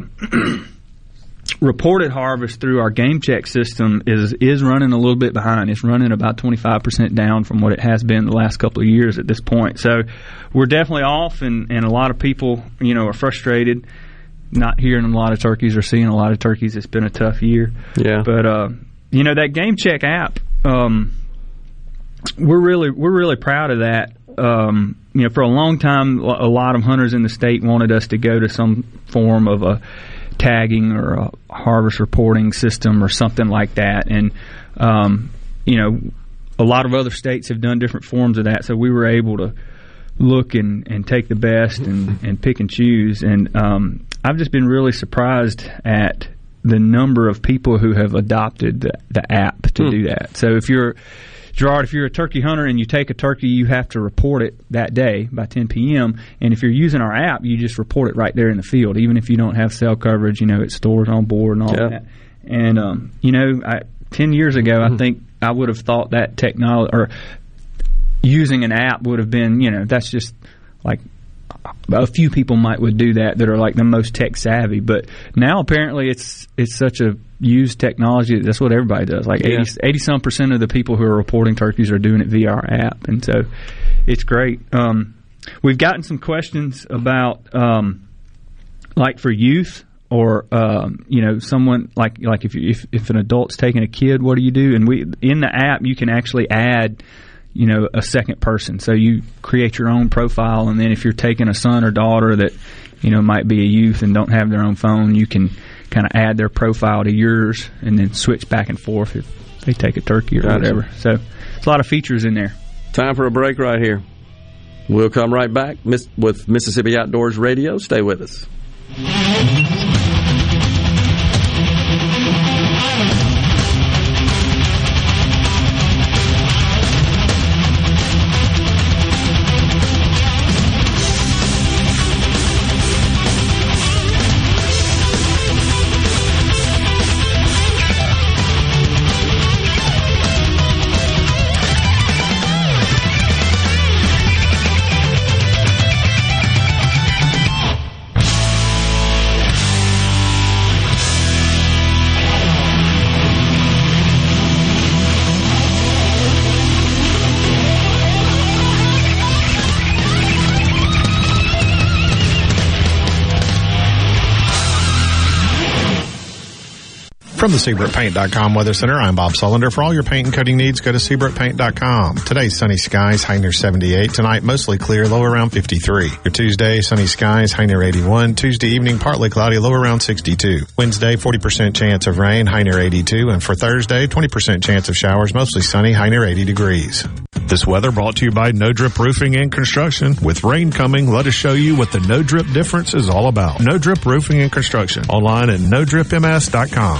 reported harvest through our game check system is is running a little bit behind. It's running about twenty-five percent down from what it has been the last couple of years at this point. So we're definitely off, and, and a lot of people, you know, are frustrated not hearing a lot of turkeys or seeing a lot of turkeys. It's been a tough year. Yeah. But, uh, you know, that game check app, um, we're really we're really proud of that. Um, you know, for a long time, a lot of hunters in the state wanted us to go to some form of a tagging or a harvest reporting system or something like that, and um, you know, a lot of other states have done different forms of that. So we were able to look and, and take the best and, and pick and choose. And um, I've just been really surprised at the number of people who have adopted the, the app to mm. do that. So if you're Gerard, if you're a turkey hunter and you take a turkey, you have to report it that day by ten p.m. And if you're using our app, you just report it right there in the field, even if you don't have cell coverage. You know, it stores on board and all yeah. that. And, um, you know, I, ten years ago, mm-hmm. I think I would have thought that technology or using an app would have been, you know, that's just like a few people might would do that that are like the most tech savvy. But now apparently it's it's such a use technology. That's what everybody does. Like yeah. eighty, eighty some percent of the people who are reporting turkeys are doing it via our app, and so it's great. Um, we've gotten some questions about um, like for youth or um, you know someone like like if, you, if if an adult's taking a kid, what do you do? And we in the app you can actually add you know a second person, so you create your own profile, and then if you're taking a son or daughter that you know might be a youth and don't have their own phone, you can kind of add their profile to yours and then switch back and forth if they take a turkey or gotcha. whatever. So it's a lot of features in there. Time for a break right here. We'll come right back with Mississippi Outdoors Radio. Stay with us. From the Seabrook Paint dot com Weather Center, I'm Bob Sullender. For all your paint and coating needs, go to Seabrook Paint dot com. Today, sunny skies, high near seventy-eight. Tonight, mostly clear, low around fifty-three. Your Tuesday, sunny skies, high near eighty-one. Tuesday evening, partly cloudy, low around sixty-two. Wednesday, forty percent chance of rain, high near eighty-two. And for Thursday, twenty percent chance of showers, mostly sunny, high near eighty degrees. This weather brought to you by No Drip Roofing and Construction. With rain coming, let us show you what the No Drip difference is all about. No Drip Roofing and Construction. Online at no drip M S dot com.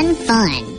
Fun.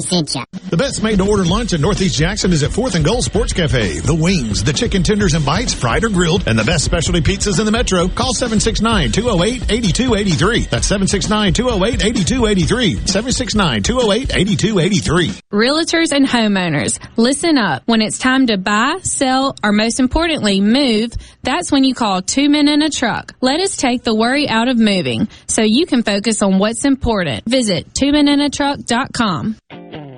sent ya. The best made-to-order lunch in Northeast Jackson is at Fourth and Gold Sports Cafe. The wings, the chicken tenders and bites, fried or grilled, and the best specialty pizzas in the metro. Call seven six nine, two oh eight, eight two eight three. That's seven six nine, two oh eight, eight two eight three. seven six nine, two oh eight, eight two eight three. Realtors and homeowners, listen up. When it's time to buy, sell, or most importantly, move, that's when you call Two Men in a Truck. Let us take the worry out of moving so you can focus on what's important. Visit two men in a truck dot com.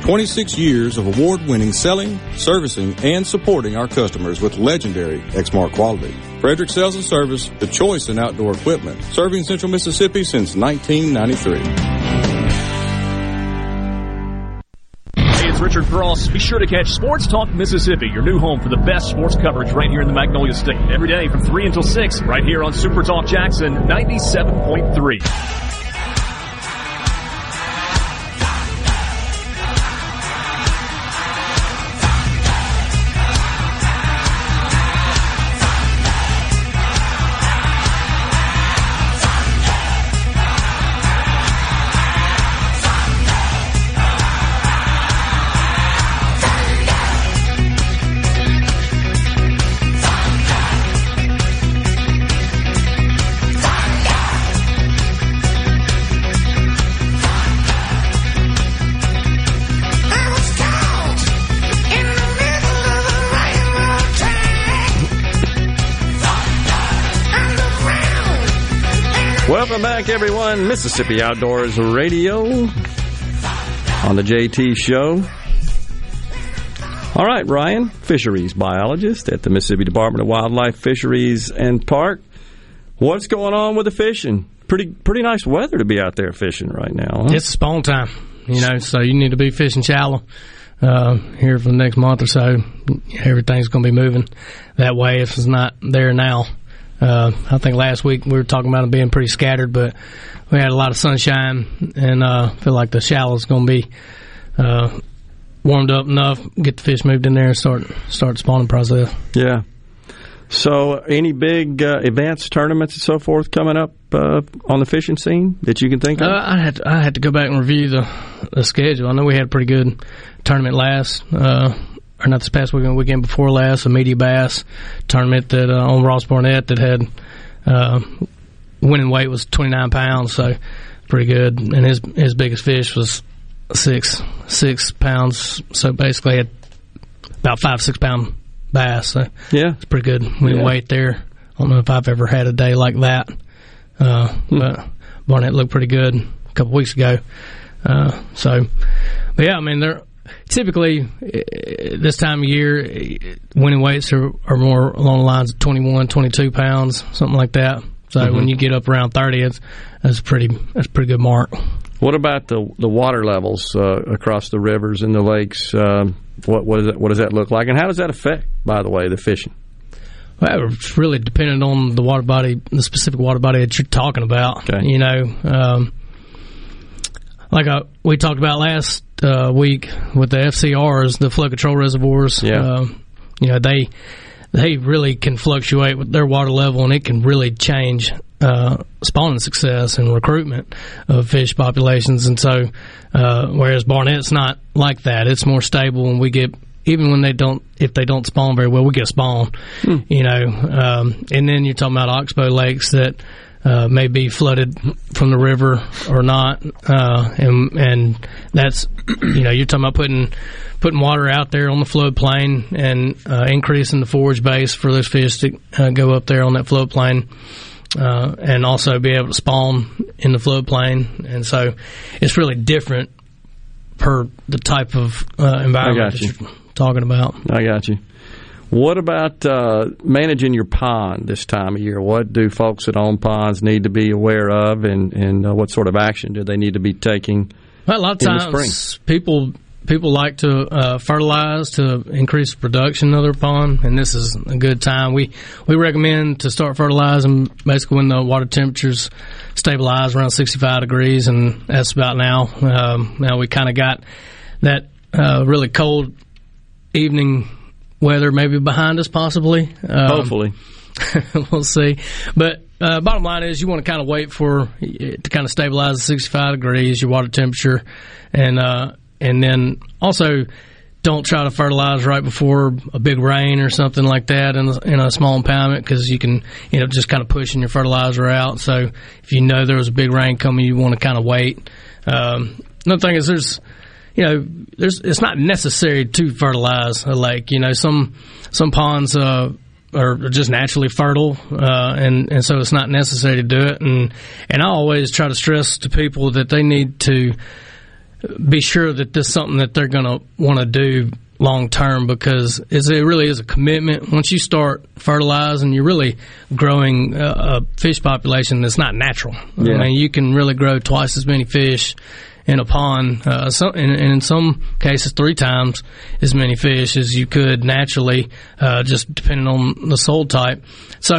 twenty-six years of award-winning selling, servicing, and supporting our customers with legendary Exmark quality. Frederick Sales and Service, the choice in outdoor equipment, serving Central Mississippi since nineteen ninety-three. Richard Cross. Be sure to catch Sports Talk Mississippi, your new home for the best sports coverage right here in the Magnolia State. Every day from three until six, right here on Super Talk Jackson ninety-seven point three. Welcome back, everyone. Mississippi Outdoors Radio on the J T Show. All right, Ryan, fisheries biologist at the Mississippi Department of Wildlife, Fisheries, and Park. What's going on with the fishing? Pretty pretty nice weather to be out there fishing right now. Huh? It's spawn time, you know, so you need to be fishing shallow uh, here for the next month or so. Everything's going to be moving that way if it's not there now. Uh, I think last week we were talking about it being pretty scattered, but we had a lot of sunshine, and I uh, feel like the shallow is going to be uh, warmed up enough, get the fish moved in there, and start, start spawning process. Yeah. So any big uh, events, tournaments, and so forth coming up uh, on the fishing scene that you can think of? Uh, I had to, I had to go back and review the, the schedule. I know we had a pretty good tournament last uh or not this past weekend, weekend before last, a media bass tournament that uh, on Ross Barnett that had uh, winning weight was twenty-nine pounds, so pretty good. And his his biggest fish was six six pounds, so basically had about five six pound bass. So yeah, it's pretty good winning yeah. weight there. I don't know if I've ever had a day like that, uh, hmm. but Barnett looked pretty good a couple weeks ago. Uh, so, but yeah, I mean they're. typically this time of year, winning weights are, are more along the lines of twenty-one, twenty-two pounds, something like that. So mm-hmm. when you get up around thirty, it's, that's pretty that's a pretty good mark. What about the the water levels uh, across the rivers and the lakes? Um, what what, is that, what does that look like, and how does that affect, by the way, the fishing? Well, it's really dependent on the water body, the specific water body that you're talking about. Okay. You know, um, like I, we talked about last uh, week with the F C Rs, the flood control reservoirs. Yeah. Uh, you know, they they really can fluctuate with their water level, and it can really change uh, spawning success and recruitment of fish populations. And so, uh, whereas Barnett's not like that; it's more stable, and we get. Even when they don't, if they don't spawn very well, we get spawn, hmm. you know. Um, and then you're talking about oxbow lakes that uh, may be flooded from the river or not, uh, and and that's, you know, you're talking about putting putting water out there on the floodplain and uh, increasing the forage base for those fish to uh, go up there on that floodplain. Uh, and also be able to spawn in the floodplain. And so it's really different per the type of uh, environment that you're talking about. I got you. What about uh, managing your pond this time of year? What do folks that own ponds need to be aware of, and, and uh, what sort of action do they need to be taking? Well, a lot of times people people like to uh, fertilize to increase production of their pond, and this is a good time. We we recommend to start fertilizing basically when the water temperatures stabilize around sixty-five degrees, and that's about now. Um, now we kind of got that uh, really cold evening weather maybe behind us, possibly. Um, Hopefully. We'll see. But uh, bottom line is you want to kind of wait for it to kind of stabilize the sixty-five degrees, your water temperature, and uh, and then also don't try to fertilize right before a big rain or something like that in a, in a small impoundment, because you can end up just kind of pushing your fertilizer out. So if you know there was a big rain coming, you want to kind of wait. Um, another thing is there's You know, there's, it's not necessary to fertilize a lake. You know, some some ponds uh, are just naturally fertile, uh, and, and so it's not necessary to do it. And, and I always try to stress to people that they need to be sure that this is something that they're going to want to do long term, because it's, it really is a commitment. Once you start fertilizing, you're really growing a, a fish population that's not natural. Yeah. I mean, you can really grow twice as many fish in a pond, uh, so, and, and in some cases three times as many fish as you could naturally, uh, just depending on the soil type. So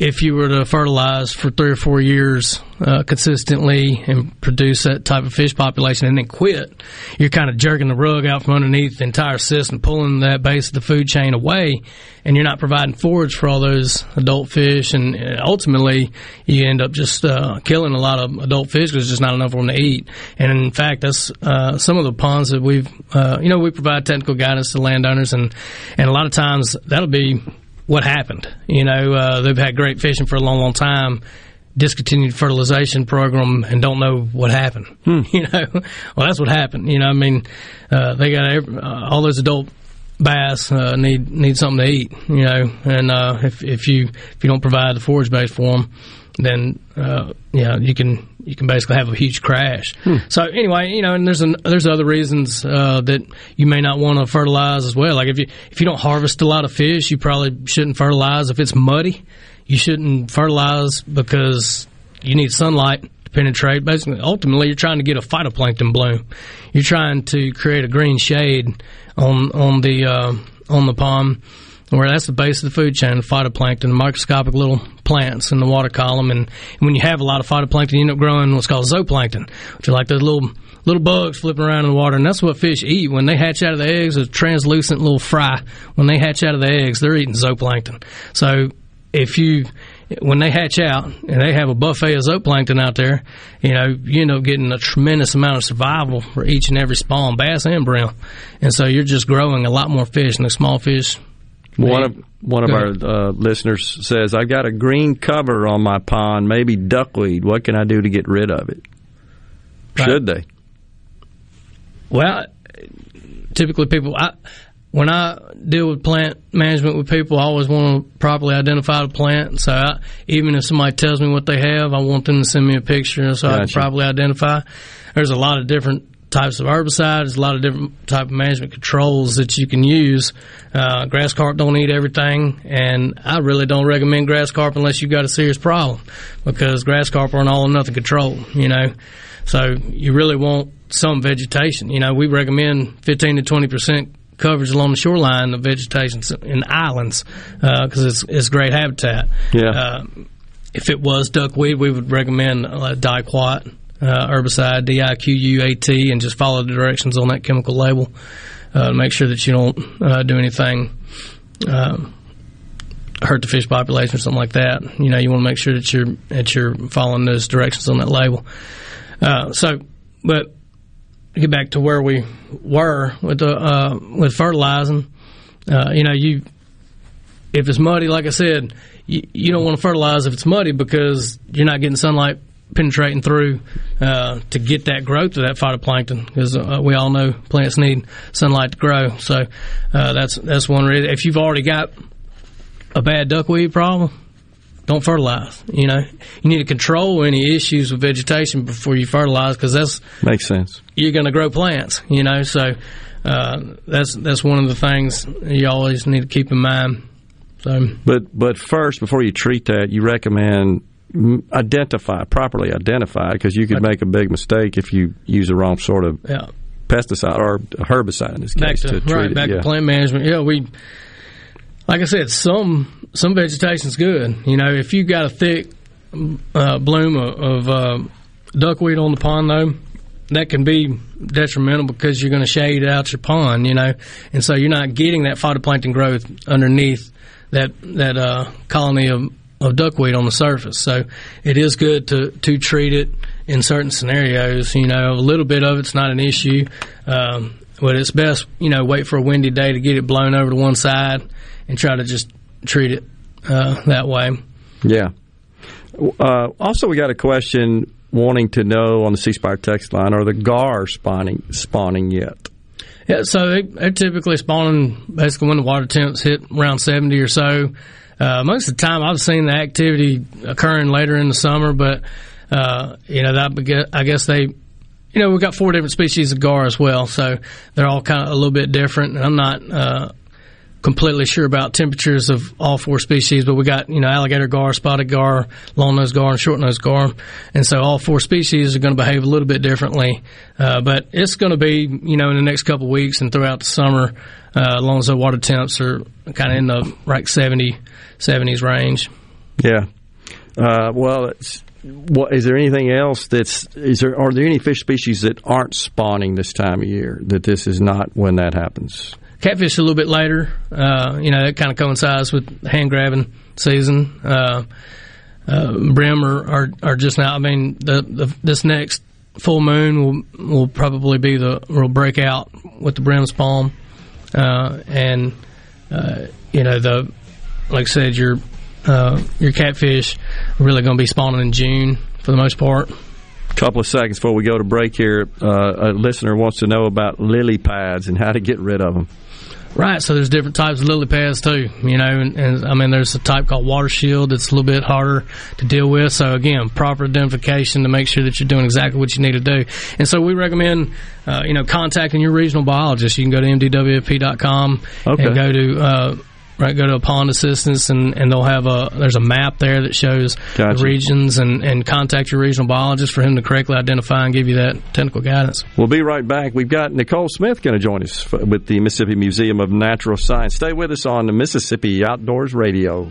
if you were to fertilize for three or four years uh, consistently and produce that type of fish population and then quit, you're kind of jerking the rug out from underneath the entire system, pulling that base of the food chain away, and you're not providing forage for all those adult fish. And ultimately, you end up just uh, killing a lot of adult fish because there's just not enough of them to eat. And, in fact, that's uh, some of the ponds that we've uh, – you know, we provide technical guidance to landowners, and, and a lot of times that'll be – what happened? You know, uh, they've had great fishing for a long, long time, discontinued fertilization program, and don't know what happened. Hmm. You know, well, that's what happened. You know, I mean, uh, they got every, uh, all those adult bass uh, need need something to eat. You know, and uh, if if you if you don't provide the forage base for them, then uh, you know, you can you can basically have a huge crash. Hmm. So anyway, you know, and there's an, there's other reasons uh, that you may not want to fertilize as well. Like if you if you don't harvest a lot of fish, you probably shouldn't fertilize. If it's muddy, you shouldn't fertilize because you need sunlight to penetrate. Basically, ultimately, you're trying to get a phytoplankton bloom. You're trying to create a green shade on on the uh, on the pond, where that's the base of the food chain, phytoplankton, microscopic little plants in the water column. And when you have a lot of phytoplankton, you end up growing what's called zooplankton, which are like those little little bugs flipping around in the water. And that's what fish eat. When they hatch out of the eggs, a translucent little fry, when they hatch out of the eggs, they're eating zooplankton. So if you... when they hatch out and they have a buffet of zooplankton out there, you know, you end up getting a tremendous amount of survival for each and every spawn, bass and brown. And so you're just growing a lot more fish, and the small fish... One of one of our uh, listeners says, "I've got a green cover on my pond, maybe duckweed. What can I do to get rid of it?" Right. Should they? Well, typically people, I, when I deal with plant management with people, I always want to properly identify the plant. So I, even if somebody tells me what they have, I want them to send me a picture so gotcha. I can properly identify. There's a lot of different types of herbicides, a lot of different type of management controls that you can use. Uh, grass carp don't eat everything, and I really don't recommend grass carp unless you've got a serious problem, because grass carp are an all or nothing control, you know. So you really want some vegetation. You know, we recommend fifteen to twenty percent coverage along the shoreline of vegetation in islands because uh, it's, it's great habitat. Yeah. Uh, if it was duckweed, we would recommend uh, diquat. Uh, herbicide, D I Q U A T, and just follow the directions on that chemical label uh, to make sure that you don't uh, do anything uh, hurt the fish population or something like that. You know, you want to make sure that you're that you're following those directions on that label. Uh, so, but to get back to where we were with the uh, with fertilizing. Uh, you know, you if it's muddy, like I said, you, you don't want to fertilize if it's muddy because you're not getting sunlight penetrating through uh, to get that growth of that phytoplankton, because uh, we all know plants need sunlight to grow. So uh, that's that's one reason. If you've already got a bad duckweed problem, don't fertilize. You know, you need to control any issues with vegetation before you fertilize, because that's makes sense. You're going to grow plants. You know, so uh, that's that's one of the things you always need to keep in mind. So, but but first, before you treat that, you recommend. Identify, properly identify, because you could make a big mistake if you use the wrong sort of yeah. pesticide or herbicide in this case. Back to, to treat right, it. Back yeah. to plant management. Yeah, we, like I said, some some vegetation's good. You know, if you got a thick uh, bloom of, of uh, duckweed on the pond, though, that can be detrimental because you're going to shade out your pond, you know, and so you're not getting that phytoplankton growth underneath that, that uh, colony of of duckweed on the surface. So it is good to to treat it in certain scenarios. You know, a little bit of it's not an issue, um, but it's best, you know, wait for a windy day to get it blown over to one side and try to just treat it uh, that way. Yeah. Uh, also, we got a question wanting to know on the C-Spire text line, are the gar spawning, spawning yet? Yeah, so they, they're typically spawning basically when the water temps hit around seventy or so. Uh, most of the time, I've seen the activity occurring later in the summer, but, uh, you know, that, I guess they, you know, we've got four different species of gar as well, so they're all kind of a little bit different. And I'm not uh, completely sure about temperatures of all four species, but we got, you know, alligator gar, spotted gar, long-nosed gar, and short-nosed gar. And so all four species are going to behave a little bit differently. Uh, but it's going to be, you know, in the next couple of weeks and throughout the summer, uh, as long as the water temps are kind of in the like seventy, seventies range. Yeah. Uh, well, it's, what, is there anything else that's – is there? Are there any fish species that aren't spawning this time of year, that this is not when that happens? Catfish a little bit later. Uh, you know, it kind of coincides with hand-grabbing season. Uh, uh, brim are, are, are just now – I mean, the, the, this next full moon will will probably be the – will break out with the brim spawn. Uh, and, uh, you know, the – like I said, your uh, your catfish are really going to be spawning in June for the most part. A couple of seconds before we go to break here, uh, a listener wants to know about lily pads and how to get rid of them. Right, so there's different types of lily pads too, you know, and, and I mean there's a type called water shield that's a little bit harder to deal with. So again, proper identification to make sure that you're doing exactly what you need to do. And so we recommend, uh, you know, contacting your regional biologist. You can go to M D W F P dot com okay. and go to uh, Right, go to a pond assistance, and, and they'll have a there's a map there that shows gotcha. the regions, and, and contact your regional biologist for him to correctly identify and give you that technical guidance. We'll be right back. We've got Nicole Smith going to join us with the Mississippi Museum of Natural Science. Stay with us on the Mississippi Outdoors Radio.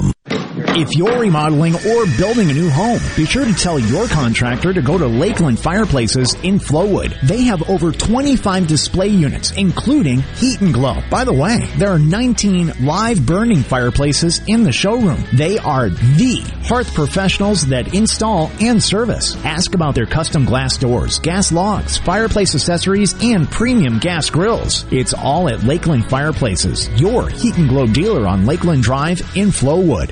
If you're remodeling or building a new home, be sure to tell your contractor to go to Lakeland Fireplaces in Flowood. They have over twenty-five display units, including Heat and Glow. By the way, there are nineteen live burning fireplaces in the showroom. They are the hearth professionals that install and service. Ask about their custom glass doors, gas logs, fireplace accessories, and premium gas grills. It's all at Lakeland Fireplaces, your Heat and Glow dealer on Lakeland Drive in Flowood.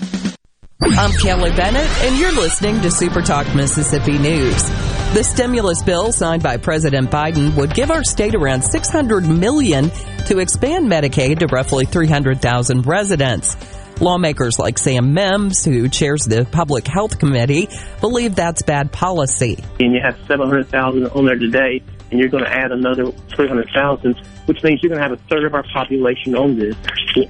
I'm Kelly Bennett, and you're listening to Super Talk Mississippi News. The stimulus bill signed by President Biden would give our state around six hundred million dollars to expand Medicaid to roughly three hundred thousand residents. Lawmakers like Sam Mims, who chairs the Public Health Committee, believe that's bad policy. And you have seven hundred thousand on there today, and you're going to add another three hundred thousand, which means you're going to have a third of our population on this.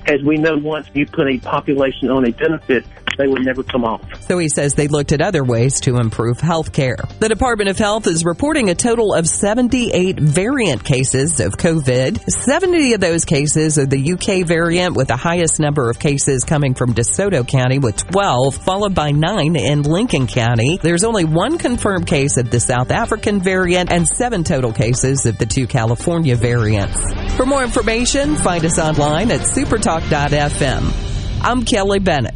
As we know, once you put a population on a benefit, they would never come off. So he says they looked at other ways to improve health care. The Department of Health is reporting a total of seventy-eight variant cases of COVID. seventy of those cases are the U K variant, with the highest number of cases coming from DeSoto County with twelve, followed by nine in Lincoln County. There's only one confirmed case of the South African variant and seven total cases of the two California variants. For more information, find us online at super talk dot f m. I'm Kelly Bennett.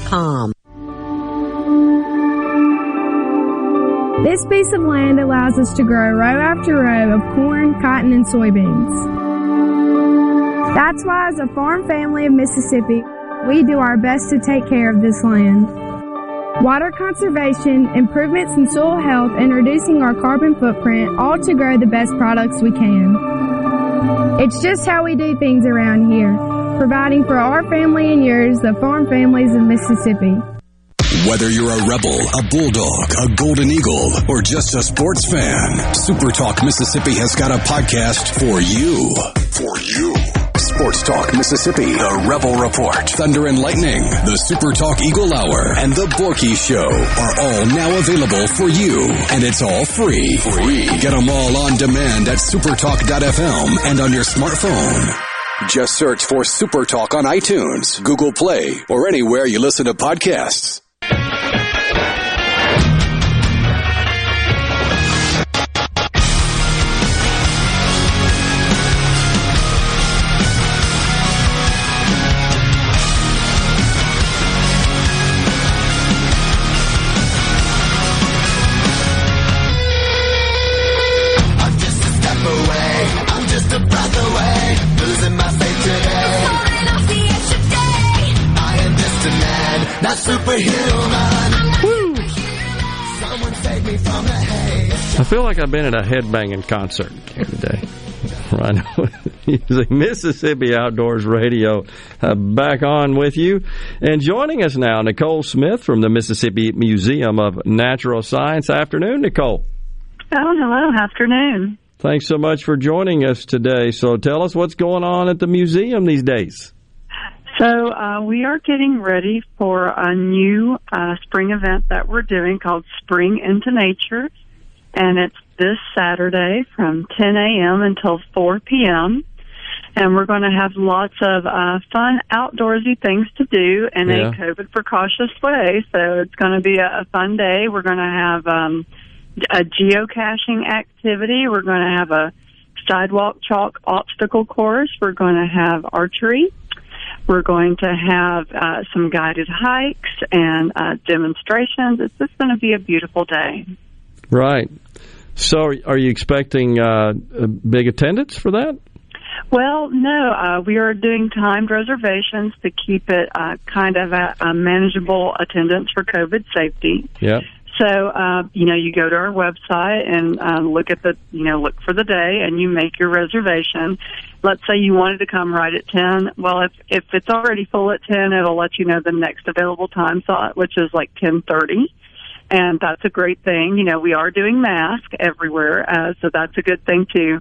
com. This piece of land allows us to grow row after row of corn, cotton, and soybeans. That's why, as a farm family of Mississippi, we do our best to take care of this land. Water conservation, improvements in soil health, and reducing our carbon footprint, all to grow the best products we can. It's just how we do things around here, providing for our family and yours, the farm families of Mississippi. Whether you're a rebel, a bulldog, a golden eagle, or just a sports fan, Super Talk Mississippi has got a podcast for you. For you. Sports Talk Mississippi, The Rebel Report, Thunder and Lightning, The Super Talk Eagle Hour, and The Borky Show are all now available for you. And it's all free. Free. Get them all on demand at super talk dot f m and on your smartphone. Just search for Super Talk on iTunes, Google Play, or anywhere you listen to podcasts. I feel like I've been at a headbanging concert every day. Rhino, using Mississippi Outdoors Radio, uh, back on with you. And joining us now, Nicole Smith from the Mississippi Museum of Natural Science. Afternoon, Nicole. Oh, hello. Afternoon. Thanks so much for joining us today. So tell us what's going on at the museum these days. So uh, we are getting ready for a new uh, spring event that we're doing called Spring into Nature. And it's this Saturday from ten a.m. until four p.m. And we're going to have lots of uh, fun outdoorsy things to do in yeah. a COVID precautious way. So it's going to be a, a fun day. We're going to have um, a geocaching activity. We're going to have a sidewalk chalk obstacle course. We're going to have archery. We're going to have uh, some guided hikes and uh, demonstrations. It's just going to be a beautiful day. Right. So are you expecting uh, big attendance for that? Well, no. Uh, we are doing timed reservations to keep it uh, kind of a, a manageable attendance for COVID safety. Yeah. So, uh, you know, you go to our website and uh, look at the, you know, look for the day and you make your reservation. Let's say you wanted to come right at ten. Well, if if it's already full at ten, it'll let you know the next available time slot, which is like ten thirty. And that's a great thing. You know, we are doing masks everywhere, uh, so that's a good thing, too.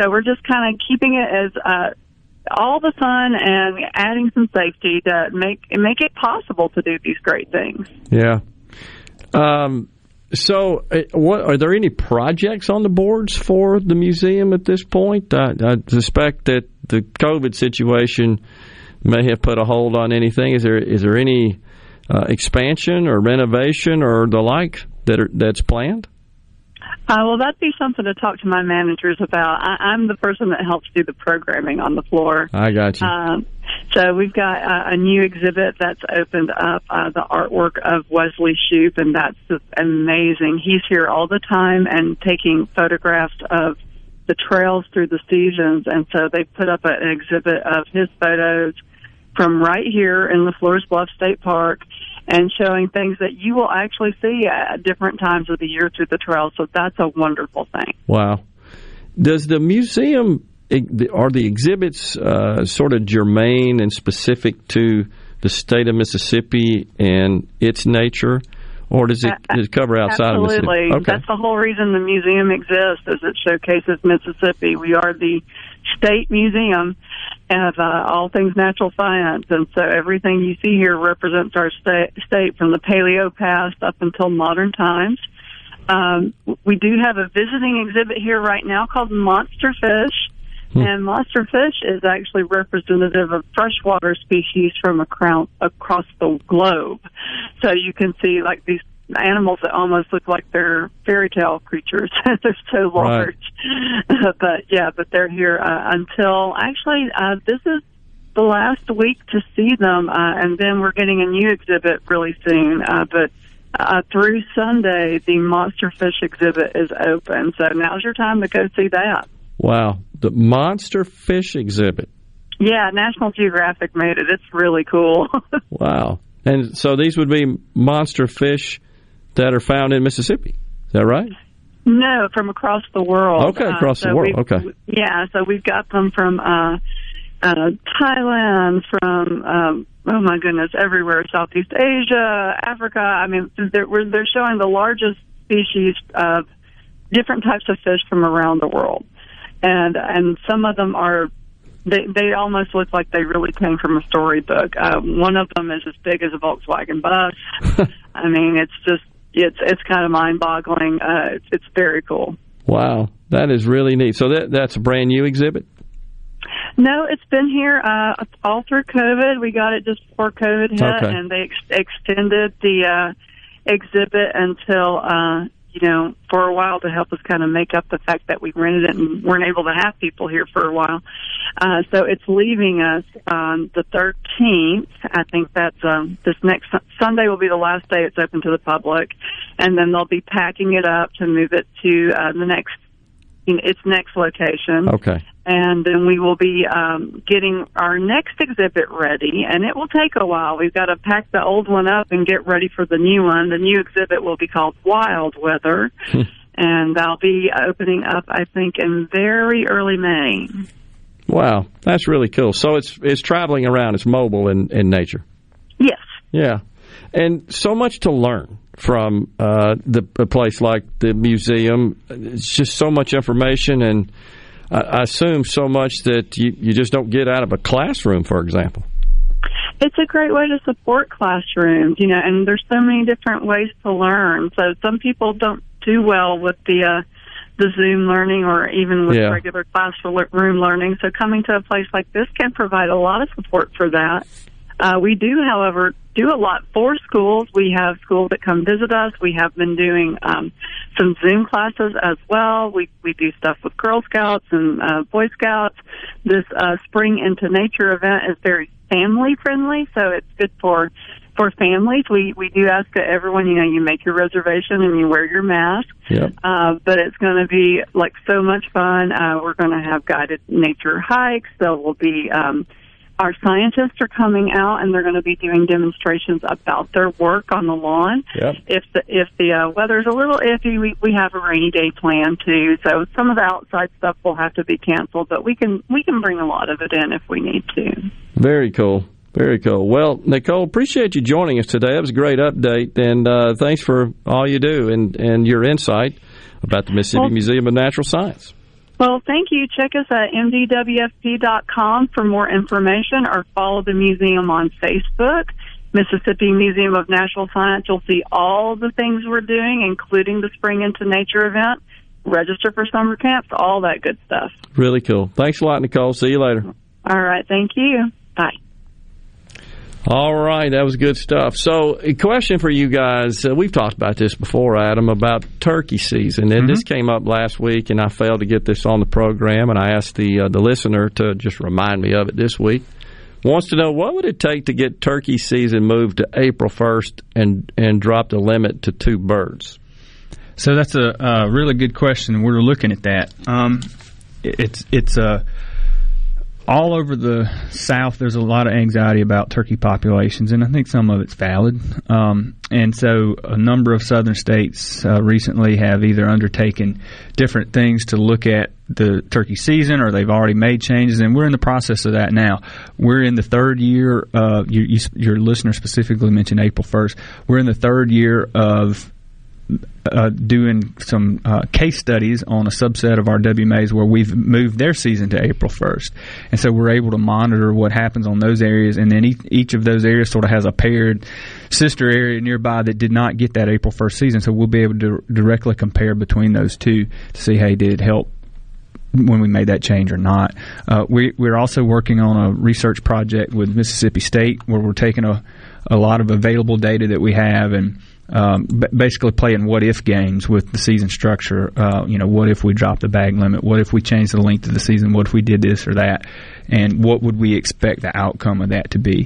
So we're just kind of keeping it as uh, all the fun and adding some safety to make, make it possible to do these great things. Yeah. Um, so uh, what, are there any projects on the boards for the museum at this point? I, I suspect that the COVID situation may have put a hold on anything. Is there is there any... Uh, expansion or renovation or the like that are, that's planned? Uh, well, that'd be something to talk to my managers about. I, I'm the person that helps do the programming on the floor. I got you. Um, so we've got uh, a new exhibit that's opened up, uh, the artwork of Wesley Shoup, and that's just amazing. He's here all the time and taking photographs of the trails through the seasons, and so they put up an exhibit of his photos from right here in the Flores Bluff State Park and showing things that you will actually see at different times of the year through the trail. So that's a wonderful thing. Wow. Does the museum, are the exhibits uh, sort of germane and specific to the state of Mississippi and its nature? Or does it, does it cover outside Absolutely. Of Mississippi? Absolutely. Okay. That's the whole reason the museum exists, is it showcases Mississippi. We are the state museum of uh, all things natural science, and so everything you see here represents our sta- state from the paleo past up until modern times. Um, we do have a visiting exhibit here right now called Monster Fish, hmm. and Monster Fish is actually representative of freshwater species from across, across the globe. So you can see like these animals that almost look like they're fairy tale creatures. They're so large. Right. but, yeah, but they're here uh, until, actually, uh, this is the last week to see them, uh, and then we're getting a new exhibit really soon. Uh, but uh, through Sunday, the Monster Fish exhibit is open, so now's your time to go see that. Wow, the Monster Fish exhibit. Yeah, National Geographic made it. It's really cool. Wow. And so these would be monster fish that are found in Mississippi. Is that right? No, from across the world. Okay, across uh, so the world. Okay. Yeah, so we've got them from uh, uh, Thailand, from, um, oh my goodness, everywhere, Southeast Asia, Africa. I mean, they're, we're, they're showing the largest species of different types of fish from around the world. And, and some of them are They, they almost look like they really came from a storybook. Uh, one of them is as big as a Volkswagen bus. I mean, it's just, it's it's kind of mind-boggling. Uh, it's, it's very cool. Wow, that is really neat. So that that's a brand-new exhibit? No, it's been here uh, all through COVID. We got it just before COVID hit, okay. and they ex- extended the uh, exhibit until... Uh, you know, for a while to help us kind of make up the fact that we rented it and weren't able to have people here for a while. Uh, so it's leaving us on the thirteenth. I think that's um, this next Sunday will be the last day it's open to the public. And then they'll be packing it up to move it to uh, the next, you know, its next location. Okay. And then we will be um, getting our next exhibit ready, and it will take a while. We've got to pack the old one up and get ready for the new one. The new exhibit will be called Wild Weather, and I'll be opening up, I think, in very early May. Wow, that's really cool. So it's it's traveling around. It's mobile in, in nature. Yes. Yeah, and so much to learn from uh, the a place like the museum. It's just so much information and. I assume so much that you, you just don't get out of a classroom, for example. It's a great way to support classrooms, you know, and there's so many different ways to learn. So some people don't do well with the uh, the Zoom learning or even with yeah. regular classroom learning. So coming to a place like this can provide a lot of support for that. Uh, we do, however, do a lot for schools. We have schools that come visit us. We have been doing um, some Zoom classes as well. We we do stuff with Girl Scouts and uh, Boy Scouts. This uh, Spring into Nature event is very family-friendly, so it's good for for families. We we do ask that everyone, you know, you make your reservation and you wear your mask. Yep. Uh, but it's going to be, like, so much fun. Uh, we're going to have guided nature hikes. There will be... Um, Our scientists are coming out, and they're going to be doing demonstrations about their work on the lawn. Yep. If the if the uh, weather's a little iffy, we, we have a rainy day plan too. So some of the outside stuff will have to be canceled, but we can we can bring a lot of it in if we need to. Very cool, very cool. Well, Nicole, appreciate you joining us today. That was a great update, and uh, thanks for all you do and, and your insight about the Mississippi well, Museum of Natural Science. Well, thank you. Check us at m d w f p dot com for more information or follow the museum on Facebook, Mississippi Museum of Natural Science. You'll see all the things we're doing, including the Spring into Nature event, register for summer camps, all that good stuff. Really cool. Thanks a lot, Nicole. See you later. All right. Thank you. Bye. All right. That was good stuff. So a question for you guys. Uh, we've talked about this before, Adam, about turkey season. And mm-hmm. this came up last week, and I failed to get this on the program. And I asked the uh, the listener to just remind me of it this week. Wants to know, what would it take to get turkey season moved to April first and, and drop the limit to two birds? So that's a, a really good question. We're looking at that. Um, it's it's a... Uh, All over the South, there's a lot of anxiety about turkey populations, and I think some of it's valid. Um, and so a number of southern states uh, recently have either undertaken different things to look at the turkey season, or they've already made changes, and we're in the process of that now. We're in the third year uh, – you, you, your listener specifically mentioned April first. We're in the third year of – Uh, doing some uh, case studies on a subset of our W M As where we've moved their season to April first. And so we're able to monitor what happens on those areas, and then each, each of those areas sort of has a paired sister area nearby that did not get that April first season. So we'll be able to directly compare between those two to see, hey, did it help when we made that change or not. Uh, we, we're also working on a research project with Mississippi State where we're taking a, a lot of available data that we have and Um, b- basically playing what-if games with the season structure. Uh, you know, what if we dropped the bag limit? What if we changed the length of the season? What if we did this or that? And what would we expect the outcome of that to be?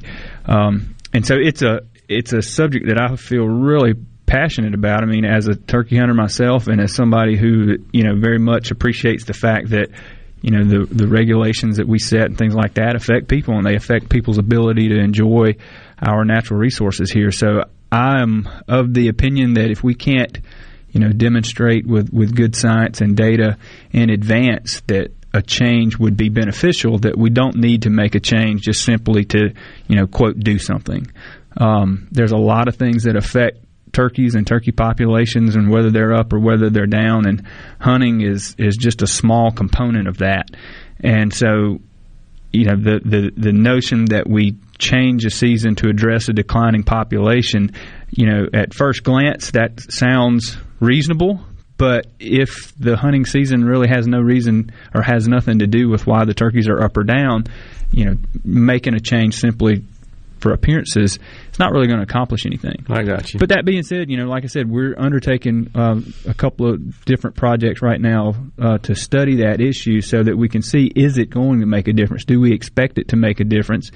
Um, and so it's a it's a subject that I feel really passionate about. I mean, as a turkey hunter myself and as somebody who, you know, very much appreciates the fact that, you know, the the regulations that we set and things like that affect people, and they affect people's ability to enjoy our natural resources here. So I'm of the opinion that if we can't, you know, demonstrate with, with good science and data in advance that a change would be beneficial, that we don't need to make a change just simply to, you know, quote, do something. Um, there's a lot of things that affect turkeys and turkey populations and whether they're up or whether they're down, and hunting is, is just a small component of that. And so you know, the, the, the notion that we change a season to address a declining population, you know, at first glance, that sounds reasonable. But if the hunting season really has no reason or has nothing to do with why the turkeys are up or down, you know, making a change simply for appearances, it's not really going to accomplish anything. I got you. But that being said, you know, like I said, we're undertaking uh, a couple of different projects right now uh, to study that issue so that we can see, is it going to make a difference? Do we expect it to make a difference?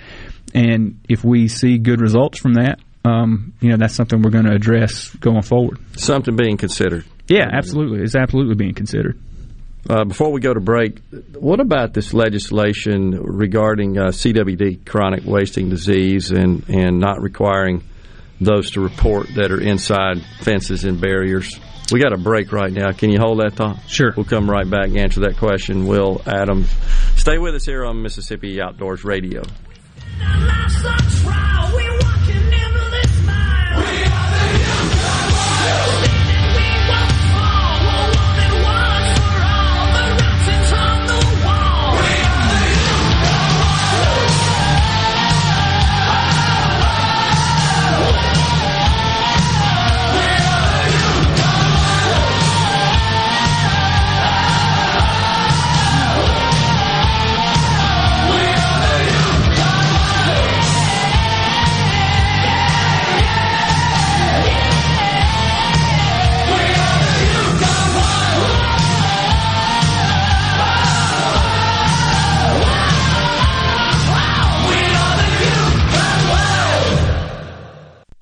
And if we see good results from that, um, you know, that's something we're going to address going forward. Something being considered. Yeah, absolutely. It's absolutely being considered. Uh, before we go to break, what about this legislation regarding uh, C W D, chronic wasting disease, and, and not requiring those to report that are inside fences and barriers? We got a break right now. Can you hold that thought? Sure. We'll come right back and answer that question. Will Adams, stay with us here on Mississippi Outdoors Radio.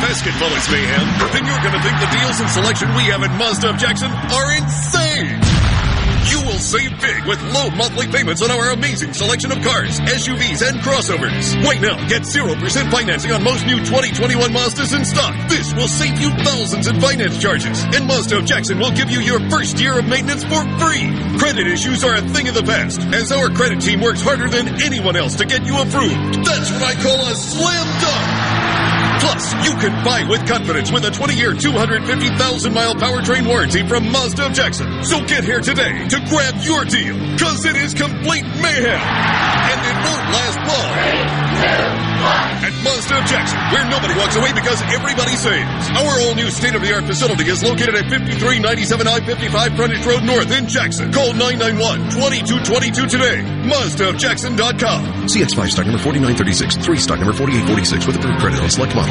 Basketball is mayhem, then you're going to think the deals and selection we have at Mazda of Jackson are insane. You will save big with low monthly payments on our amazing selection of cars, S U Vs, and crossovers. Right now, get zero percent financing on most new twenty twenty-one Mazdas in stock. This will save you thousands in finance charges, and Mazda of Jackson will give you your first year of maintenance for free. Credit issues are a thing of the past, as our credit team works harder than anyone else to get you approved. That's what I call a slam dunk. Plus, you can buy with confidence with a twenty-year, two hundred fifty thousand mile powertrain warranty from Mazda of Jackson. So get here today to grab your deal, because it is complete mayhem, and it won't last long. Three, two, one. At Mazda of Jackson, where nobody walks away because everybody saves. Our all-new state-of-the-art facility is located at fifty-three ninety-seven I fifty-five Frontage Road North in Jackson. Call nine nine one, two two two two today. Mazda of Jackson dot com. C X five stock number forty-nine thirty-six, three stock number forty-eight forty-six with approved credit on select models.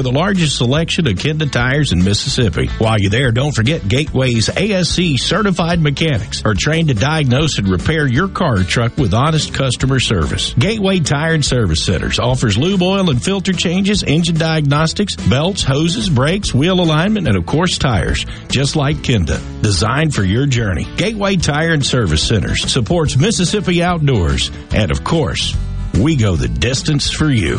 the largest selection of Kenda tires in Mississippi. While you're there, don't forget Gateway's A S C certified mechanics are trained to diagnose and repair your car or truck with honest customer service. Gateway Tire and Service Centers offers lube oil and filter changes, engine diagnostics, belts, hoses, brakes, wheel alignment, and of course tires, just like Kenda, designed for your journey. Gateway Tire and Service Centers supports Mississippi outdoors, and of course, we go the distance for you.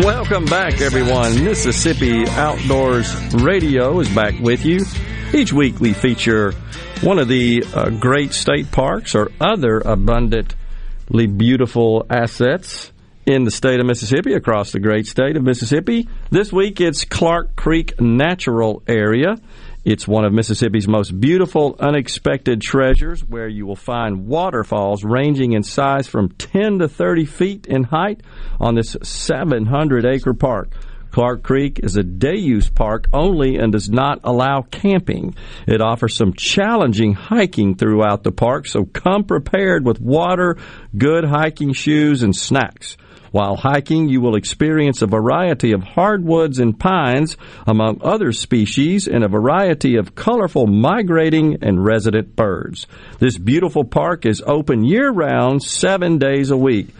Welcome back, everyone. Mississippi Outdoors Radio is back with you. Each week we feature one of the uh, great state parks or other abundantly beautiful assets in the state of Mississippi, across the great state of Mississippi. This week it's Clark Creek Natural Area. It's one of Mississippi's most beautiful, unexpected treasures, where you will find waterfalls ranging in size from ten to thirty feet in height on this seven hundred acre park. Clark Creek is a day-use park only and does not allow camping. It offers some challenging hiking throughout the park, so come prepared with water, good hiking shoes, and snacks. While hiking, you will experience a variety of hardwoods and pines, among other species, and a variety of colorful migrating and resident birds. This beautiful park is open year-round, seven days a week.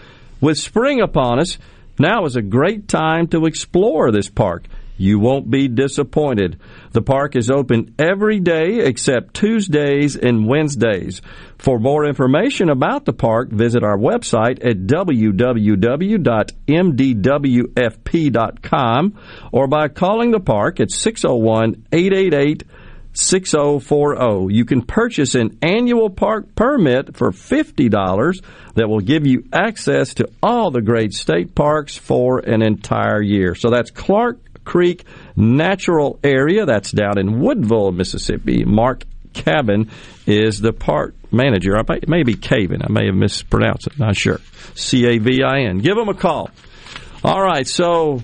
With spring upon us, now is a great time to explore this park. You won't be disappointed. The park is open every day except Tuesdays and Wednesdays. For more information about the park, visit our website at w w w dot m d w f p dot com or by calling the park at six oh one, eight eight eight, six oh four oh. You can purchase an annual park permit for fifty dollars that will give you access to all the great state parks for an entire year. So that's Clark Creek Natural Area. That's down in Woodville, Mississippi. Mark Caban is the park manager. I may, it may be Cavan. I may have mispronounced it. Not sure. C A V I N. Give him a call. All right, so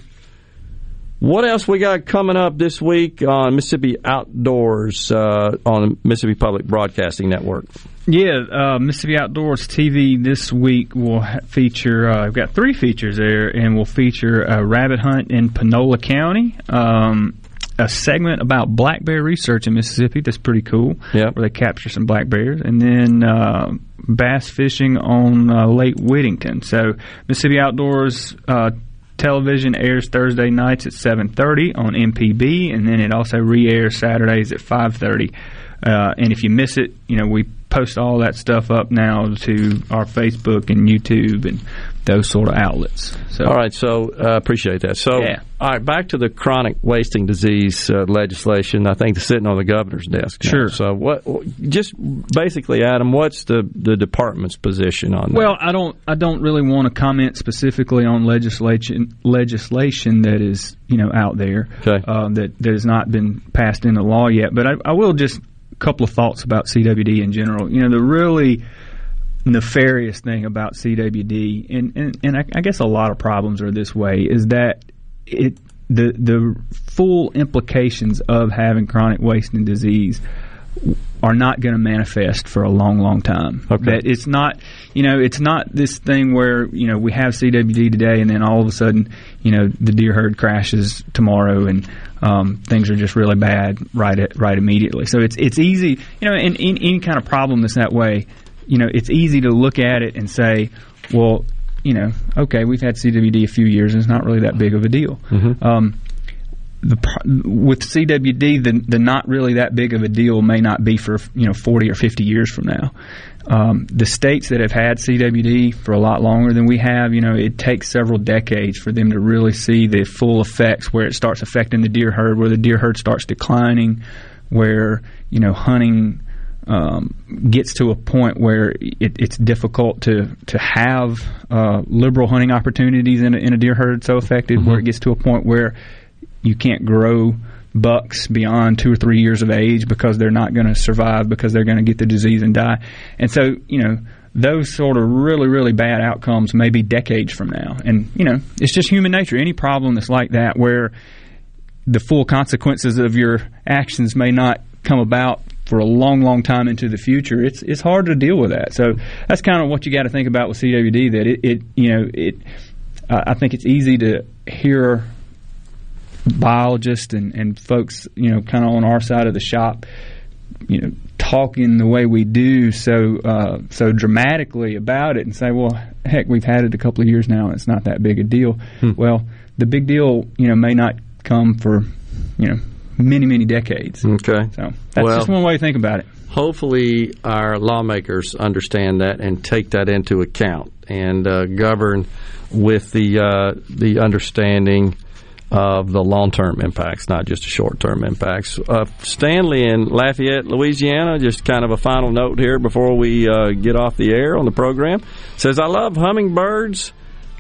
what else we got coming up this week on Mississippi Outdoors uh, on Mississippi Public Broadcasting Network? Yeah, uh, Mississippi Outdoors T V this week will feature, uh, we've got three features there, and we'll feature a rabbit hunt in Panola County, um, a segment about black bear research in Mississippi, that's pretty cool, yep, where they capture some black bears, and then uh, bass fishing on uh, Lake Whittington. So Mississippi Outdoors uh Television airs Thursday nights at seven thirty on M P B, and then it also re-airs Saturdays at five thirty. Uh, and if you miss it, you know, we post all that stuff up now to our Facebook and YouTube and those sort of outlets. So, all right, so I uh, appreciate that. So, yeah. All right, back to the chronic wasting disease uh, legislation. I think it's sitting on the governor's desk now. Sure. So, what? Just basically, Adam, what's the, the department's position on that? Well, I don't, I don't really want to comment specifically on legislation legislation that is, you know, out there, okay, uh, that that has not been passed into law yet. But I, I will just a couple of thoughts about C W D in general. You know, the really nefarious thing about C W D, and, and, and I, I guess a lot of problems are this way, is that it the the full implications of having chronic wasting disease are not going to manifest for a long, long time. Okay. That it's not, you know, it's not this thing where, you know, we have C W D today and then all of a sudden, you know, the deer herd crashes tomorrow and um, things are just really bad right at, right immediately. So it's it's easy, you know, in, in any kind of problem that's that way, you know, it's easy to look at it and say, well, you know, okay, we've had C W D a few years and it's not really that big of a deal. Mm-hmm. Um, The, with C W D, the, the not really that big of a deal may not be for, you know, forty or fifty years from now. Um, the states that have had C W D for a lot longer than we have, you know, it takes several decades for them to really see the full effects where it starts affecting the deer herd, where the deer herd starts declining, where, you know, hunting um, gets to a point where it, it's difficult to, to have uh, liberal hunting opportunities in a, in a deer herd so affected, mm-hmm. where it gets to a point where you can't grow bucks beyond two or three years of age because they're not going to survive because they're going to get the disease and die. And so, you know, those sort of really, really bad outcomes may be decades from now. And, you know, it's just human nature. Any problem that's like that where the full consequences of your actions may not come about for a long, long time into the future, it's it's hard to deal with that. So that's kind of what you got to think about with C W D, that it, it you know, it. Uh, I think it's easy to hear biologists and, and folks, you know, kind of on our side of the shop, you know, talking the way we do so uh, so dramatically about it and say, well, heck, we've had it a couple of years now and it's not that big a deal. Hmm. Well, the big deal, you know, may not come for, you know, many, many decades. Okay. So that's well, just one way to think about it. Hopefully our lawmakers understand that and take that into account and uh, govern with the uh, the understanding of the long-term impacts, not just the short-term impacts. Uh, Stanley in Lafayette, Louisiana, just kind of a final note here before we uh, get off the air on the program, says, I love hummingbirds.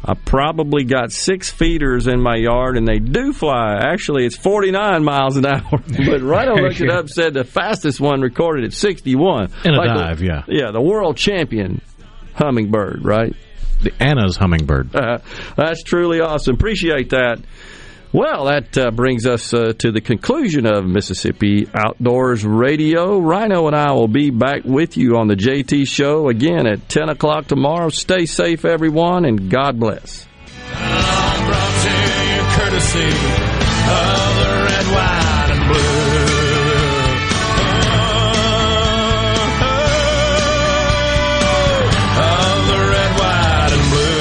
I probably got six feeders in my yard, and they do fly. Actually, it's forty-nine miles an hour. But Rhino looked it up, said the fastest one recorded at sixty-one. In a like dive, the, yeah. Yeah, the world champion hummingbird, right? The Anna's hummingbird. Uh, that's truly awesome. Appreciate that. Well, that uh, brings us uh, to the conclusion of Mississippi Outdoors Radio. Rhino and I will be back with you on the J T Show again at ten o'clock tomorrow. Stay safe, everyone, and God bless. I'm brought to you courtesy of the red, white, and blue. Oh, oh, of the red, white, and blue.